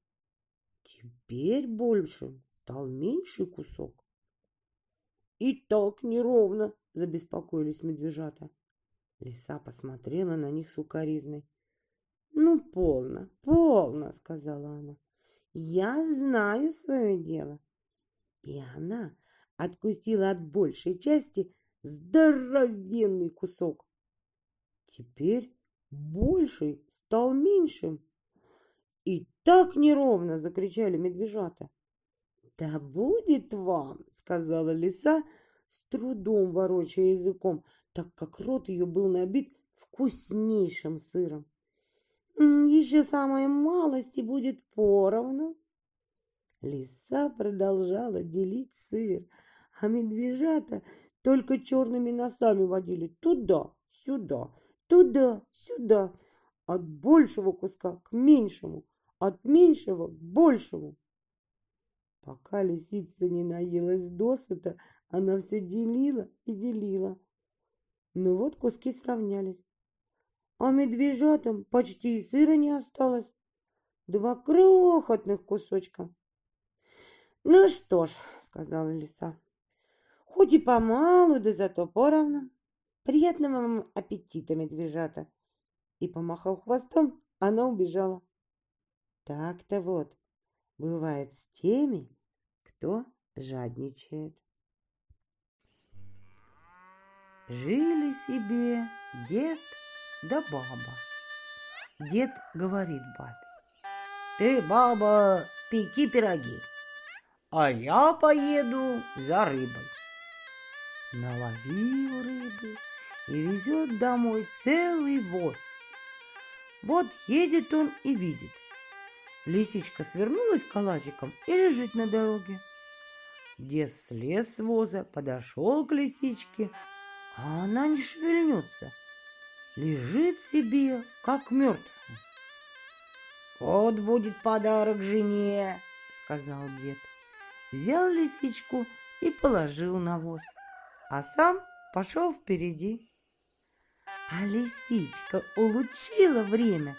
Теперь больше стал меньший кусок. «И так неровно», — забеспокоились медвежата. Лиса посмотрела на них с укоризной. «Ну, полно, полно», — сказала она. «Я знаю свое дело». И она откусила от большей части здоровенный кусок. Теперь больший стал меньшим. «И так неровно!» — закричали медвежата. «Да будет вам!» — сказала лиса, с трудом ворочая языком, так как рот ее был набит вкуснейшим сыром. «Еще самой малости будет поровну». Лиса продолжала делить сыр, а медвежата только черными носами водили туда-сюда, туда-сюда, от большего куска к меньшему, от меньшего к большему. Пока лисица не наелась досыта, она все делила и делила. Но вот куски сравнялись, а медвежатам почти и сыра не осталось. Два крохотных кусочка. «Ну что ж, — сказала лиса, — хоть и помалу, да зато поровну. Приятного вам аппетита, медвежата!» И, помахав хвостом, она убежала. Так-то вот бывает с теми, кто жадничает. Жили себе дед да баба. Дед говорит бабе: «Ты, баба, пеки пироги, а я поеду за рыбой». Наловил рыбу и везет домой целый воз. Вот едет он и видит: лисичка свернулась калачиком и лежит на дороге. Дед слез с воза, подошел к лисичке, а она не шевельнется, лежит себе, как мертвая. «Вот будет подарок жене», — сказал дед. Взял лисичку и положил на воз, а сам пошел впереди. А лисичка улучила время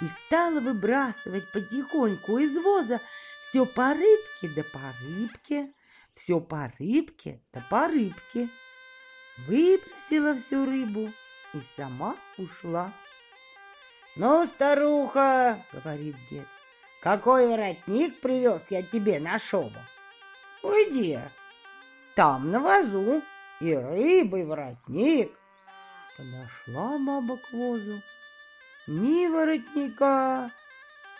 и стала выбрасывать потихоньку из воза все по рыбке да по рыбке, все по рыбке да по рыбке. Выбросила всю рыбу и сама ушла. «Ну, старуха, — говорит дед, — какой воротник привез я тебе на шубу? Уйди, там на возу и рыба, и воротник». Подошла баба к возу. Ни воротника,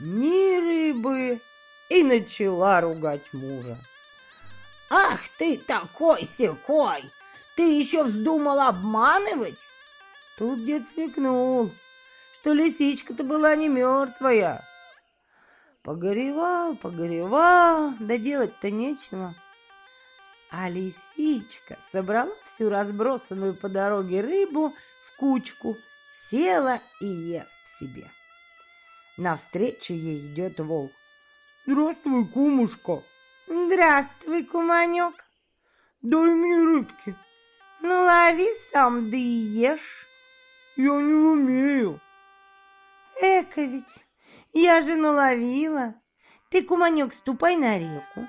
ни рыбы, и начала ругать мужа. «Ах ты такой-сякой! Ты еще вздумал обманывать?» Тут дед смекнул, что лисичка-то была не мертвая. Погоревал, погоревал, да делать-то нечего. А лисичка собрала всю разбросанную по дороге рыбу в кучку, села и ест себе. Навстречу ей идет волк. «Здравствуй, кумушка!» «Здравствуй, куманек!» «Дай мне рыбки!» «Ну, лови сам, да и ешь!» «Я не умею!» «Эка ведь! Я же наловила! Ты, куманек, ступай на реку,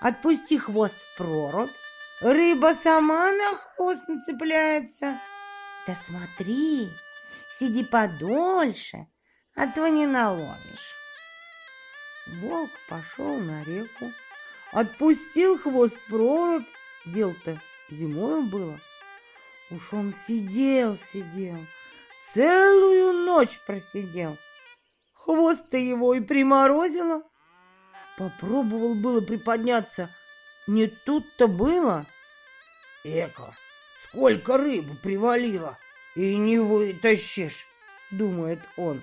отпусти хвост в прорубь, рыба сама на хвост нацепляется. Да смотри, сиди подольше, а то не наловишь». Волк пошел на реку, отпустил хвост в прорубь, дело-то зимою было. Уж он сидел, сидел, целую ночь просидел. Хвост-то его и приморозило. Попробовал было приподняться, не тут-то было. «Эка, сколько рыбы привалило, и не вытащишь», — думает он.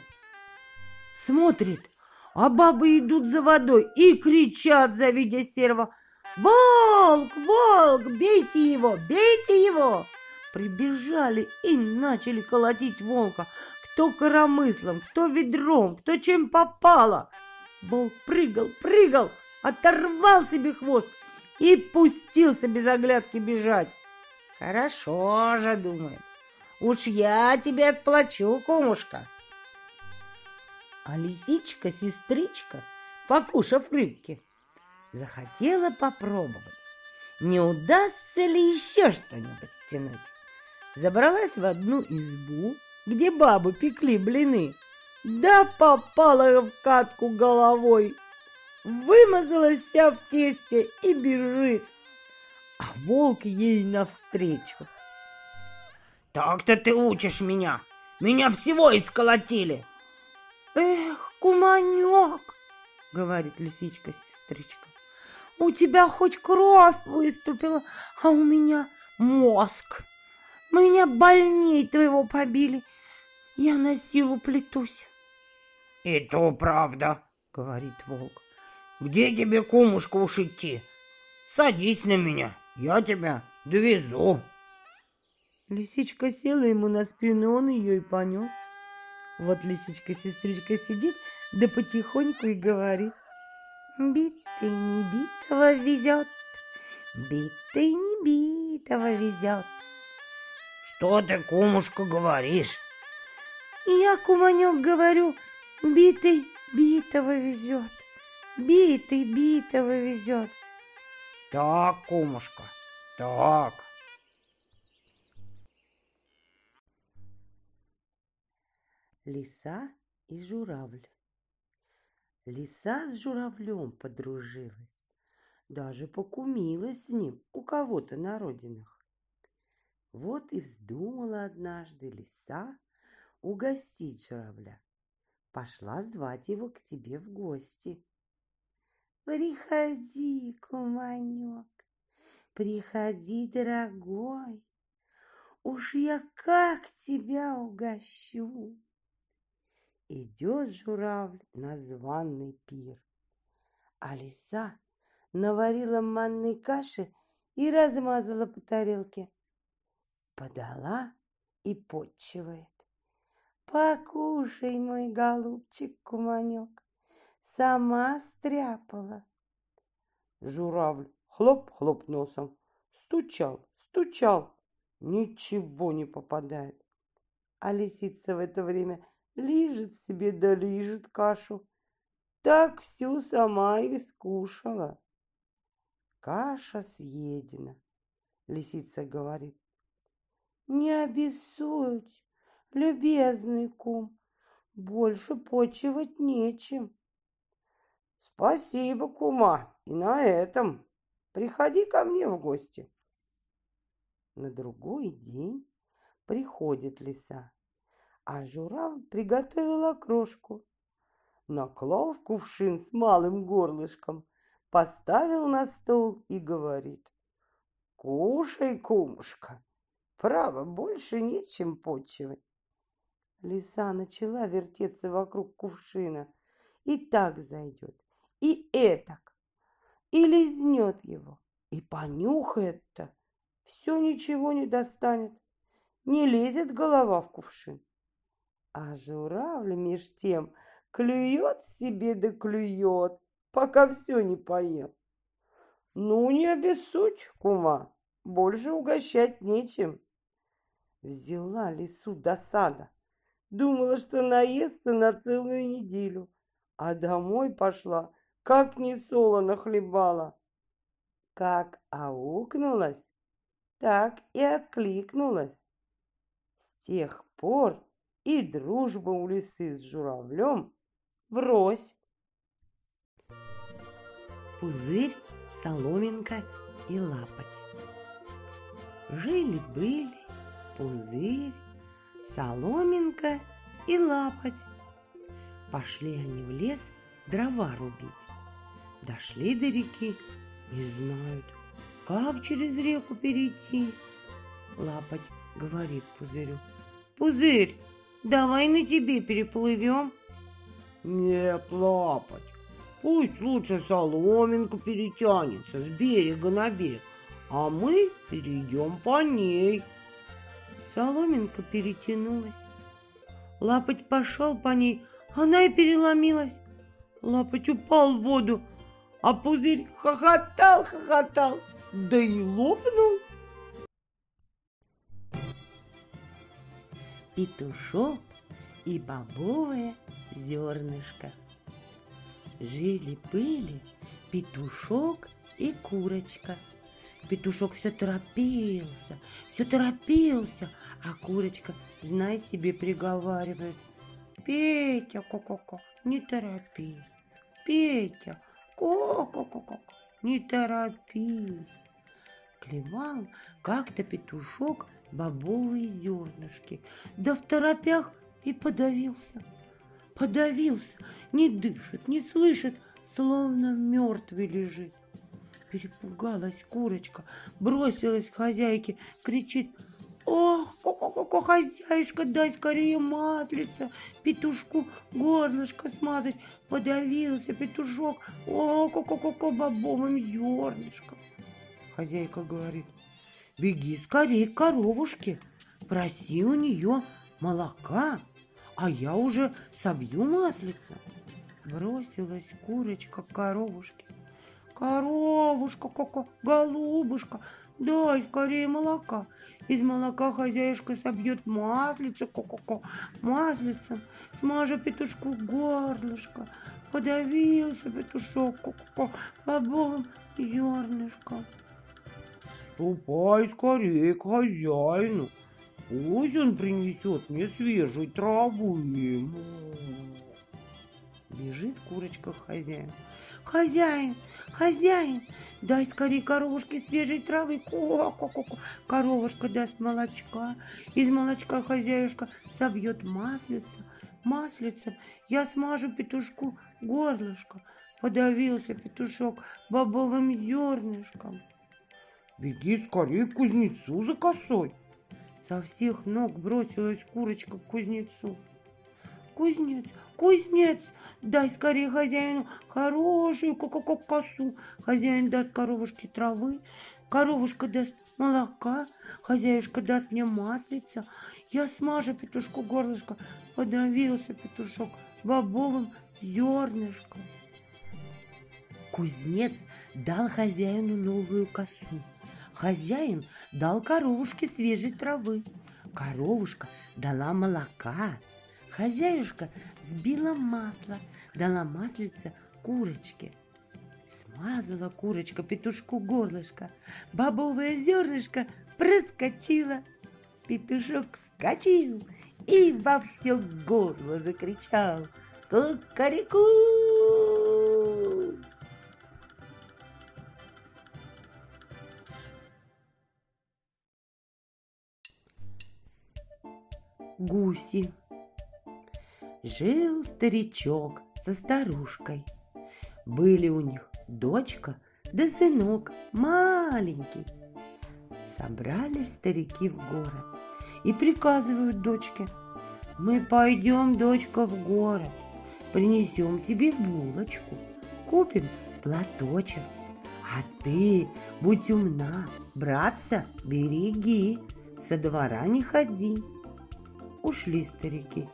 Смотрит, а бабы идут за водой и кричат, завидя серого: «Волк, волк, бейте его, бейте его!» Прибежали и начали колотить волка, кто коромыслом, кто ведром, кто чем попало. Волк прыгал, прыгал, оторвал себе хвост и пустился без оглядки бежать. «Хорошо же, — думает, — уж я тебе отплачу, кумушка». А лисичка-сестричка, покушав рыбки, захотела попробовать, не удастся ли еще что-нибудь стянуть. Забралась в одну избу, где бабы пекли блины, да попала ее в катку головой. Вымазалась вся в тесте и бежит, а волк ей навстречу. «Так-то ты учишь меня! Меня всего исколотили!» «Эх, куманек, — говорит лисичка-сестричка, — у тебя хоть кровь выступила, а у меня мозг. Меня больней твоего побили, я на силу плетусь». «И то правда, — говорит волк. — Где тебе, кумушка, уж идти? Садись на меня, я тебя довезу». Лисичка села ему на спину, он ее и понес. Вот лисичка-сестричка сидит, да потихоньку и говорит: «Битый не битого везет, битый не битого везет». «Что ты, кумушка, говоришь?» «Я, куманек, говорю, битый битого везет. Битый битого везет». «Так, кумушка, так». Лиса и журавль. Лиса с журавлем подружилась, даже покумилась с ним у кого-то на родинах. Вот и вздумала однажды лиса угостить журавля. Пошла звать его к себе в гости. «Приходи, куманек, приходи, дорогой, уж я как тебя угощу». Идет журавль на званый пир, а лиса наварила манной каши и размазала по тарелке. подала и подчивает. Покушай, мой голубчик Куманек, сама стряпала. Журавль хлоп-хлоп носом, стучал, стучал, ничего не попадает. А лисица в это время лижет себе да лижет кашу. Так всю сама и скушала. Каша съедена, лисица говорит. Не обессудь, любезный кум, больше почивать нечем. Спасибо, кума, и на этом. Приходи ко мне в гости. На другой день приходит лиса, а журавль приготовил окрошку. Наклал в кувшин с малым горлышком, поставил на стол и говорит. Кушай, кумушка, право, больше нечем почивать. Лиса начала вертеться вокруг кувшина. И так зайдет, и этак, и лизнет его, и понюхает-то. Все ничего не достанет, не лезет голова в кувшин. А журавль меж тем клюет себе да клюет, пока все не поел. Ну, не обессудь, кума, больше угощать нечем. Взяла лису досада, думала, что наестся на целую неделю, а домой пошла, как не солоно хлебала. Как аукнулась, так и откликнулась. С тех пор и дружба у лисы с журавлем врозь. Пузырь, соломинка и лапоть. Жили-были пузырь, соломинка и лапоть. Пошли они в лес дрова рубить. Дошли до реки, не знают, как через реку перейти. Лапоть говорит пузырю. Пузырь, давай на тебе переплывем. Нет, лапоть, пусть лучше соломинка перетянется с берега на берег, а мы перейдем по ней. Соломинка перетянулась. Лапоть пошел по ней, она и переломилась. Лапоть упал в воду, а пузырь хохотал-хохотал, да и лопнул. Петушок и бобовое зернышко. Жили-были петушок и курочка. Петушок все торопился, все торопился, а курочка, знай себе, приговаривает. Петя, ко-ко-ко, не торопись. Петя, ко-ко-ко, не торопись. Клевал как-то петушок бобовые зернышки, да в торопях и подавился. Подавился, не дышит, не слышит, словно мертвый лежит. Перепугалась курочка, бросилась к хозяйке, кричит. Ох, ко-ко-ко, хозяюшка, дай скорее маслица, петушку горлышко смазать, подавился петушок, о, ко-ко-ко, бобовым зернышком. Хозяйка говорит, беги скорее к коровушке, проси у нее молока, а я уже собью маслица. Бросилась курочка к коровушке. Коровушка, ко-ко, голубушка, дай скорее молока. Из молока хозяюшка собьет маслица, ко-ко-ко, маслица, смажу петушку горлышко, подавился петушок, ко-ко-ко, бобовым зернышком. Ступай скорее к хозяину, пусть он принесет мне свежей траву ему. Бежит курочка к хозяину. Хозяин, хозяин, дай скорее коровушке свежей травы. Ко-ко-ко-ко. Коровушка даст молочка. Из молочка хозяюшка собьет маслица. Маслица, я смажу петушку горлышко. Подавился петушок бобовым зернышком. Беги скорее к кузнецу за косой. Со всех ног бросилась курочка к кузнецу. Кузнец, кузнец, дай скорее хозяину хорошую ко-ко-ко косу. Хозяин даст коровушке травы, Коровушка даст молока, хозяюшка даст мне маслица. Я смажу петушку горлышко, подавился петушок бобовым зернышком. Кузнец дал хозяину новую косу. Хозяин дал коровушке свежей травы. Коровушка дала молока. Хозяюшка сбила масло, дала маслице курочке. Смазала курочка петушку горлышко. Бобовое зернышко проскочило. Петушок вскочил и во все горло закричал: «Кукареку!» Гуси. Жил старичок со старушкой. Были у них дочка да сынок маленький. Собрались старики в город и приказывают дочке: «Мы пойдем, дочка, в город, принесем тебе булочку, купим платочек, а ты будь умна, братца, береги, со двора не ходи». Ушли старики.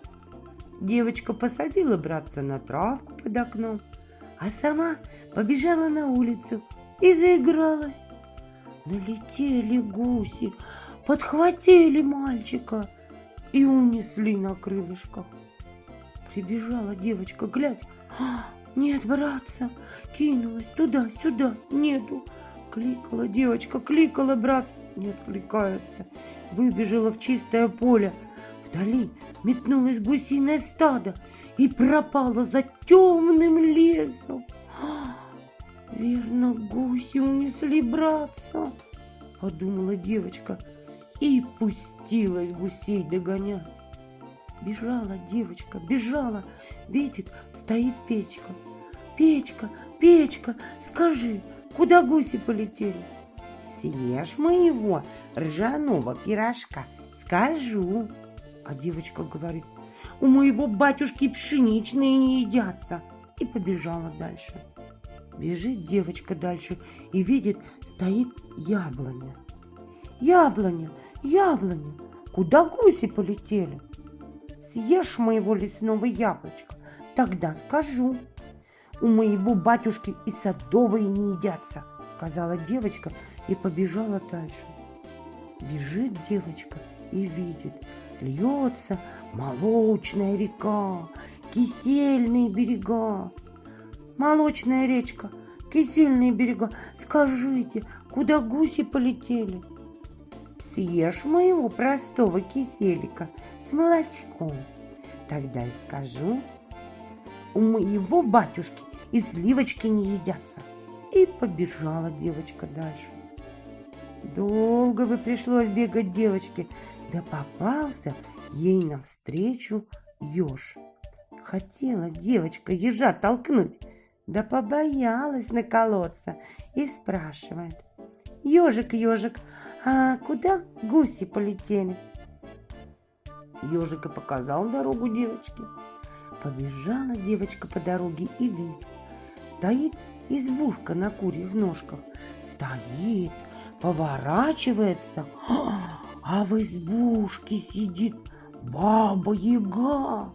Девочка посадила братца на травку под окном, а сама побежала на улицу и заигралась. Налетели гуси, подхватили мальчика и унесли на крылышках. Прибежала девочка, глядь, а, нет братца, кинулась туда-сюда, нету. Кликала девочка, кликала братца, не откликается. Выбежала в чистое поле, вдали метнулось гусиное стадо и пропало за темным лесом. «Верно, гуси унесли братца», — подумала девочка и пустилась гусей догонять. Бежала девочка, бежала, видит, стоит печка. «Печка, печка, скажи, куда гуси полетели?» «Съешь моего ржаного пирожка, скажу». А девочка говорит: «У моего батюшки пшеничные не едятся». И побежала дальше. Бежит девочка дальше и видит, стоит яблоня. «Яблоня, яблоня, куда гуси полетели?» «Съешь моего лесного яблочка, тогда скажу». «У моего батюшки и садовые не едятся», сказала девочка и побежала дальше. Бежит девочка и видит, льется молочная река, кисельные берега. «Молочная речка, кисельные берега, скажите, куда гуси полетели?» «Съешь моего простого киселика с молочком, тогда и скажу». «У моего батюшки и сливочки не едятся». И побежала девочка дальше. Долго бы пришлось бегать девочке, да попался ей навстречу еж. Хотела девочка ежа толкнуть, да побоялась наколоться и спрашивает: «Ежик, ежик, а куда гуси полетели?» Ежик и показал дорогу девочке. Побежала девочка по дороге и видит, стоит избушка на курьих ножках. Стоит, поворачивается, а в избушке сидит баба-яга,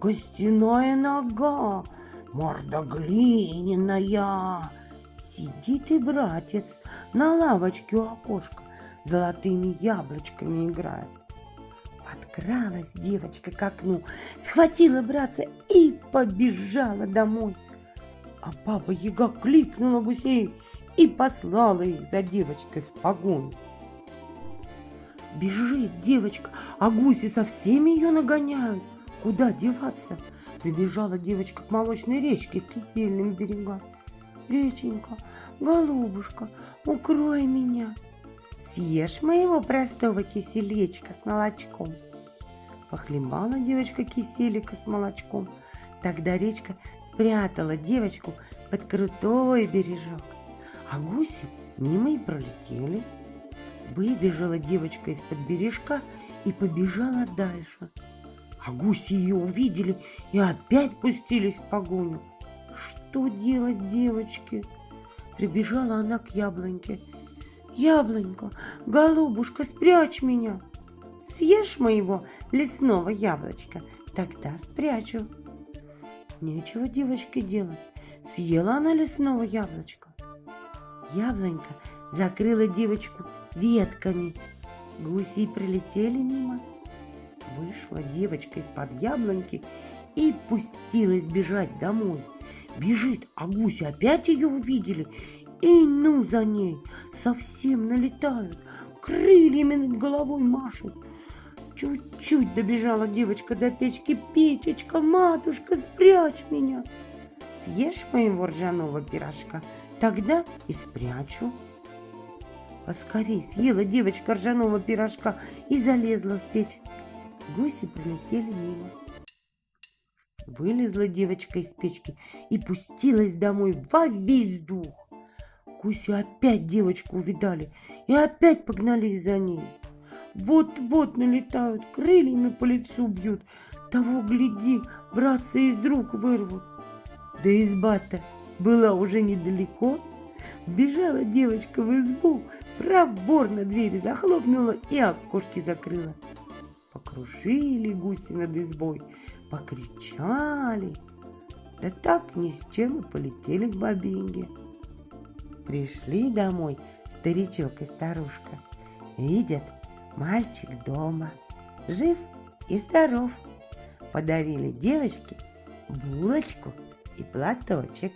костяная нога, морда глиняная. Сидит и братец на лавочке у окошка, золотыми яблочками играет. Подкралась девочка к окну, схватила братца и побежала домой. А баба-яга кликнула гусей и послала их за девочкой в погоню. Бежит девочка, а гуси со всеми ее нагоняют. Куда деваться? Прибежала девочка к молочной речке с кисельным берегом. «Реченька, голубушка, укрой меня». «Съешь моего простого киселечка с молочком». Похлебала девочка киселика с молочком. Тогда речка спрятала девочку под крутой бережок, а гуси мимо и пролетели. Выбежала девочка из-под бережка и побежала дальше. А гуси ее увидели и опять пустились в погоню. Что делать девочке? Прибежала она к яблоньке. Яблонька, голубушка, спрячь меня. Съешь моего лесного яблочка, тогда спрячу. Нечего девочке делать. Съела она лесного яблочка. Яблонька закрыла девочку ветками. Гуси прилетели мимо. Вышла девочка из-под яблоньки и пустилась бежать домой. Бежит, а гуси опять ее увидели. И ну за ней, совсем налетают, крыльями над головой машут. Чуть-чуть добежала девочка до печки. Печечка, матушка, спрячь меня. Съешь моего ржаного пирожка, тогда и спрячу. Поскорей съела девочка ржаного пирожка и залезла в печь. Гуси прилетели мимо. Вылезла девочка из печки и пустилась домой во весь дух. Гуси опять девочку увидали и опять погнались за ней. Вот-вот налетают, крыльями по лицу бьют. Того, гляди, братца из рук вырвут. Да изба-то была уже недалеко. Бежала девочка в избу, проворно двери захлопнула и окошки закрыла. Покружили гуси над избой, покричали. Да так ни с чем и полетели к бабеньке. Пришли домой старичок и старушка. Видят, мальчик дома, жив и здоров. Подарили девочке булочку и платочек.